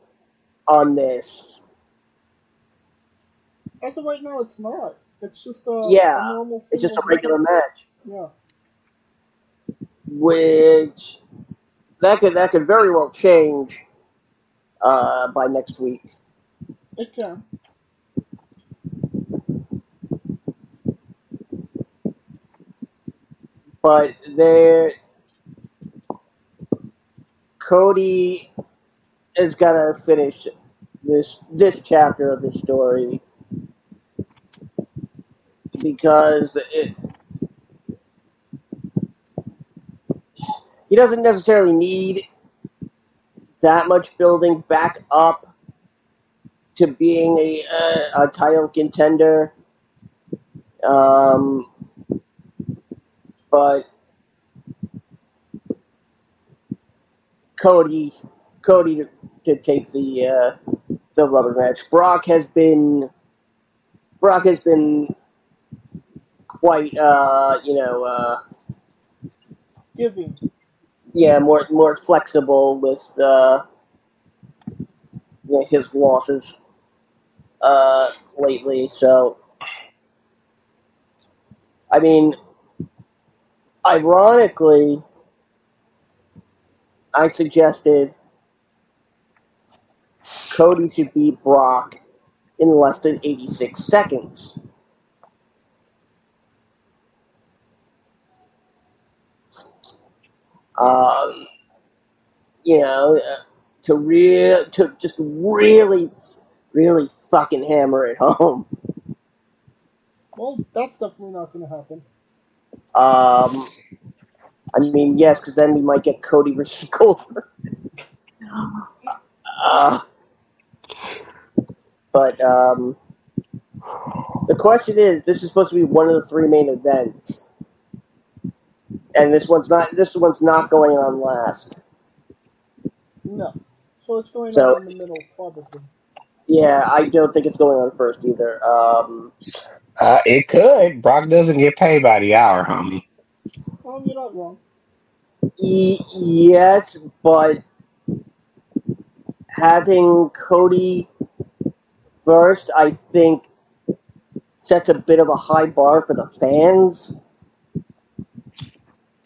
on this. As of right now, it's not. It's just a yeah. A normal it's just a regular match. match. Yeah. Which that could that could very well change uh, by next week. It can. But there, Cody has got to finish this this chapter of the story because it, he doesn't necessarily need that much building back up to being a a, a title contender. Um. But Cody, Cody to, to take the uh, the rubber match. Brock has been, Brock has been quite, uh, you know, uh, giving. Yeah, more more flexible with uh, you know, his losses uh, lately. So, I mean. Ironically, I suggested Cody should beat Brock in less than eighty-six seconds. Um, you know, to real, to just really, really fucking hammer it home. Well, that's definitely not going to happen. Um, I mean, yes, because then we might get Cody versus Goldberg. uh, but um, the question is, this is supposed to be one of the three main events, and this one's not. This one's not going on last. No, so it's going so, on in the middle, probably. Yeah, I don't think it's going on first either. Um. Uh, it could. Brock doesn't get paid by the hour, homie. Oh, you're not wrong. E- yes, but having Cody first, I think, sets a bit of a high bar for the fans.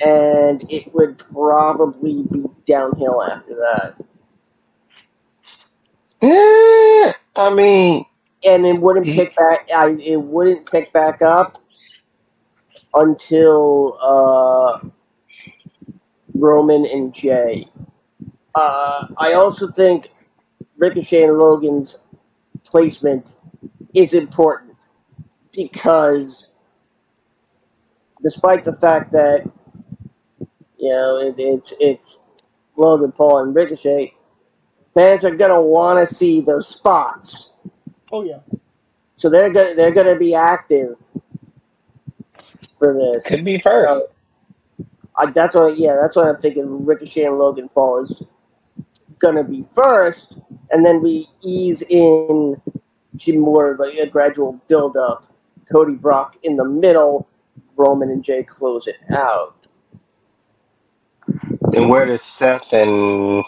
And it would probably be downhill after that. Yeah, I mean... And it wouldn't pick back. I, it wouldn't pick back up until uh, Roman and Jay. Uh, I also think Ricochet and Logan's placement is important because despite the fact that, you know, it, it's it's Logan Paul and Ricochet, fans are gonna want to see those spots. Oh yeah. So they're gonna they're gonna be active for this. Could be first. So, I, that's what yeah that's what I'm thinking. Ricochet and Logan Paul is gonna be first, and then we ease in to more like a gradual build up. Cody Brock in the middle. Roman and Jay close it out. And where does Seth and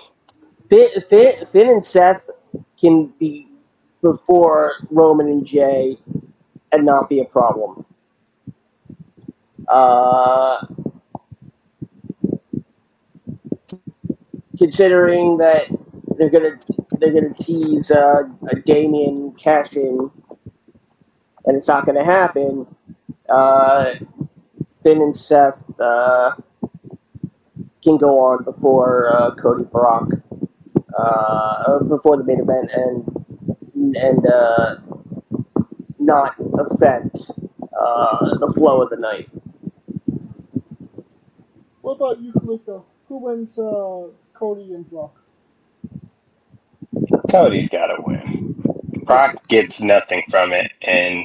Finn, Finn, Finn and Seth can be before Roman and Jay and not be a problem. Uh, considering that they're gonna they're gonna tease uh, a Damien cash in, and it's not gonna happen. Uh, Finn and Seth uh, can go on before uh, Cody Brock, uh, before the main event, and and uh, not affect uh, the flow of the night. What about you, Kaliko? Who wins uh, Cody and Brock? Cody's got to win. Brock gets nothing from it, and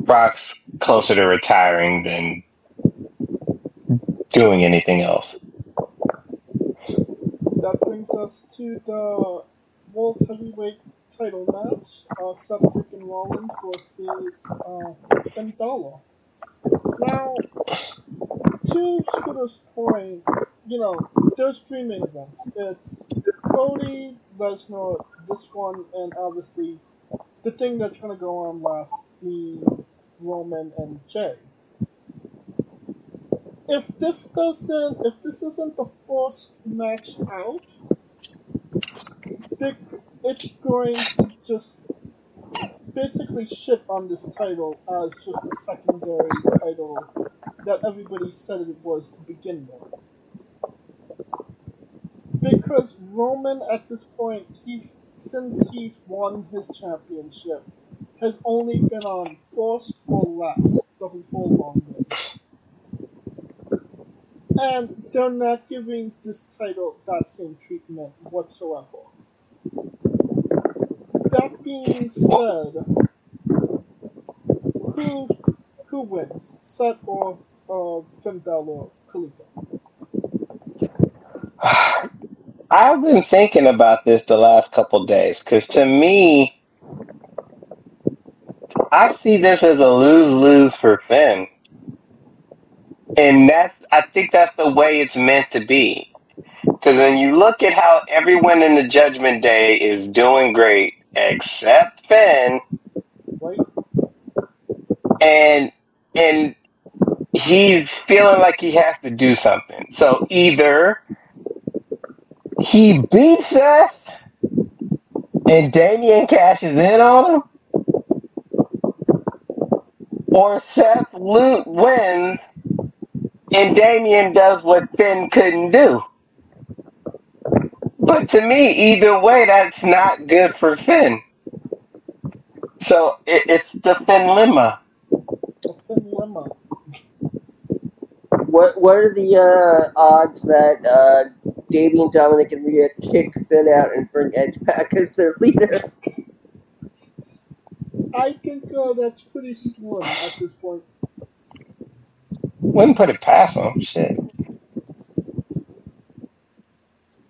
Brock's closer to retiring than doing anything else. That brings us to the World Heavyweight title match, uh, Seth freaking Rollins versus uh, Fandala. Now, to Scooter's point, you know, there's three main events. It's Cody, Lesnar, this one, and obviously the thing that's going to go on last, the Roman and Jay. If this doesn't, if this isn't the first match out, it's going to just basically shit on this title as just a secondary title that everybody said it was to begin with. Because Roman at this point, he's since he's won his championship, has only been on first or last the whole long way. And they're not giving this title that same treatment whatsoever. That being said, who who wins? Seth or uh, Finn Balor or Kalisto? I've been thinking about this the last couple days, because to me, I see this as a lose-lose for Finn. And that's, I think that's the way it's meant to be. Because when you look at how everyone in the Judgment Day is doing great, except Finn, and and he's feeling like he has to do something. So either he beats Seth and Damien cashes in on him, or Seth Luke wins and Damien does what Finn couldn't do. But to me, either way, that's not good for Finn. So it, it's the Finn lemma. The Finn lemma. What, what are the uh, odds that uh, Damien, Dominic, and Rhea kick Finn out and bring Edge back as their leader? I think uh, that's pretty slim at this point. Wouldn't put it past them, shit.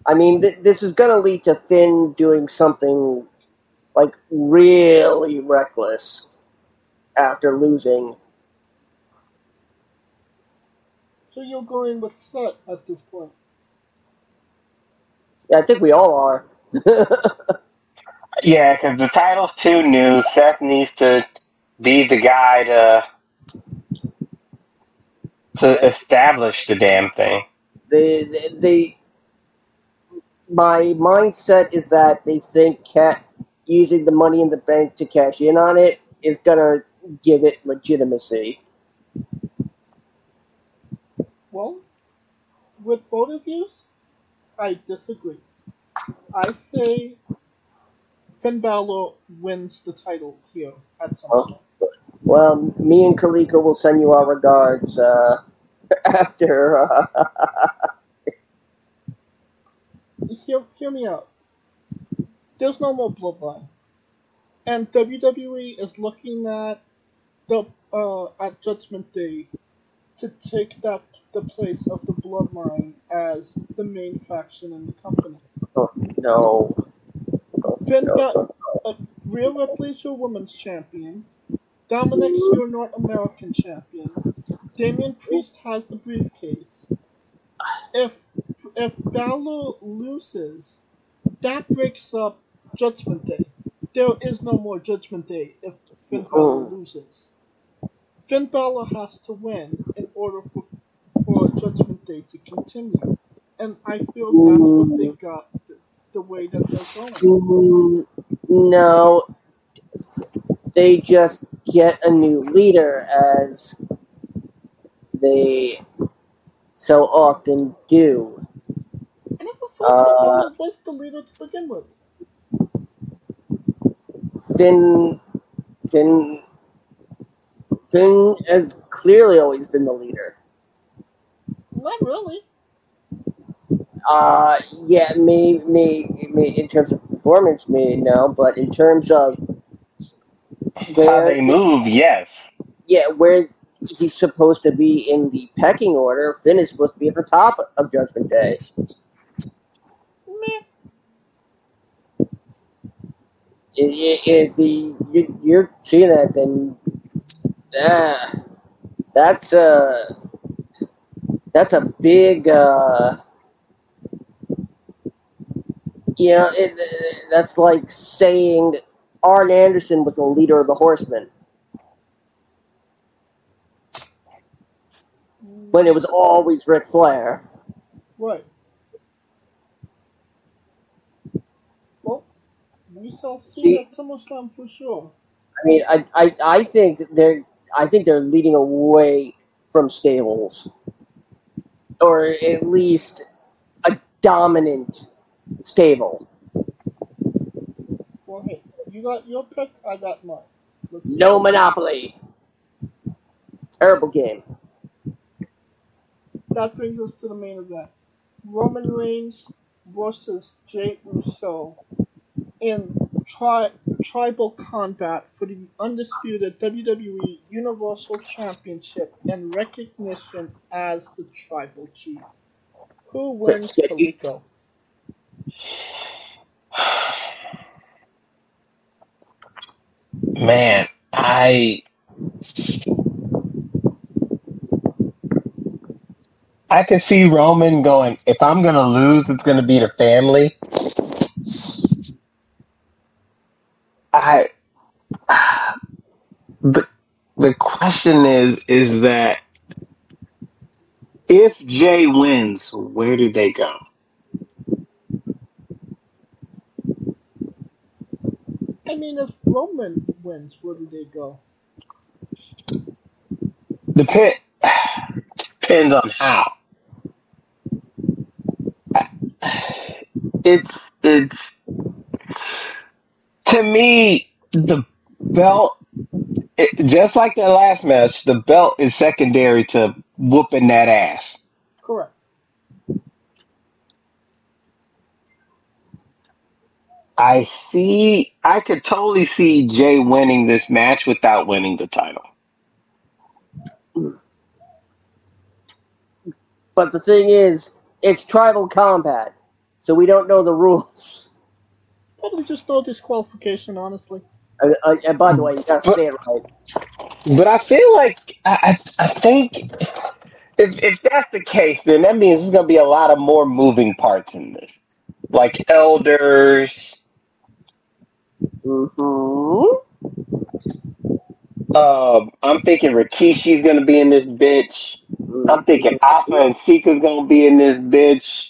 I mean, th- this is going to lead to Finn doing something, like, really reckless after losing. So you're going with Seth at this point? Yeah, I think we all are. Yeah, because the title's too new. Seth needs to be the guy to to establish the damn thing. They, they, they my mindset is that they think cat using the money in the bank to cash in on it is gonna give it legitimacy. Well, with both of you, I disagree. I say Finn Balor wins the title here at some oh. point. Well, me and Kaliko will send you our regards uh, after. Uh, hear, hear me out. There's no more bloodline, and W W E is looking at the uh, at Judgment Day to take that the place of the bloodline as the main faction in the company. Oh, no. Finn Balor, uh, Rhea Ripley's your women's champion. Dominic's your North American champion. Damian Priest has the briefcase. If if Balor loses, that breaks up Judgment Day. There is no more Judgment Day if Finn Balor loses. Finn Balor has to win in order for, for Judgment Day to continue. And I feel that's what they got the, the way that they're going. No. They just get a new leader, as they so often do. And if a uh, was the leader to begin with? Finn, Finn, Finn has clearly always been the leader. Not really. Uh, yeah, may, may, may, in terms of performance, may no, but in terms of Where, how they move, yes. Yeah, where he's supposed to be in the pecking order, Finn is supposed to be at the top of Judgment Day. Meh. If, if the, you, you're seeing that, then ah, that's a that's a big uh, you know it, that's like saying Arn Anderson was the leader of the Horsemen when it was always Ric Flair. Right. Well, we saw see that SummerSlam for sure. I mean, I, I, I think they're, I think they're leading away from stables, or at least a dominant stable. Well, hey. You got your pick, I got mine. Let's no see. Monopoly. Terrible game. That brings us to the main event. Roman Reigns versus Jey Uso in tri- tribal combat for the undisputed W W E Universal Championship and recognition as the Tribal Chief. Who wins, Kalisto? Man, I I can see Roman going, if I'm going to lose, it's going to be the family. I the, the question is, is that if Jey wins, where do they go? I mean, if Roman wins, where do they go? Depend, depends on how. It's, it's, to me, the belt, it, just like that last match, the belt is secondary to whooping that ass. Correct. I see, I could totally see Jey winning this match without winning the title. But the thing is, it's tribal combat, so we don't know the rules. Probably just no disqualification, honestly. Uh, uh, and by the way, you gotta stay right. But I feel like, I, I, I think, if, if that's the case, then that means there's gonna be a lot of more moving parts in this. Like elders. Mm-hmm. Uh, I'm thinking Rikishi's gonna be in this bitch. Mm-hmm. I'm thinking Alpha and Sika's gonna be in this bitch.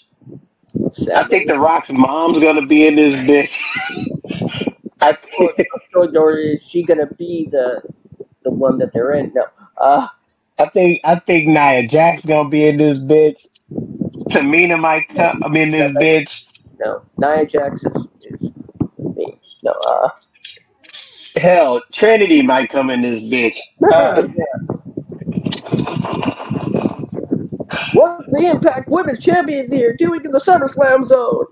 Seven. I think The Rock's mom's gonna be in this bitch. I think, or is she gonna be the the one that they're in? No. Uh, I think I think Nia Jax's gonna be in this bitch. Tamina might come in this bitch. No, Nia Jax is, is me. No, Uh, hell, Trinity might come in this bitch. Uh, What's the Impact Women's Champion here doing in the SummerSlam zone?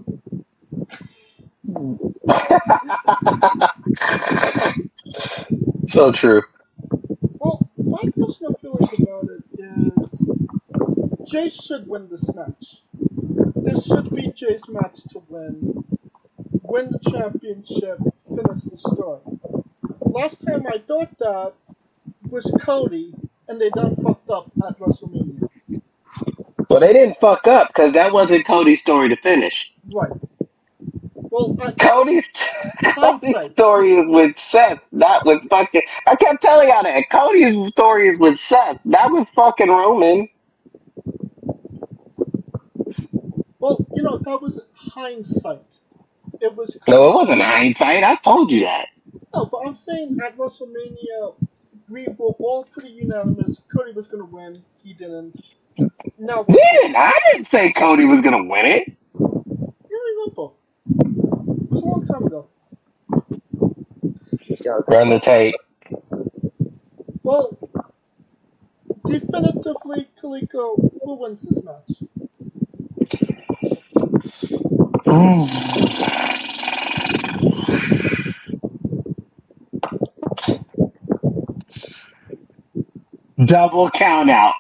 So true. Well, my personal feelings about it is Jay should win this match. This should be Jay's match to win. Win the championship, finish the story. Last time I thought that was Cody, and they done fucked up at WrestleMania. Well, they didn't fuck up, because that wasn't Cody's story to finish. Right. Well, I, Cody's, Cody's story is with Seth, not with fucking... I kept telling y'all that. Cody's story is with Seth, not with fucking Roman. Well, you know, that was hindsight. It was no, it wasn't hindsight. I told you that. No, but I'm saying at WrestleMania, we were all pretty unanimous. Cody was going to win. He didn't. No, didn't I didn't say Cody was going to win it. You don't remember? It was a long time ago. Run the tape. Well, definitively, Kaliko will win this match. Ooh. Double count out.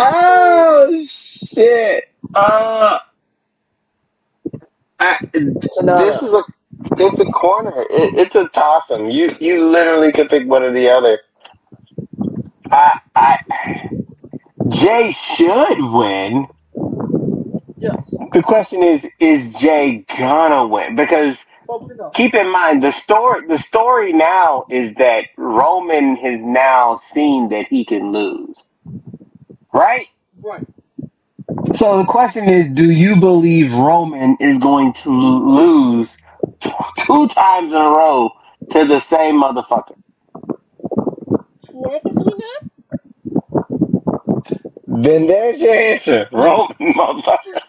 Oh shit. Uh I, this is a this is a corner. It, it's a toss em. You you literally could pick one or the other. I, I, Jay should win. Yes. The question is, is Jay gonna win? Because keep in mind the story. The story now is that Roman has now seen that he can lose, right? Right. So the question is, do you believe Roman is going to lose t- two times in a row to the same motherfucker? Then there's your answer, Roman motherfucker.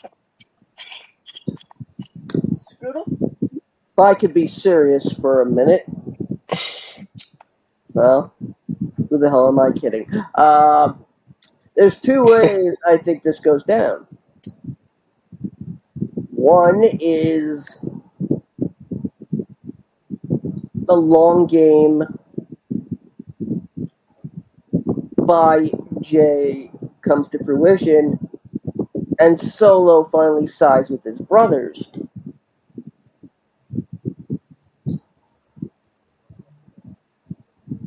If I could be serious for a minute. Well, who the hell am I kidding? Uh, there's two ways I think this goes down. One is the long game by Jay comes to fruition, and Solo finally sides with his brothers.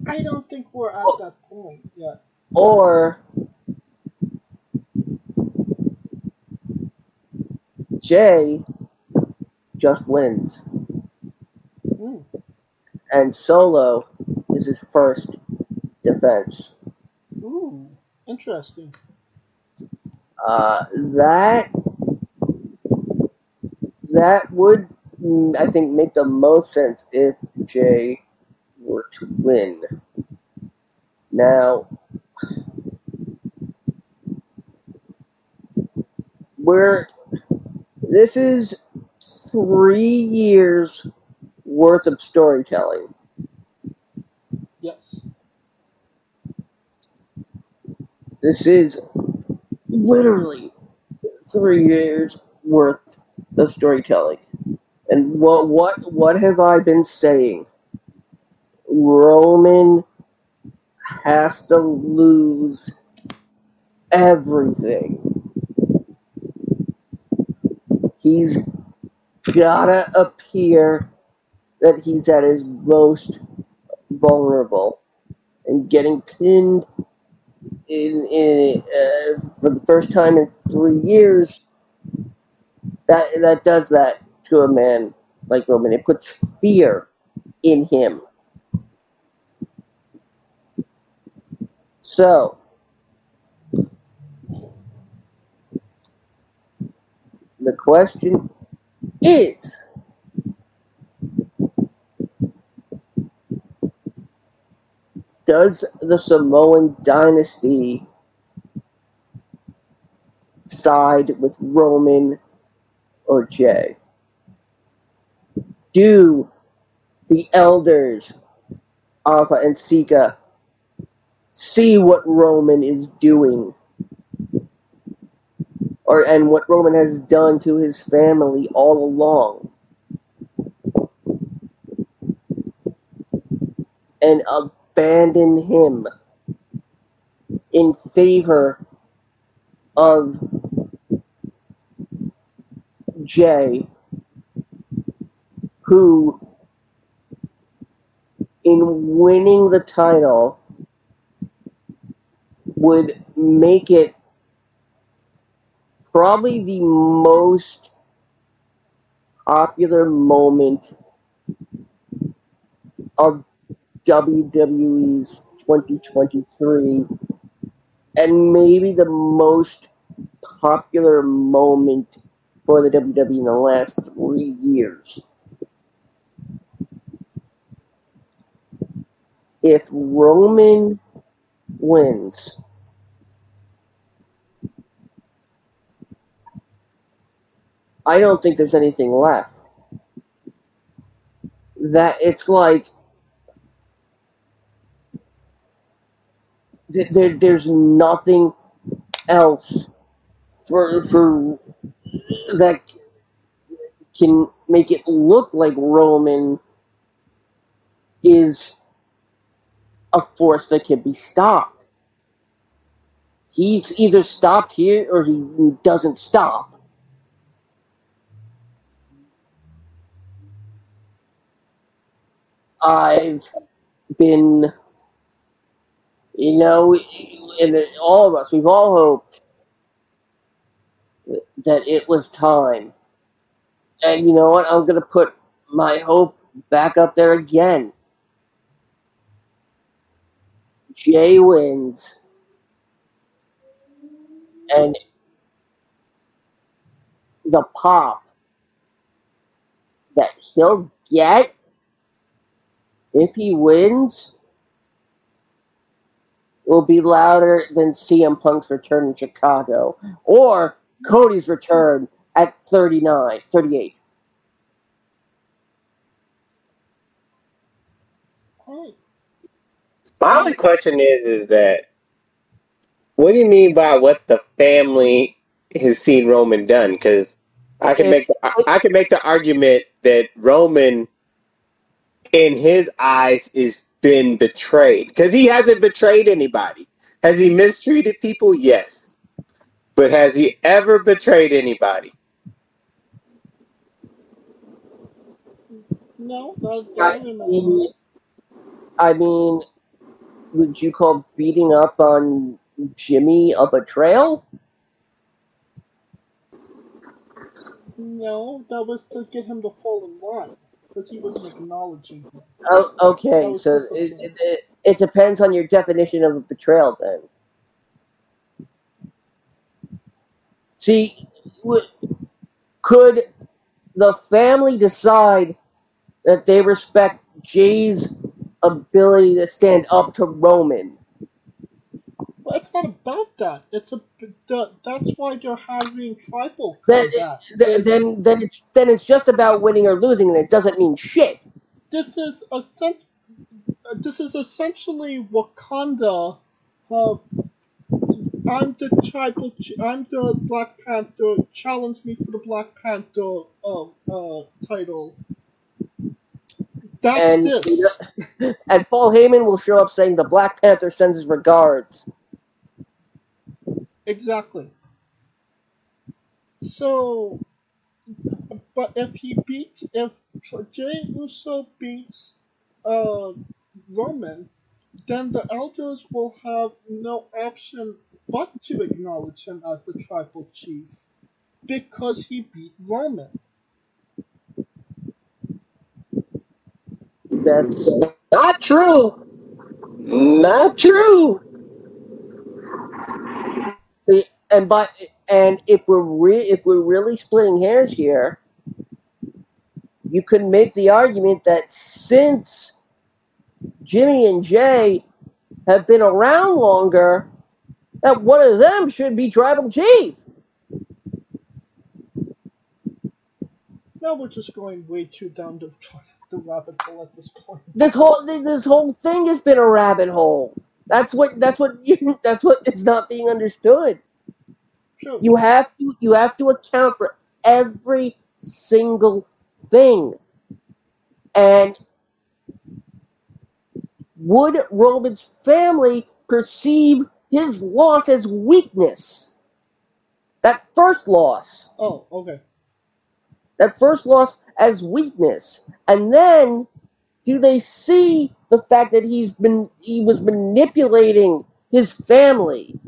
I don't think we're at that point yet. Or Jay just wins. Mm. And Solo is his first defense. Ooh, interesting. Uh, that that would, I think, make the most sense if Jay were to win. Now, we're this is three years worth of storytelling. Yes. This is literally three years worth of storytelling. And what what what have I been saying? Roman has to lose everything. He's gotta appear that he's at his most vulnerable. And getting pinned In, in uh, for the first time in three years, that that does that to a man like Roman. It puts fear in him. So, the question is, does the Samoan dynasty side with Roman or Jay? Do the elders, Alpha and Sika, see what Roman is doing? Or and what Roman has done to his family all along? And abandon him in favor of Jay, who, in winning the title, would make it probably the most popular moment of W W E's twenty twenty-three, and maybe the most popular moment for the W W E in the last three years. If Roman wins, I don't think there's anything left. That it's like, There, there's nothing else for for that can make it look like Roman is a force that can be stopped. He's either stopped here or he doesn't stop. I've been... You know, and all of us, we've all hoped that it was time. And you know what? I'm going to put my hope back up there again. Jay wins. And the pop that he'll get if he wins will be louder than C M Punk's return in Chicago, or Cody's return at thirty-nine, thirty-eight. My only question is, is that, what do you mean by what the family has seen Roman done? Because I can make the, I can make the argument that Roman, in his eyes, is been betrayed, because he hasn't betrayed anybody. Has he mistreated people? Yes. But has he ever betrayed anybody? No. I mean, I mean, would you call beating up on Jimmy a betrayal? No, that was to get him to fall in line. Because he wasn't acknowledging him. Oh, okay, so it, it, it, it depends on your definition of a betrayal, then. See, w- could the family decide that they respect Jay's ability to stand up to Roman? Well, it's not about that. It's a the, that's why they're having tribal. Then, that. Then, then, then it's then it's just about winning or losing, and it doesn't mean shit. This is a this is essentially Wakanda. Uh, I'm the tribal. I'm the Black Panther. Challenge me for the Black Panther uh, uh, title. That's and, this. You know, and Paul Heyman will show up saying the Black Panther sends his regards. Exactly. So, but if he beats, if Jay Uso beats uh, Roman, then the elders will have no option but to acknowledge him as the tribal chief, because he beat Roman. That's not true. Not true. And by and if we're re- if we're really splitting hairs here, you could make the argument that since Jimmy and Jay have been around longer, that one of them should be tribal chief. Now we're just going way too down the, the rabbit hole at this point. This whole this whole thing has been a rabbit hole. That's what that's what you, that's what is not being understood. True. You have to you have to account for every single thing. And would Roman's family perceive his loss as weakness? That first loss. Oh, okay. That first loss as weakness. And then do they see the fact that he's been he was manipulating his family?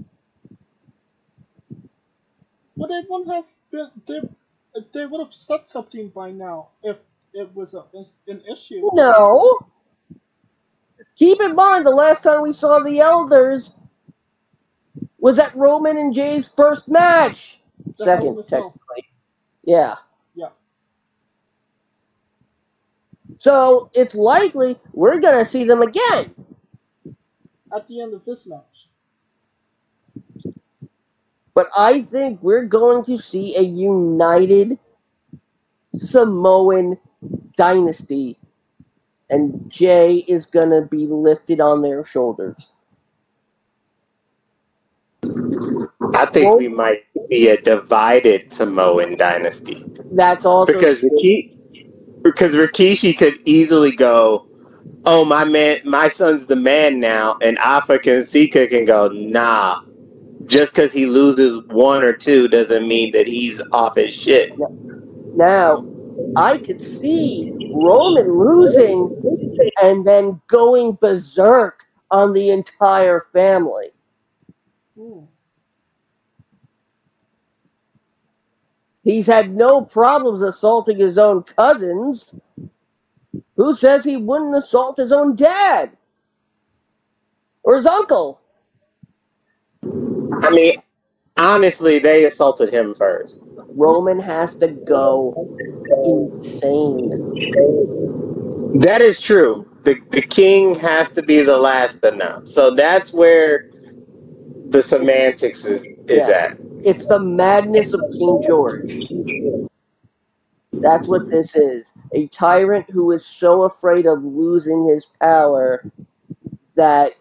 Well, they wouldn't have been, they, they would have said something by now if it was a, an issue. No. Keep in mind, the last time we saw the Elders was at Roman and Jay's first match. The Second, technically. Yeah. Yeah. So it's likely we're going to see them again. At the end of this match. But I think we're going to see a united Samoan dynasty. And Jay is going to be lifted on their shoulders. I think Roman, we might be a divided Samoan dynasty. That's also because Rikishi, because Rikishi could easily go, oh, my man, my son's the man now, and Afaka and Sika can go, nah, just because he loses one or two doesn't mean that he's off his shit. Now, I could see Roman losing and then going berserk on the entire family. Ooh. He's had no problems assaulting his own cousins. Who says he wouldn't assault his own dad? Or his uncle? I mean, honestly, they assaulted him first. Roman has to go insane. That is true. The the king has to be the last to know. So that's where the semantics is, is yeah. at. It's the madness of King George. That's what this is. A tyrant who is so afraid of losing his power that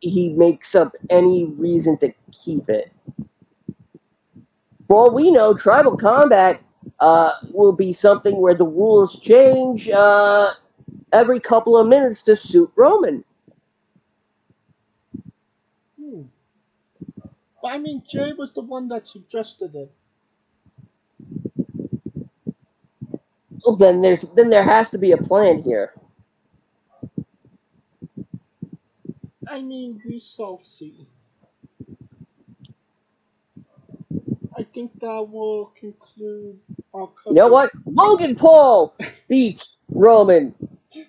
he makes up any reason to keep it. For all we know, tribal combat uh, will be something where the rules change uh, every couple of minutes to suit Roman. I mean, Jay was the one that suggested it. Well, then there's then there has to be a plan here. I mean, we shall see. I think that will conclude our coverage. You know what? Logan Paul beats Roman.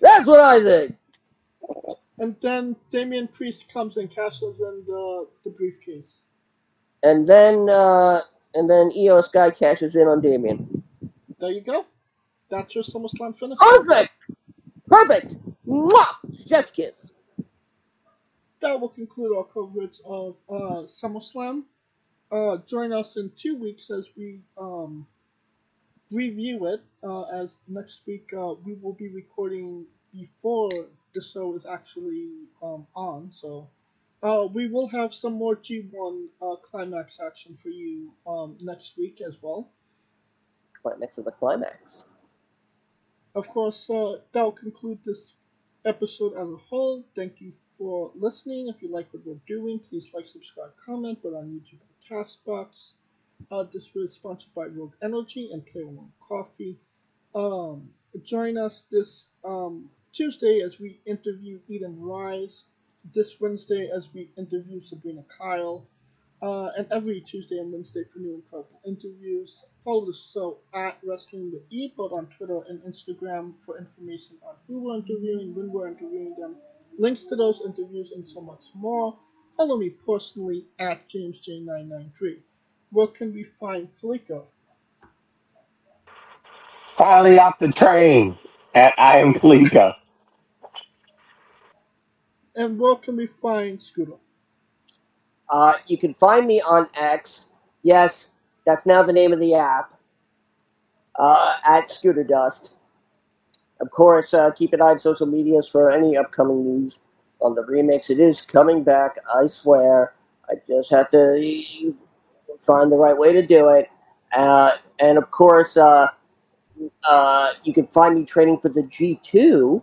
That's what I think. And then Damian Priest comes and cashes in the, the briefcase. And then, uh, and then Io Sky cashes in on Damien. There you go. That's your SummerSlam finish. Perfect! Perfect! Mwah! Chef's kiss. That will conclude our coverage of uh, SummerSlam. Uh, join us in two weeks as we um, review it. Uh, as next week uh, we will be recording before the show is actually um, on, so. Uh, we will have some more G one uh, climax action for you um, next week as well. Climax of the climax. Of course, uh, that will conclude this episode as a whole. Thank you for listening. If you like what we're doing, please like, subscribe, comment. We're on YouTube and CastBox. Uh, this was sponsored by Rogue Energy and Play Along Coffee. Um, join us this um, Tuesday as we interview Eden Rise. This Wednesday as we interview Sabrina Kyle, uh, and every Tuesday and Wednesday for new incredible interviews. Follow the show at Wrestling with E, both on Twitter and Instagram for information on who we're interviewing, when we're interviewing them, links to those interviews, and so much more. Follow me personally at James J nine nine three. Where can we find Kaliko? Finally off the train at I Am Kaliko. And where can we find Scooter? Uh, you can find me on X. Yes, that's now the name of the app. uh, at Scooter Dust. Of course, uh, keep an eye on social medias for any upcoming news on the remix. It is coming back, I swear. I just have to find the right way to do it. Uh, and, of course, uh, uh, you can find me training for the G two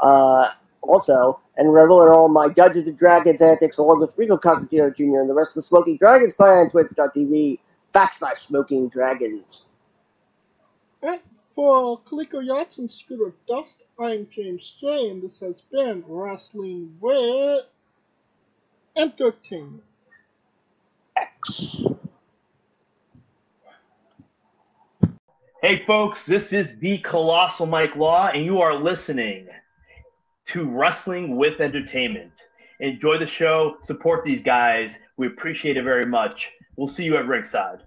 uh, also, and revel in all my Judges of Dragons antics along with Rico Constantino Junior and the rest of the Smoking Dragons clan on twitch dot t v backslash Smoking Dragons. And for Coleco Yachts and Scooter Dust, I'm James J, and this has been Wrestling with Entertainment X. Hey folks, this is the Colossal Mike Law, and you are listening to Wrestling with Entertainment. Enjoy the show, support these guys, we appreciate it very much. We'll see you at ringside.